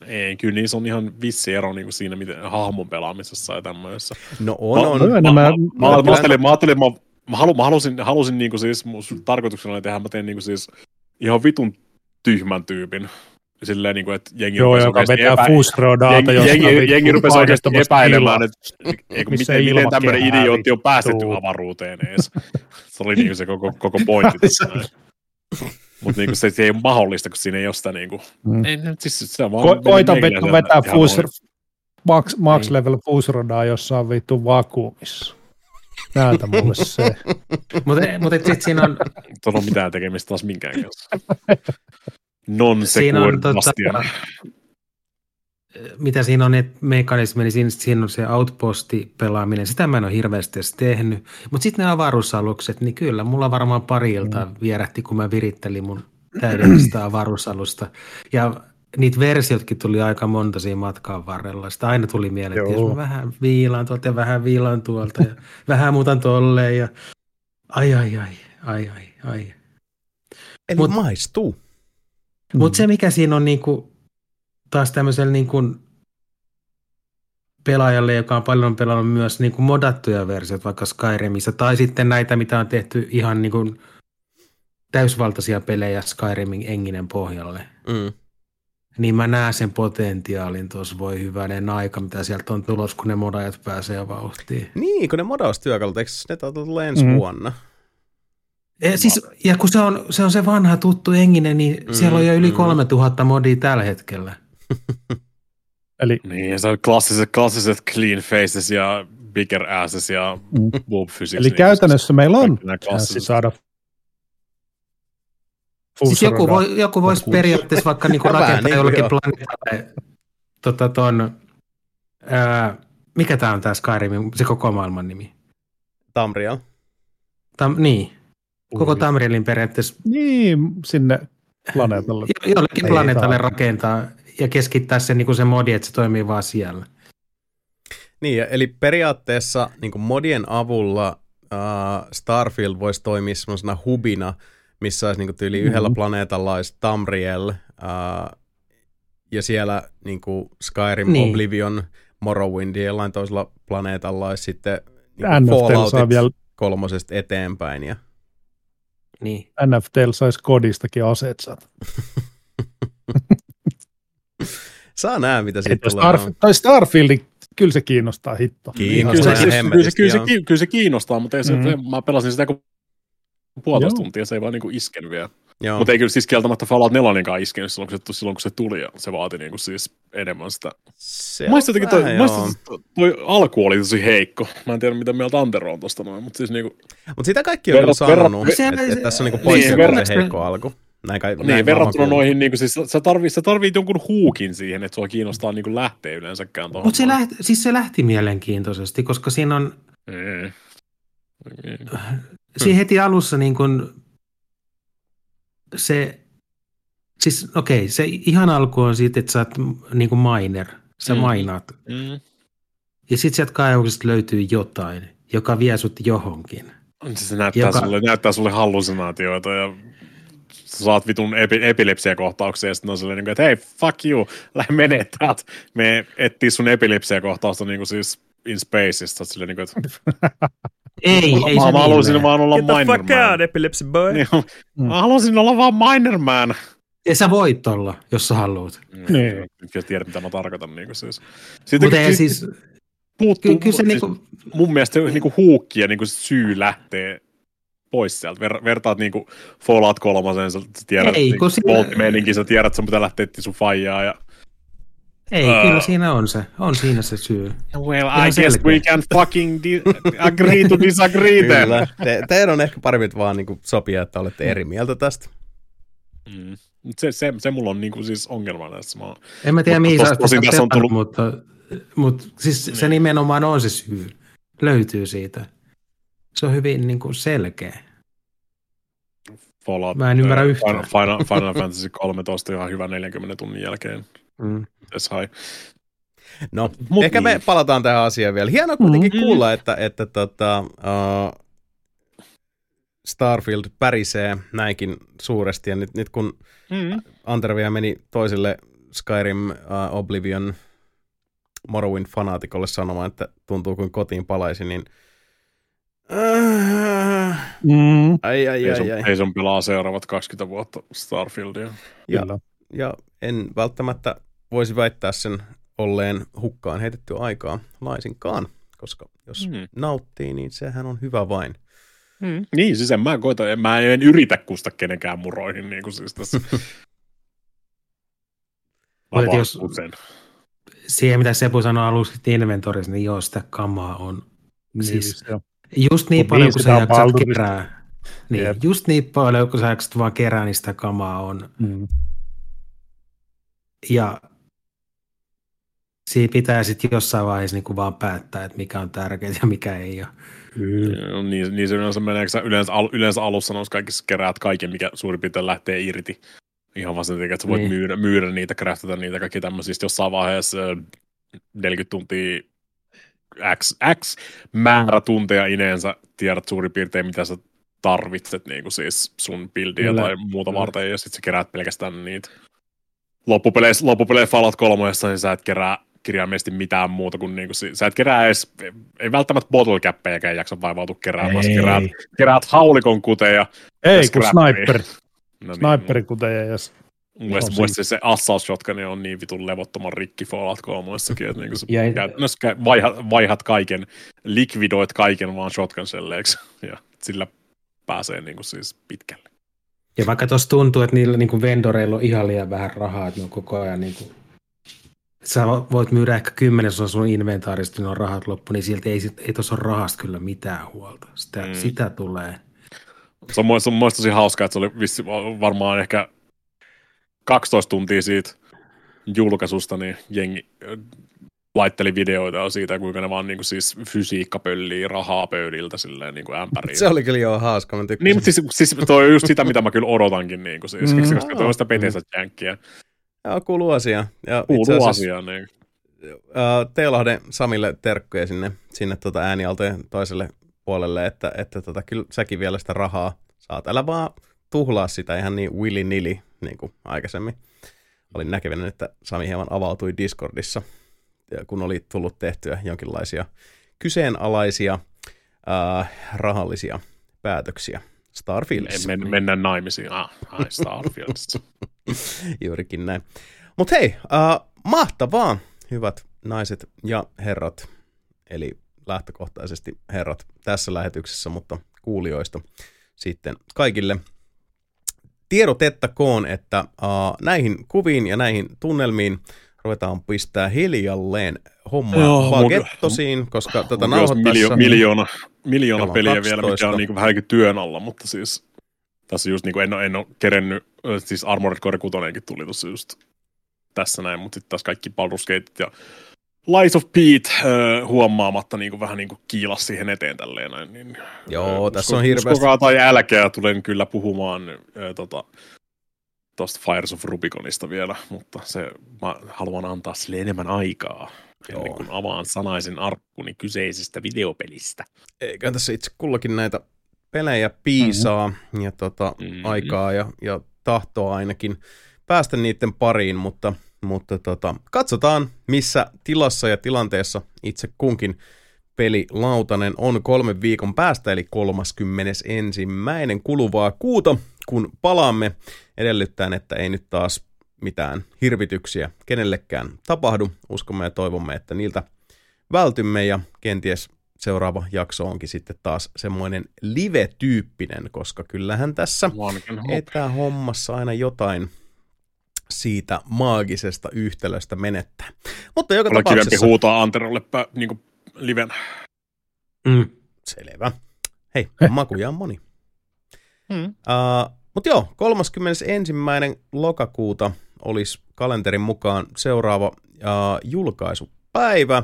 Ei, kyllä niissä on ihan vissi ero niin kuin siinä miten, hahmon pelaamisessa ja tämmöisessä. No on, on. Mä, mä, mä, mä, mä, mä, mä ajattelin, että mä, mä halusin, halusin niin kuin siis, tarkoituksena oli tehdä, mä tein niin kuin siis ihan vitun tyhmän tyypin. Silleen niin kuin, että jengi rupesi oikeasti, epä... jengi, jengi rupesi oikeasti epäilemään, että eikö, miten, miten tämmöinen idiootti on päästetty avaruuteen edes. Se oli niin kuin se koko, koko pointti tässä näin. Mutta niinku se, se ei ole mahdollista, kun siinä ei ole sitä niinku... Mm. Ei, siis se on vaan... Koita vetää max, max level fuusrodaa jossain vittu vakuumissa. Näytä mulle se. Mutta mut sitten siinä on... Tuolla on mitään tekemistä taas minkään kanssa. Non-secured vastian. Tota, mitä siinä on, että mekanismi, niin siinä, siinä on se outposti-pelaaminen. Sitä mä en ole hirveästi edes tehnyt. Mutta sitten ne avaruusalukset, niin kyllä, mulla varmaan pari iltaa vierähti, kun mä virittelin mun täydellistä avaruusalusta. Ja niitä versiotkin tuli aika monta siinä matkaan varrella. Sitä aina tuli mieleen, että jos mä vähän viilaan tuolta ja vähän viilaan tuolta ja vähän muutan tolleen. Ja... Ai, ai, ai, ai, ai, ai. Eli mut, maistuu. Mutta se, mikä siinä on niinku... taas tämmöiselle niin kuin pelaajalle, joka on paljon pelannut myös niin kuin modattuja versioita, vaikka Skyrimissa, tai sitten näitä, mitä on tehty ihan niin kuin täysvaltaisia pelejä Skyrimin enginen pohjalle. Mm. Niin mä näen sen potentiaalin tuossa, voi hyvänen aika, mitä sieltä on tulossa, kun ne modajat pääsee vauhtiin. Niin, kun ne modaustyökalut, eikö ne tulee ensi mm. vuonna? Ja, siis, ja kun se on, se on se vanha tuttu enginen, niin mm. siellä on jo yli kolmetuhatta modia tällä hetkellä. Eli... Niin, se on klassiset, klassiset clean faces ja bigger asses ja boob physics. Eli niin, käytännössä siis, meillä on klassiset... saada... Siis joku, voi, joku voisi periaatteessa vaikka niinku rakentaa niin, jollekin planeetalle tota ton... Ää, mikä tää on tää Skyrim, se koko maailman nimi? Tamriel. Tam, niin. Koko Tamrielin periaatteessa. Niin, sinne planeetalle. Jollekin planeetalle rakentaa ja keskittää sen, niin kuin se modi, että se toimii vaan siellä. Niin, eli periaatteessa niin kuin modien avulla äh, Starfield voisi toimia semmoisena hubina, missä olisi niin kuin tyyli yhdellä mm-hmm. planeetalla olisi Tamriel äh, ja siellä niin kuin Skyrim, niin. Oblivion, Morrowind ja jollain toisella planeetalla olisi sitten niin Falloutit vielä... kolmosesta eteenpäin ja niin. N F T L saisi kodistakin aseet saat. Saa nähdä, mitä siitä tulee. Starf- tai Starfield, kyllä se kiinnostaa hitto. Kiinnostaa kyllä, se, kyllä, se, kyllä, se, kyllä se kiinnostaa, mutta ei se, mm. mä pelasin sitä kuin puolitoista tuntia, se ei vaan niinku isken vielä. Joo. Mutta ei kyllä siis kieltämättä Fallout neljäkään iskenyt silloin, kun se, silloin, kun se tuli ja se vaati niinku siis enemmän sitä. Maista jotenkin toi, toi, toi alku oli tosi heikko. Mä en tiedä, mitä mieltä Antero on tosta noin, mutta siis niinku... Mutta sitä kaikki on verrat, sanonut, että et, et tässä on niinku poikkeuksellinen niin, heikko alku. Näin kai, niin, näin verrattuna noihin, niinku siis sä tarvit, sä tarvit jonkun huukin siihen, että sua kiinnostaa niinku lähteä yleensäkään tohon. Mutta se, läht, siis se lähti mielenkiintoisesti, koska siinä on... Mm. Mm. Siinä heti alussa niin kun... se, siis okei, okay, se ihan alku on siitä, että sä oot niin kuin miner, sä mm. mainaat. Mm. Ja sit sieltä kaivoksesta löytyy jotain, joka vie sut johonkin. Se näyttää, joka... sulle, näyttää sulle hallusinaatioita ja sä saat vitun epi, epilepsiakohtauksia ja sitten on silleen, että hei, fuck you, lähde menee täältä. Me etsii sun epilepsiakohtausta niin kuin siis in spaceista. Silleen, että... Ei, mä, ei mä, se mä halusin niin vaan olla Miner Man. Get the fuck out, epilepsy boy. Niin, mm. Mä halusin olla vaan Miner Man. Ja sä voit olla, jos sä haluat. Niin. Nyt jos tiedät, mitä mä tarkoitan. Niin siis. Mutta ei siis... Puuttuu, kyllä se siis niinku... Mun mielestä niinku huukki ja niinku syy lähtee pois sieltä. Ver, vertaat niinku Fallout kolmoseen, sä tiedät, ei, niinku Volt-meeninkin, sä tiedät, että sun pitää lähteä sun faijaa ja... Ei, uh, kyllä siinä on se. On siinä se syy. Well, I guess selkeä. We can fucking di- agree to disagree then. Te, teidän on ehkä paremmin vaan niinku sopia, että olette eri mieltä tästä. Mm. Se, se, se mulla on niinku siis ongelma tässä. Mä... En mä tiedä, mihin sä oot tullut, mutta... Mutta siis se nimenomaan on se syy. Löytyy siitä. Se on hyvin niin kuin selkeä. Fallout, mä en ymmärrä äh, yhtään. Final, Final Fantasy kolmetoista ihan hyvä neljänkymmenen tunnin jälkeen. Mm. No, Mut ehkä niin. me palataan tähän asiaan vielä. Hienoa kuitenkin mm-hmm. kuulla, että, että tota, uh, Starfield pärisee näinkin suuresti. Ja nyt, nyt kun mm-hmm. Antervia meni toiselle Skyrim uh, Oblivion Morrowind-fanaatikolle sanomaan, että tuntuu kuin kotiin palaisi, niin äh... mm. ai, ai, ai, ei, sun, ai. ei sun pelaa seuraavat kaksikymmentä vuotta Starfieldia. Ja, ja en välttämättä voisi väittää sen olleen hukkaan heitettyä aikaa laisinkaan, koska jos mm. nauttii, niin sehän on hyvä vain. Mm. Niin, siis en mä koita, mä en yritä kusta kenenkään muroihin, niin kuin siis tässä. Vapaus usein. Siihen, mitä Sepu sanoi aluksi inventorissa, niin joo, sitä kamaa on. Siis niin, just niin paljon, kun sä jaksat kerää. Niin, yep. Just niin paljon, kun sä jaksat vaan kerää, niin sitä kamaa on. Mm. Ja siinä pitää sitten jossain vaiheessa niinku vaan päättää, että mikä on tärkeää ja mikä ei ole. Mm. Niin, niin se yleensä menee, kun sä yleensä, al, yleensä alussa noissa kaikissa keräät kaiken, mikä suurin piirtein lähtee irti. Ihan vaan sen takia, että sä voit niin. myydä, myydä niitä, craftata niitä, kaikki tämmöisistä jossain vaiheessa neljäkymmentä tuntia X, X määrä tunteja ineensä tiedät suurin piirtein, mitä sä tarvitset niin kuin siis sun buildia Lä. tai muuta varten, ja sit sä keräät pelkästään niitä. Loppupeleissä, loppupeleissä Fallout kolmosessa, niin sä et kerää kirjaimellisesti mitään muuta kuin niinku, sä et kerää edes, ei välttämättä bottle cappejäkään jaksa vaivautua kerää, vaan sä keräät, keräät haulikon kuteja. Ei, kun sniper. No Sniper-kuteja niin, jos... Mun mielestä se assault-shotgun on niin vitun levottoman rikki Fallout kolmossakin, että niinku ja käytännössä et... vaihat, vaihat kaiken, likvidoit kaiken vaan shotgun-selleeksi, ja sillä pääsee niinku siis pitkälle. Ja vaikka tuossa tuntuu, että niillä niinku vendoreilla on ihan liian vähän rahaa, että ne on koko ajan niinku... Sä voit myydä ehkä kymmenesosa sun inventaarista, niin on rahat loppu, niin silti ei, ei tuossa ole rahasta kyllä mitään huolta. Sitä, mm. sitä tulee... Se on mielestäni tosi hauskaa, että se oli vissi, varmaan ehkä kaksitoista tuntia siitä julkaisusta, niin jengi laitteli videoita siitä, kuinka ne vaan niin kuin siis fysiikkapöllii rahaa pöydiltä silleen niin kuin ämpäriin. Se oli kyllä joo hauska, mä tykkäsin. Niin, mutta siis, siis toi on just sitä, mitä mä kyllä odotankin, niin kuin siis, mm-hmm. koska toi on sitä Bethesda jänkkiä. Joo, kuuluu asiaan. Ja kuuluu asiaan, niin. Teolahden Samille terkkuja sinne, sinne tuota äänialtojen toiselle puolelle, että, että tota, kyllä säkin vielä sitä rahaa saat. Älä vaan tuhlaa sitä ihan niin willy-nilly, niin kuin aikaisemmin. Olin näkevinä, että Sami hieman avautui Discordissa, kun oli tullut tehtyä jonkinlaisia kyseenalaisia äh, rahallisia päätöksiä Starfieldissä. Men, men, mennään naimisiin. Ah, ai Starfieldissä. Juurikin näin. Mutta hei, äh, mahtavaa, hyvät naiset ja herrat. Eli lähtökohtaisesti herrat tässä lähetyksessä, mutta kuulijoista sitten kaikille. Tiedotettakoon, että uh, näihin kuviin ja näihin tunnelmiin ruvetaan pistää hiljalleen hommaa pakettosiin, koska mun, tätä nauhoittaessa... Miljo, miljoona, miljoona peliä kaksitoista vielä, mikä on niin vähän työn alla, mutta siis tässä just niin kuin en, en ole kerennyt, siis Armored Core kuusi tuli tuossa just tässä näin, mutta sitten taas kaikki Baldur's Gate ja Lies of Pete uh, huomaamatta niin kuin, vähän niin kuin kiilas siihen eteen tälleen näin. Niin, joo, usko, tässä on hirveästi. Uskokaa tai älkää, tulen kyllä puhumaan uh, tota, tuosta Fires of Rubiconista vielä, mutta se, mä haluan antaa sille enemmän aikaa. Ennen kuin avaan sanaisen arkkuni kyseisestä videopelistä. Eikä tässä itse kullakin näitä pelejä piisaa mm-hmm. ja tota, mm-hmm. aikaa ja, ja tahtoa ainakin päästä niiden pariin, mutta, mutta tota, katsotaan missä tilassa ja tilanteessa itse kunkin pelilautanen on kolmen viikon päästä, eli kolmaskymmenesensimmäinen kuluvaa kuuta, kun palaamme edellyttäen, että ei nyt taas mitään hirvityksiä kenellekään tapahdu. Uskomme ja toivomme, että niiltä vältymme ja kenties seuraava jakso onkin sitten taas semmoinen live-tyyppinen, koska kyllähän tässä etähommassa aina jotain siitä maagisesta yhtälöstä menettää. Mutta joka Olen tapauksessa... kivempi huutaa Anterolle pä, niin kuin liven. Mm. Selvä. Hei, He. makuja on moni. Mm. Uh, Mutta joo, kolmaskymmenesensimmäinen lokakuuta olisi kalenterin mukaan seuraava ää, julkaisupäivä.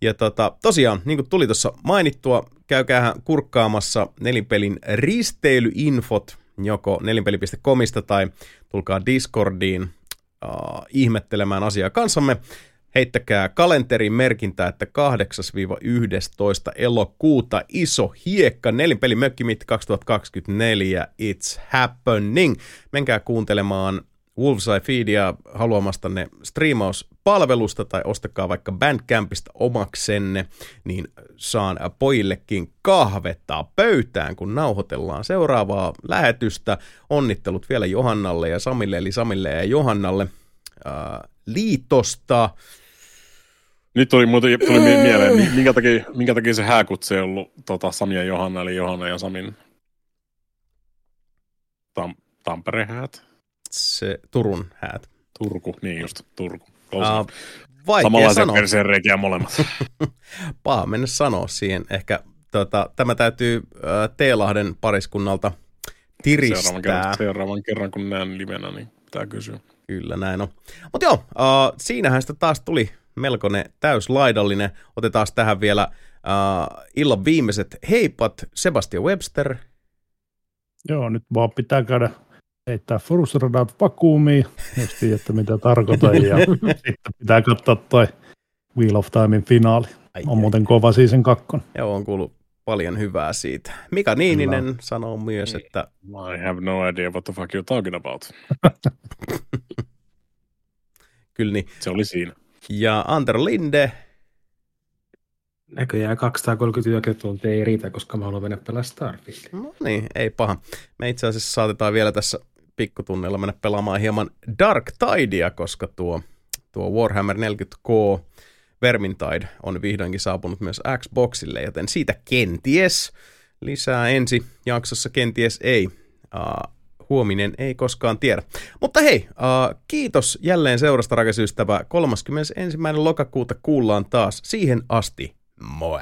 Ja tota, tosiaan, niin kuin tuli tuossa mainittua, käykäähän kurkkaamassa Nelinpelin risteilyinfot joko nelinpeli piste comista tai tulkaa Discordiin ää, ihmettelemään asiaa kanssamme. Heittäkää kalenterin merkintää, että kahdeksas yhdestoista elokuuta iso hiekka, Nelinpeli Mökkimit kaksituhattakaksikymmentäneljä, it's happening. Menkää kuuntelemaan Wolf's Eye Feedia haluamastanne striimauspalvelusta tai ostakaa vaikka Bandcampista omaksenne, niin saan pojillekin kahvetta pöytään, kun nauhoitellaan seuraavaa lähetystä. Onnittelut vielä Johannalle ja Samille, eli Samille ja Johannalle äh, liitosta. Nyt tuli muuten tuli mieleen, minkä takia, minkä takia se hääkutse on ollut tota, Sami ja Johanna, eli Johanna ja Samin Tam, Tampereen häät. Se Turun häät. Turku, niin just, Turku. Uh, vaikea sanoa. Perseen reikiä molemmat. Paha mennä sanoa siihen. Ehkä tota, tämä täytyy äh, Teelahden pariskunnalta tiristää. Seuraavan kerran, seuraavan kerran kun näen livenä, niin pitää kysyä. Kyllä näin on. Mutta joo, äh, siinähän sitä taas tuli melkoinen täyslaidallinen. Otetaan tähän vielä äh, illan viimeiset heipat. Sebastian Webster. Joo, nyt vaan pitää käydä heittää Frusradat vakuumiin, jos tiedätte mitä tarkoitan. Ja sitten pitää katsoa toi Wheel of Timein finaali. Ai on jei. Muuten kova season kakkonen. Joo, on kuullut paljon hyvää siitä. Mika Niininen no. sanoo myös, että... I have no idea what the fuck you're talking about. Kyllä niin. Se oli siinä. Ja Antero Linde. Näköjään kaksisataakolmekymmentä tuntia ei riitä, koska mä haluan mennä pelaa Starfield. No niin, ei paha. Me itse asiassa saatetaan vielä tässä pikkutunnilla mennä pelaamaan hieman Dark Tidea, koska tuo, tuo Warhammer neljäkymmentä K Vermintide on vihdoinkin saapunut myös Xboxille, joten siitä kenties lisää ensi jaksossa, kenties ei. Uh, huominen ei koskaan tiedä. Mutta hei, uh, kiitos jälleen seurasta rakas ystävä. kolmaskymmenesensimmäinen lokakuuta kuullaan taas. Siihen asti, moi!